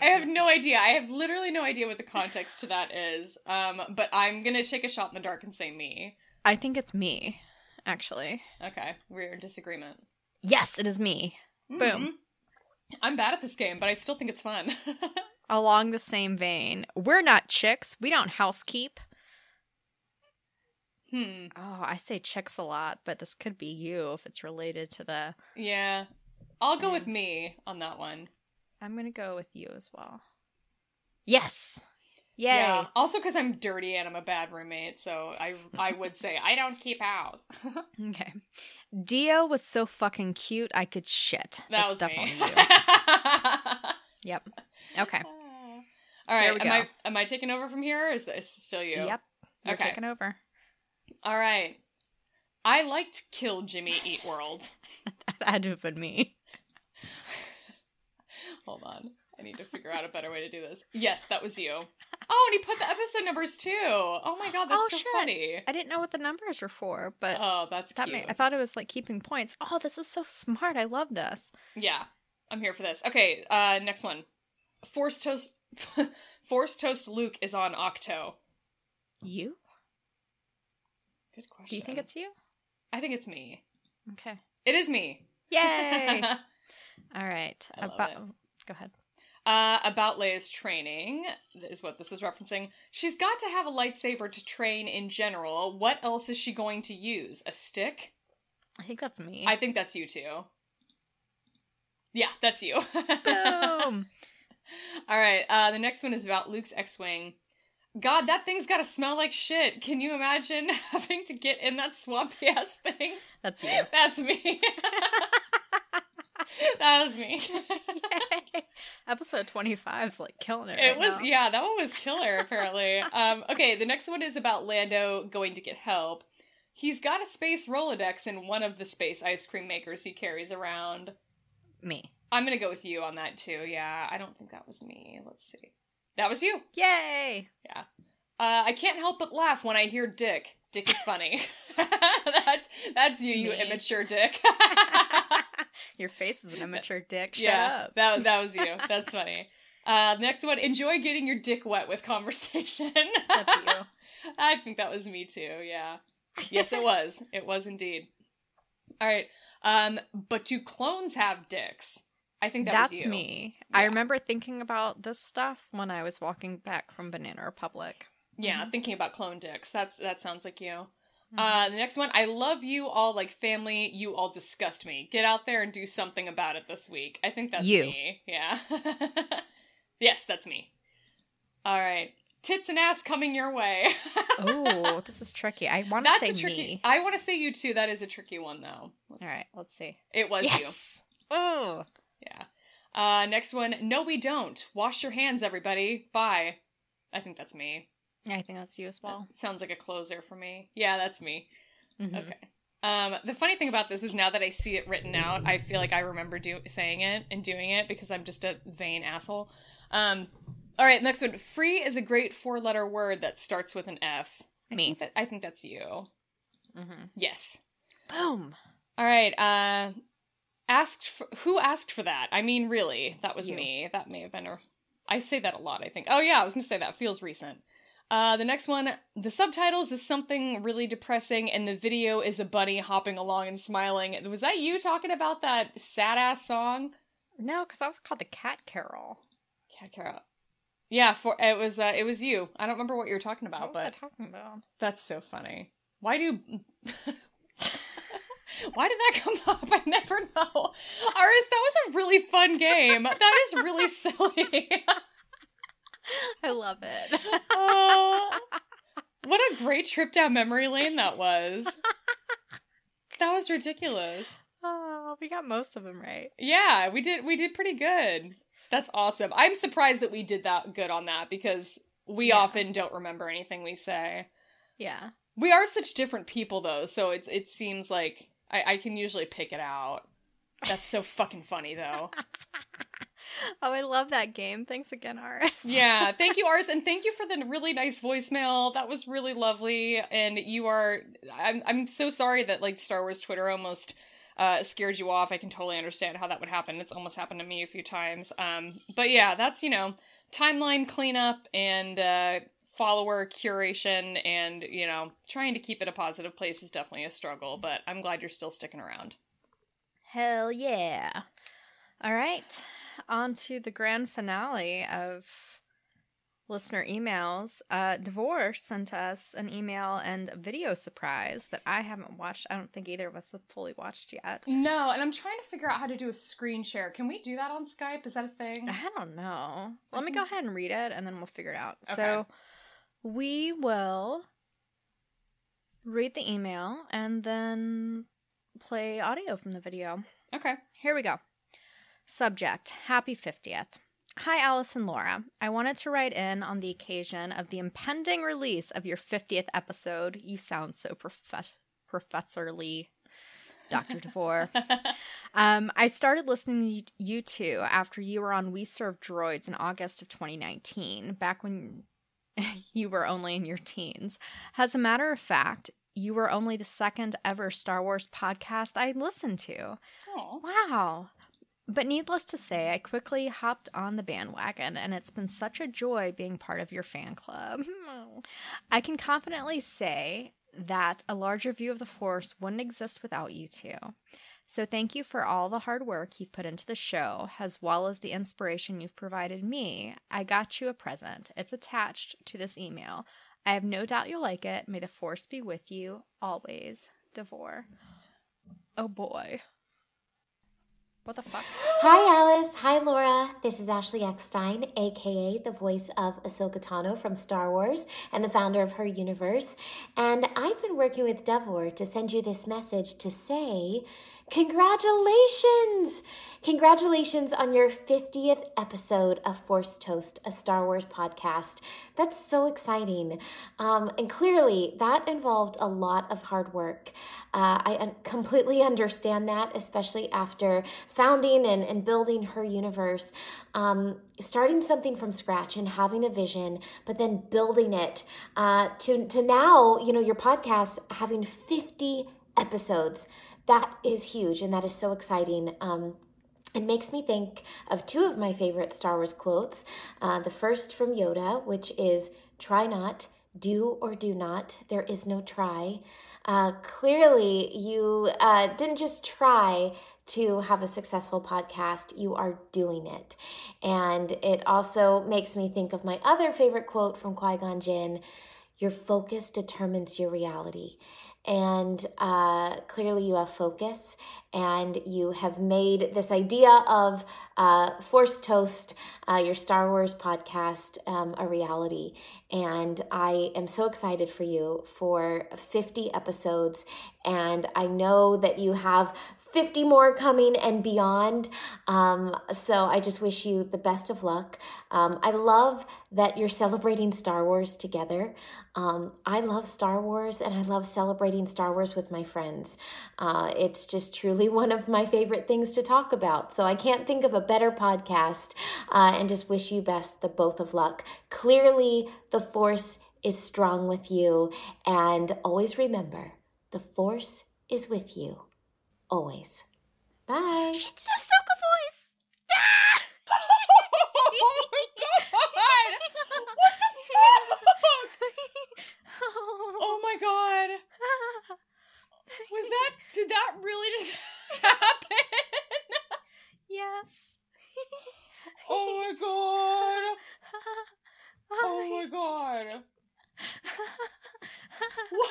I have no idea. I have literally no idea what the context to that is, um, but I'm going to shake a shot in the dark and say me. I think it's me, actually. Okay. We're in disagreement. Yes, it is me. Mm-hmm. Boom. I'm bad at this game, but I still think it's fun. Along the same vein, we're not chicks. We don't housekeep. Hmm. Oh, I say chicks a lot, but this could be you if it's related to the... Yeah. I'll go um, with me on that one. I'm going to go with you as well. Yes. Yay. Yeah. Also because I'm dirty and I'm a bad roommate, so I I would say I don't keep house. Okay. Dio was so fucking cute, I could shit. That That's was definitely me. You. Yep. Okay. All right. There we am go. I am I taking over from here? Or is this still you? Yep. You're okay. Taking over. All right. I liked Kill Jimmy Eat World. That had to have been me. Hold on. I need to figure out a better way to do this. Yes, that was you. Oh, and he put the episode numbers too. Oh my god, that's oh, so shit. funny. I didn't know what the numbers were for, but oh, that's that cute. Made, I thought it was like keeping points. Oh, this is so smart. I love this. Yeah, I'm here for this. Okay, uh, next one. Force Toast. Force Toast Luke is on Octo. You? Good question. Do you think it's you? I think it's me. Okay. It is me. Yay! All right. I love About- it. Go ahead. Uh, about Leia's training is what this is referencing. She's got to have a lightsaber to train in general. What else is she going to use? A stick? I think that's me. I think that's you too. Yeah, that's you. Boom. All right. Uh, the next one is about Luke's X-Wing. God, that thing's got to smell like shit. Can you imagine having to get in that swampy ass thing? That's you. That's me. That was me. Yay. Episode twenty-five is like killing it. It right was, now. Yeah, that one was killer apparently. um, okay, the next one is about Lando going to get help. He's got a space Rolodex in one of the space ice cream makers he carries around. Me. I'm gonna go with you on that too. Yeah, I don't think that was me. Let's see. That was you. Yay. Yeah. Uh, I can't help but laugh when I hear Dick. Dick is funny. that's that's you, me. You immature dick. Your face is an immature dick. Shut yeah, up. That, that was you. That's funny. Uh, next one, enjoy getting your dick wet with conversation. That's you. I think that was me too, yeah. Yes, it was. It was indeed. All right. Um, but do clones have dicks? I think that That's was you. That's me. Yeah. I remember thinking about this stuff when I was walking back from Banana Republic. Yeah, mm-hmm. Thinking about clone dicks. That's That sounds like you. Uh, the next one, I love you all like family, you all disgust me. Get out there and do something about it this week. I think that's you. Me. Yeah. Yes, that's me. All right. Tits and ass coming your way. Oh, this is tricky. I want to say a tricky, me. I want to say you too. That is a tricky one though. Let's, all right, let's see. It was yes! you. Oh. Yeah. Uh, next one, no we don't. Wash your hands, everybody. Bye. I think that's me. Yeah, I think that's you as well. That sounds like a closer for me. Yeah, that's me. Mm-hmm. Okay. Um, the funny thing about this is now that I see it written out, I feel like I remember do- saying it and doing it because I'm just a vain asshole. Um, all right, next one. Free is a great four-letter word that starts with an F. I Me. Think that, I think that's you. Mm-hmm. Yes. Boom. All right. Uh, asked for, who asked for that? I mean, really, that was you. Me. That may have been a... I say that a lot, I think. Oh, yeah, I was going to say that. Feels recent. Uh, the next one, the subtitles is something really depressing, and the video is a bunny hopping along and smiling. Was that you talking about that sad-ass song? No, because that was called the Cat Carol. Cat Carol. Yeah, for it was uh, it was you. I don't remember what you were talking about. What was but I talking about? That's so funny. Why do... Why did that come up? I never know. Aris, that was a really fun game. That is really silly. I love it. Oh, what a great trip down memory lane that was. That was ridiculous. Oh, we got most of them right. Yeah, we did. We did pretty good. That's awesome. I'm surprised that we did that good on that because we yeah. often don't remember anything we say. Yeah. We are such different people, though, so it's it seems like... I, I can usually pick it out. That's so fucking funny, though. Oh, I love that game. Thanks again, Aris. Yeah, thank you, Aris, and thank you for the really nice voicemail. That was really lovely, and you are... I'm I'm so sorry that, like, Star Wars Twitter almost uh, scared you off. I can totally understand how that would happen. It's almost happened to me a few times. Um, but yeah, that's, you know, timeline cleanup and... Uh, follower curation and, you know, trying to keep it a positive place is definitely a struggle, but I'm glad you're still sticking around. Hell yeah. All right. On to the grand finale of listener emails. Uh, Devore sent us an email and a video surprise that I haven't watched. I don't think either of us have fully watched yet. No, and I'm trying to figure out how to do a screen share. Can we do that on Skype? Is that a thing? I don't know. Let me go ahead and read it and then we'll figure it out. Okay. So... we will read the email and then play audio from the video. Okay. Here we go. Subject, happy fiftieth. Hi, Alice and Laura. I wanted to write in on the occasion of the impending release of your fiftieth episode. You sound so prof- professorly, Doctor Devore. um, I started listening to you two after you were on We Serve Droids in August of twenty nineteen, back when... you were only in your teens. As a matter of fact, you were only the second ever Star Wars podcast I listened to. Aww. Wow. But needless to say, I quickly hopped on the bandwagon, and it's been such a joy being part of your fan club. I can confidently say that a larger view of the Force wouldn't exist without you two. So thank you for all the hard work you've put into the show, as well as the inspiration you've provided me. I got you a present. It's attached to this email. I have no doubt you'll like it. May the Force be with you always. Devore. Oh boy. What the fuck? Hi, Alice. Hi, Laura. This is Ashley Eckstein, a k a the voice of Ahsoka Tano from Star Wars and the founder of her universe. And I've been working with Devore to send you this message to say... Congratulations! Congratulations on your fiftieth episode of Force Toast, a Star Wars podcast. That's so exciting. Um, and clearly, that involved a lot of hard work. Uh, I un- completely understand that, especially after founding and, and building her universe. Um, starting something from scratch and having a vision, but then building it uh, to, to now, you know, your podcast having fifty episodes. That is huge, and that is so exciting. Um, it makes me think of two of my favorite Star Wars quotes. Uh, the first from Yoda, which is, try not, do or do not, there is no try. Uh, clearly, you uh, didn't just try to have a successful podcast, you are doing it. And it also makes me think of my other favorite quote from Qui-Gon Jinn, your focus determines your reality. And uh, clearly you have focus and you have made this idea of uh, Force Toast, uh, your Star Wars podcast, um, a reality. And I am so excited for you for fifty episodes. And I know that you have fifty more coming and beyond. Um, so I just wish you the best of luck. Um, I love that you're celebrating Star Wars together. Um, I love Star Wars and I love celebrating celebrating Star Wars with my friends. Uh, it's just truly one of my favorite things to talk about. So I can't think of a better podcast, uh, and just wish you best, the both of luck. Clearly, the Force is strong with you. And always remember, the Force is with you. Always. Bye. It's an Ahsoka voice. Ah! Oh my god! What the fuck? Oh my god! Was that? Did that really just happen? Yes. Oh my god! Oh my god! What?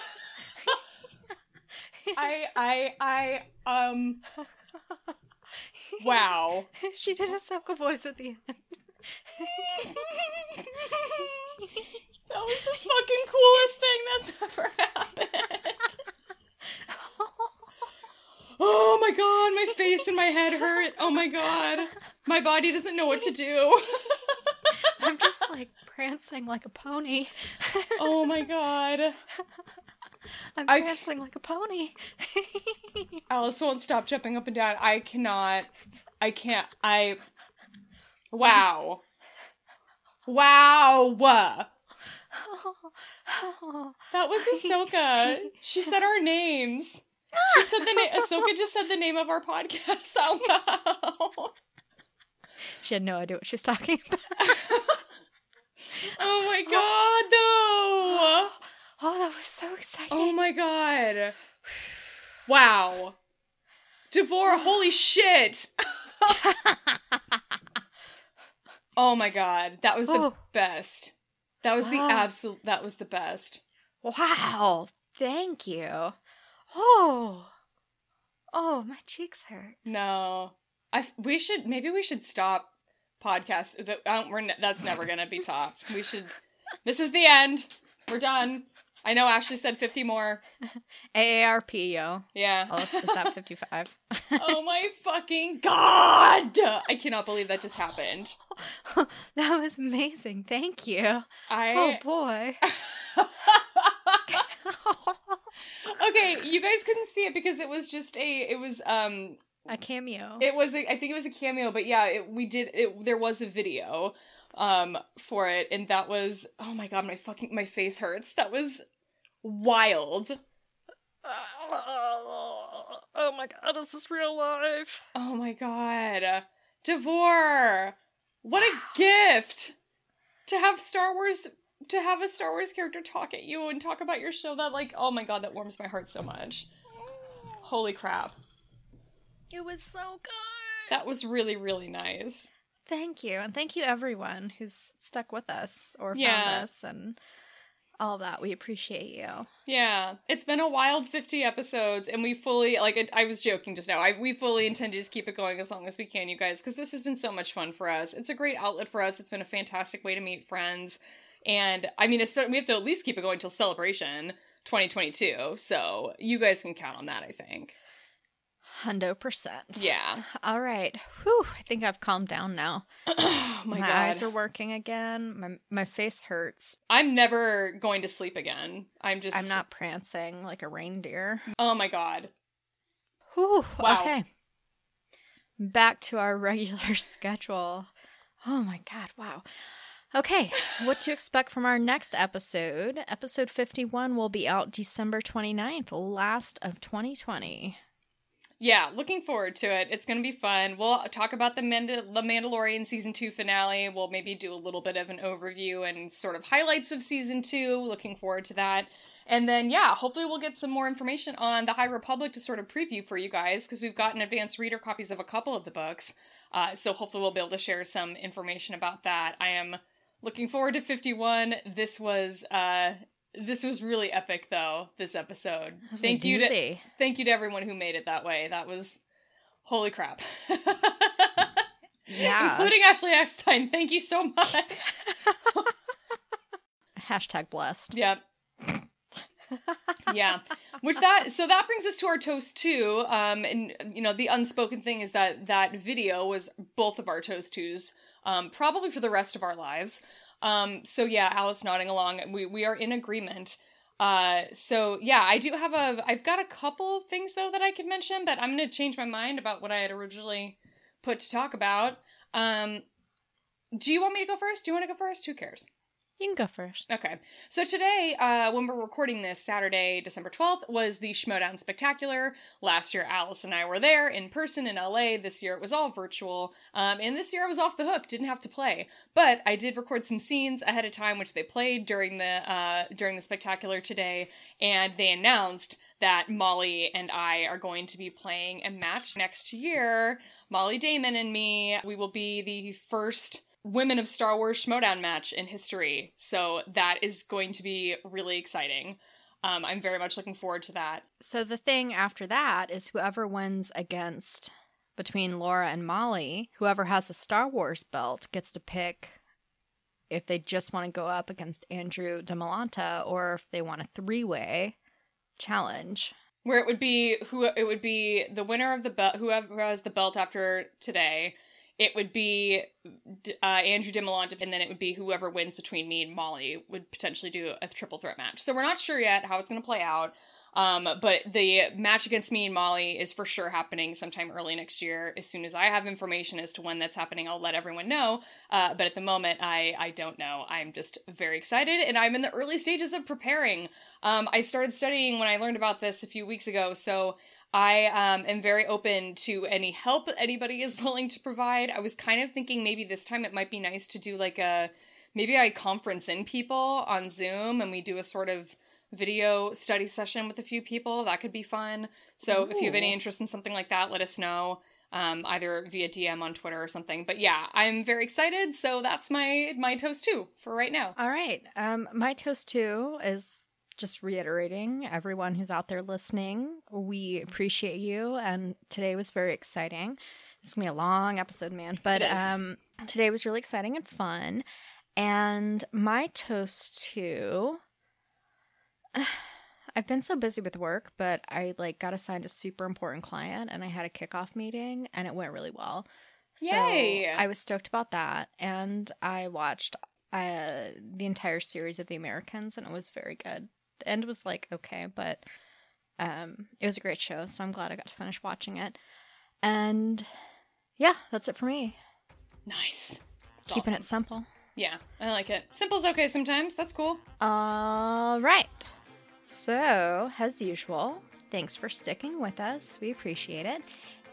I I I um. Wow. She did a Ahsoka voice at the end. That was the fucking coolest thing that's ever happened. Oh my god, my face and my head hurt. Oh my god. My body doesn't know what to do. I'm just like prancing like a pony. Oh my god. I'm dancing I, like a pony. Alice won't stop jumping up and down. I cannot. I can't. I. Wow. Wow. Oh, oh. That was Ahsoka. She said our names. She said the name. Ahsoka just said the name of our podcast out loud. She had no idea what she was talking about. Oh my god, though. Oh, that was so exciting. Oh, my God. Wow. Devora, holy shit. Oh, my God. That was the oh. best. That was the oh. absolute, that was the best. Wow. Thank you. Oh. Oh, my cheeks hurt. No. I, we should, maybe we should stop podcast. I don't, we're, that's never going to be topped. We should, this is the end. We're done. I know Ashley said fifty more. A A R P, yo. Yeah. Oh, it's at fifty-five. Oh my fucking god! I cannot believe that just happened. That was amazing. Thank you. I... Oh boy. Okay, you guys couldn't see it because it was just a, it was, um... a cameo. It was, a, I think it was a cameo, but yeah, it, we did, it, there was a video um for it, and that was, oh my god, my fucking, my face hurts. That was wild. Oh my god, this is real life. Oh my god, Devor, what a gift to have Star Wars, to have a Star Wars character talk at you and talk about your show. That, like, oh my god, that warms my heart so much. Holy crap, it was so good. That was really, really nice. Thank you, and thank you everyone who's stuck with us or yeah. found us and all that. We appreciate you. Yeah, it's been a wild fifty episodes, and we fully, like, I was joking just now, I, we fully intend to just keep it going as long as we can, you guys, because this has been so much fun for us. It's a great outlet for us. It's been a fantastic way to meet friends, and I mean, it's, we have to at least keep it going till Celebration twenty twenty-two, so you guys can count on that, I think. one hundred percent. Yeah. All right. Whew. I think I've calmed down now. Oh my, my God. Eyes are working again. My my face hurts. I'm never going to sleep again. I'm just... I'm not prancing like a reindeer. Oh my God. Whew. Wow. Okay. Back to our regular schedule. Oh my God. Wow. Okay, what to expect from our next episode. Episode fifty-one will be out December twenty-ninth, last of twenty twenty. Yeah, looking forward to it. It's going to be fun. We'll talk about the Mandal- the Mandalorian Season two finale. We'll maybe do a little bit of an overview and sort of highlights of Season two. Looking forward to that. And then, yeah, hopefully we'll get some more information on the High Republic to sort of preview for you guys, because we've gotten advanced reader copies of a couple of the books. Uh, so hopefully we'll be able to share some information about that. I am looking forward to fifty-one. This was... Uh, This was really epic, though, this episode. Thank you to thank you to everyone who made it that way. That was, holy crap. Yeah. Including Ashley Eckstein. Thank you so much. Hashtag blessed. Yeah. Yeah. Which that, so that brings us to our toast, too. Um, and, you know, the unspoken thing is that that video was both of our toast twos, um, probably for the rest of our lives. Um, so yeah, Alice nodding along. We we are in agreement. Uh, so yeah, I do have a, I've got a couple things though that I could mention, but I'm going to change my mind about what I had originally put to talk about. Um, do you want me to go first? Do you want to go first? Who cares? You can go first. Okay. So today, uh, when we're recording this, Saturday, December twelfth, was the Schmodown Spectacular. Last year, Alice and I were there in person in L A. This year, it was all virtual. Um, and this year, I was off the hook. Didn't have to play. But I did record some scenes ahead of time, which they played during the uh, during the Spectacular today. And they announced that Molly and I are going to be playing a match next year. Molly Damon and me. We will be the first Women of Star Wars Schmodown match in history. So that is going to be really exciting. Um, I'm very much looking forward to that. So the thing after that is whoever wins against, between Laura and Molly, whoever has the Star Wars belt gets to pick if they just want to go up against Andrew DiMolanta or if they want a three-way challenge. Where it would be who it would be the winner of the belt, whoever has the belt after today. It would be uh, Andrew DiMolanta, and then it would be whoever wins between me and Molly would potentially do a triple threat match. So we're not sure yet how it's going to play out, um, but the match against me and Molly is for sure happening sometime early next year. As soon as I have information as to when that's happening, I'll let everyone know, uh, but at the moment, I, I don't know. I'm just very excited, and I'm in the early stages of preparing. Um, I started studying when I learned about this a few weeks ago, so I um, am very open to any help anybody is willing to provide. I was kind of thinking maybe this time it might be nice to do like a, maybe I conference in people on Zoom and we do a sort of video study session with a few people. That could be fun. So Ooh. If you have any interest in something like that, let us know, um, either via D M on Twitter or something. But yeah, I'm very excited. So that's my, my toast too for right now. All right. Um, my toast too is... just reiterating, everyone who's out there listening, we appreciate you, and today was very exciting. This is going to be a long episode, man, but um, today was really exciting and fun, and my toast to, uh, I've been so busy with work, but I like got assigned a super important client, and I had a kickoff meeting, and it went really well. Yay! So I was stoked about that, and I watched uh, the entire series of The Americans, and it was very good. The end was like okay, but um it was a great show, so I'm glad I got to finish watching it. And yeah, that's it for me. Nice. That's keeping awesome. It simple. Yeah, I like it. Simple's okay sometimes. That's cool. All right. So, as usual, thanks for sticking with us. We appreciate it.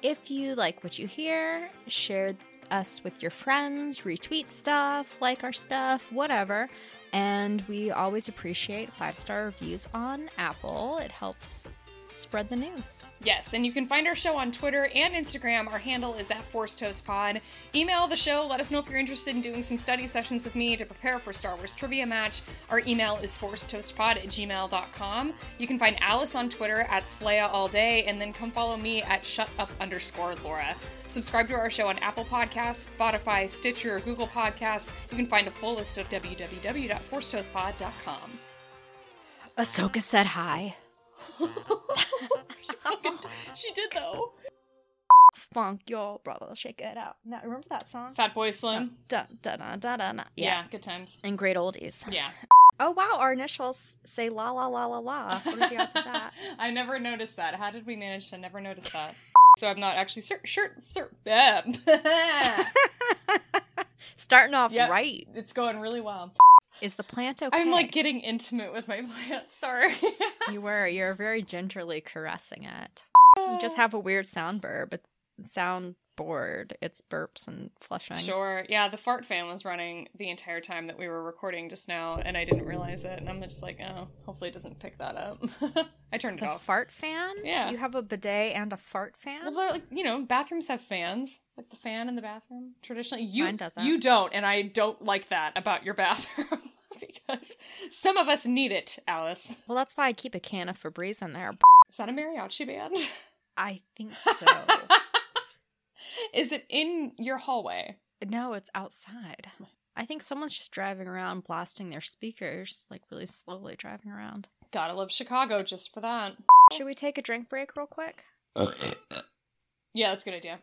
If you like what you hear, share us with your friends, retweet stuff, like our stuff, whatever. And we always appreciate five-star reviews on Apple. It helps spread the news. Yes, and you can find our show on Twitter and Instagram. Our handle is at Force Toast Pod. Email the show. Let us know if you're interested in doing some study sessions with me to prepare for Star Wars Trivia Match. Our email is forcetoastpod at gmail dot com. You can find Alice on Twitter at SleaAllDay, and then come follow me at shutup underscore Laura. Subscribe to our show on Apple Podcasts, Spotify, Stitcher, Google Podcasts. You can find a full list of w w w dot forcetoastpod dot com. Ahsoka said hi. she, fucking, she did though. Funk your brother, shake it out. Now remember that song? Fat Boy Slim. Dun, dun, dun, dun, dun, dun. Yeah. Yeah, good times. And great oldies. Yeah. Oh wow, our initials say la la la la la. What are the odds of that? I never noticed that. How did we manage to never notice that? So I'm not actually sure. Sure, sure. Starting off yep. Right. It's going really well. Is the plant okay? I'm like getting intimate with my plant. Sorry. You were. You're very gingerly caressing it. You just have a weird sound burp. Soundboard. It's burps and flushing. Sure. Yeah. The fart fan was running the entire time that we were recording just now, and I didn't realize it. And I'm just like, oh, hopefully it doesn't pick that up. I turned it the off. Fart fan? Yeah. You have a bidet and a fart fan? Well, like, you know, bathrooms have fans. Like the fan in the bathroom, traditionally. You, Mine doesn't. You don't, and I don't like that about your bathroom because some of us need it, Alice. Well, that's why I keep a can of Febreze in there. Is that a mariachi band? I think so. Is it in your hallway? No, it's outside. I think someone's just driving around blasting their speakers, like really slowly driving around. Gotta love Chicago just for that. Should we take a drink break real quick? Yeah, that's a good idea.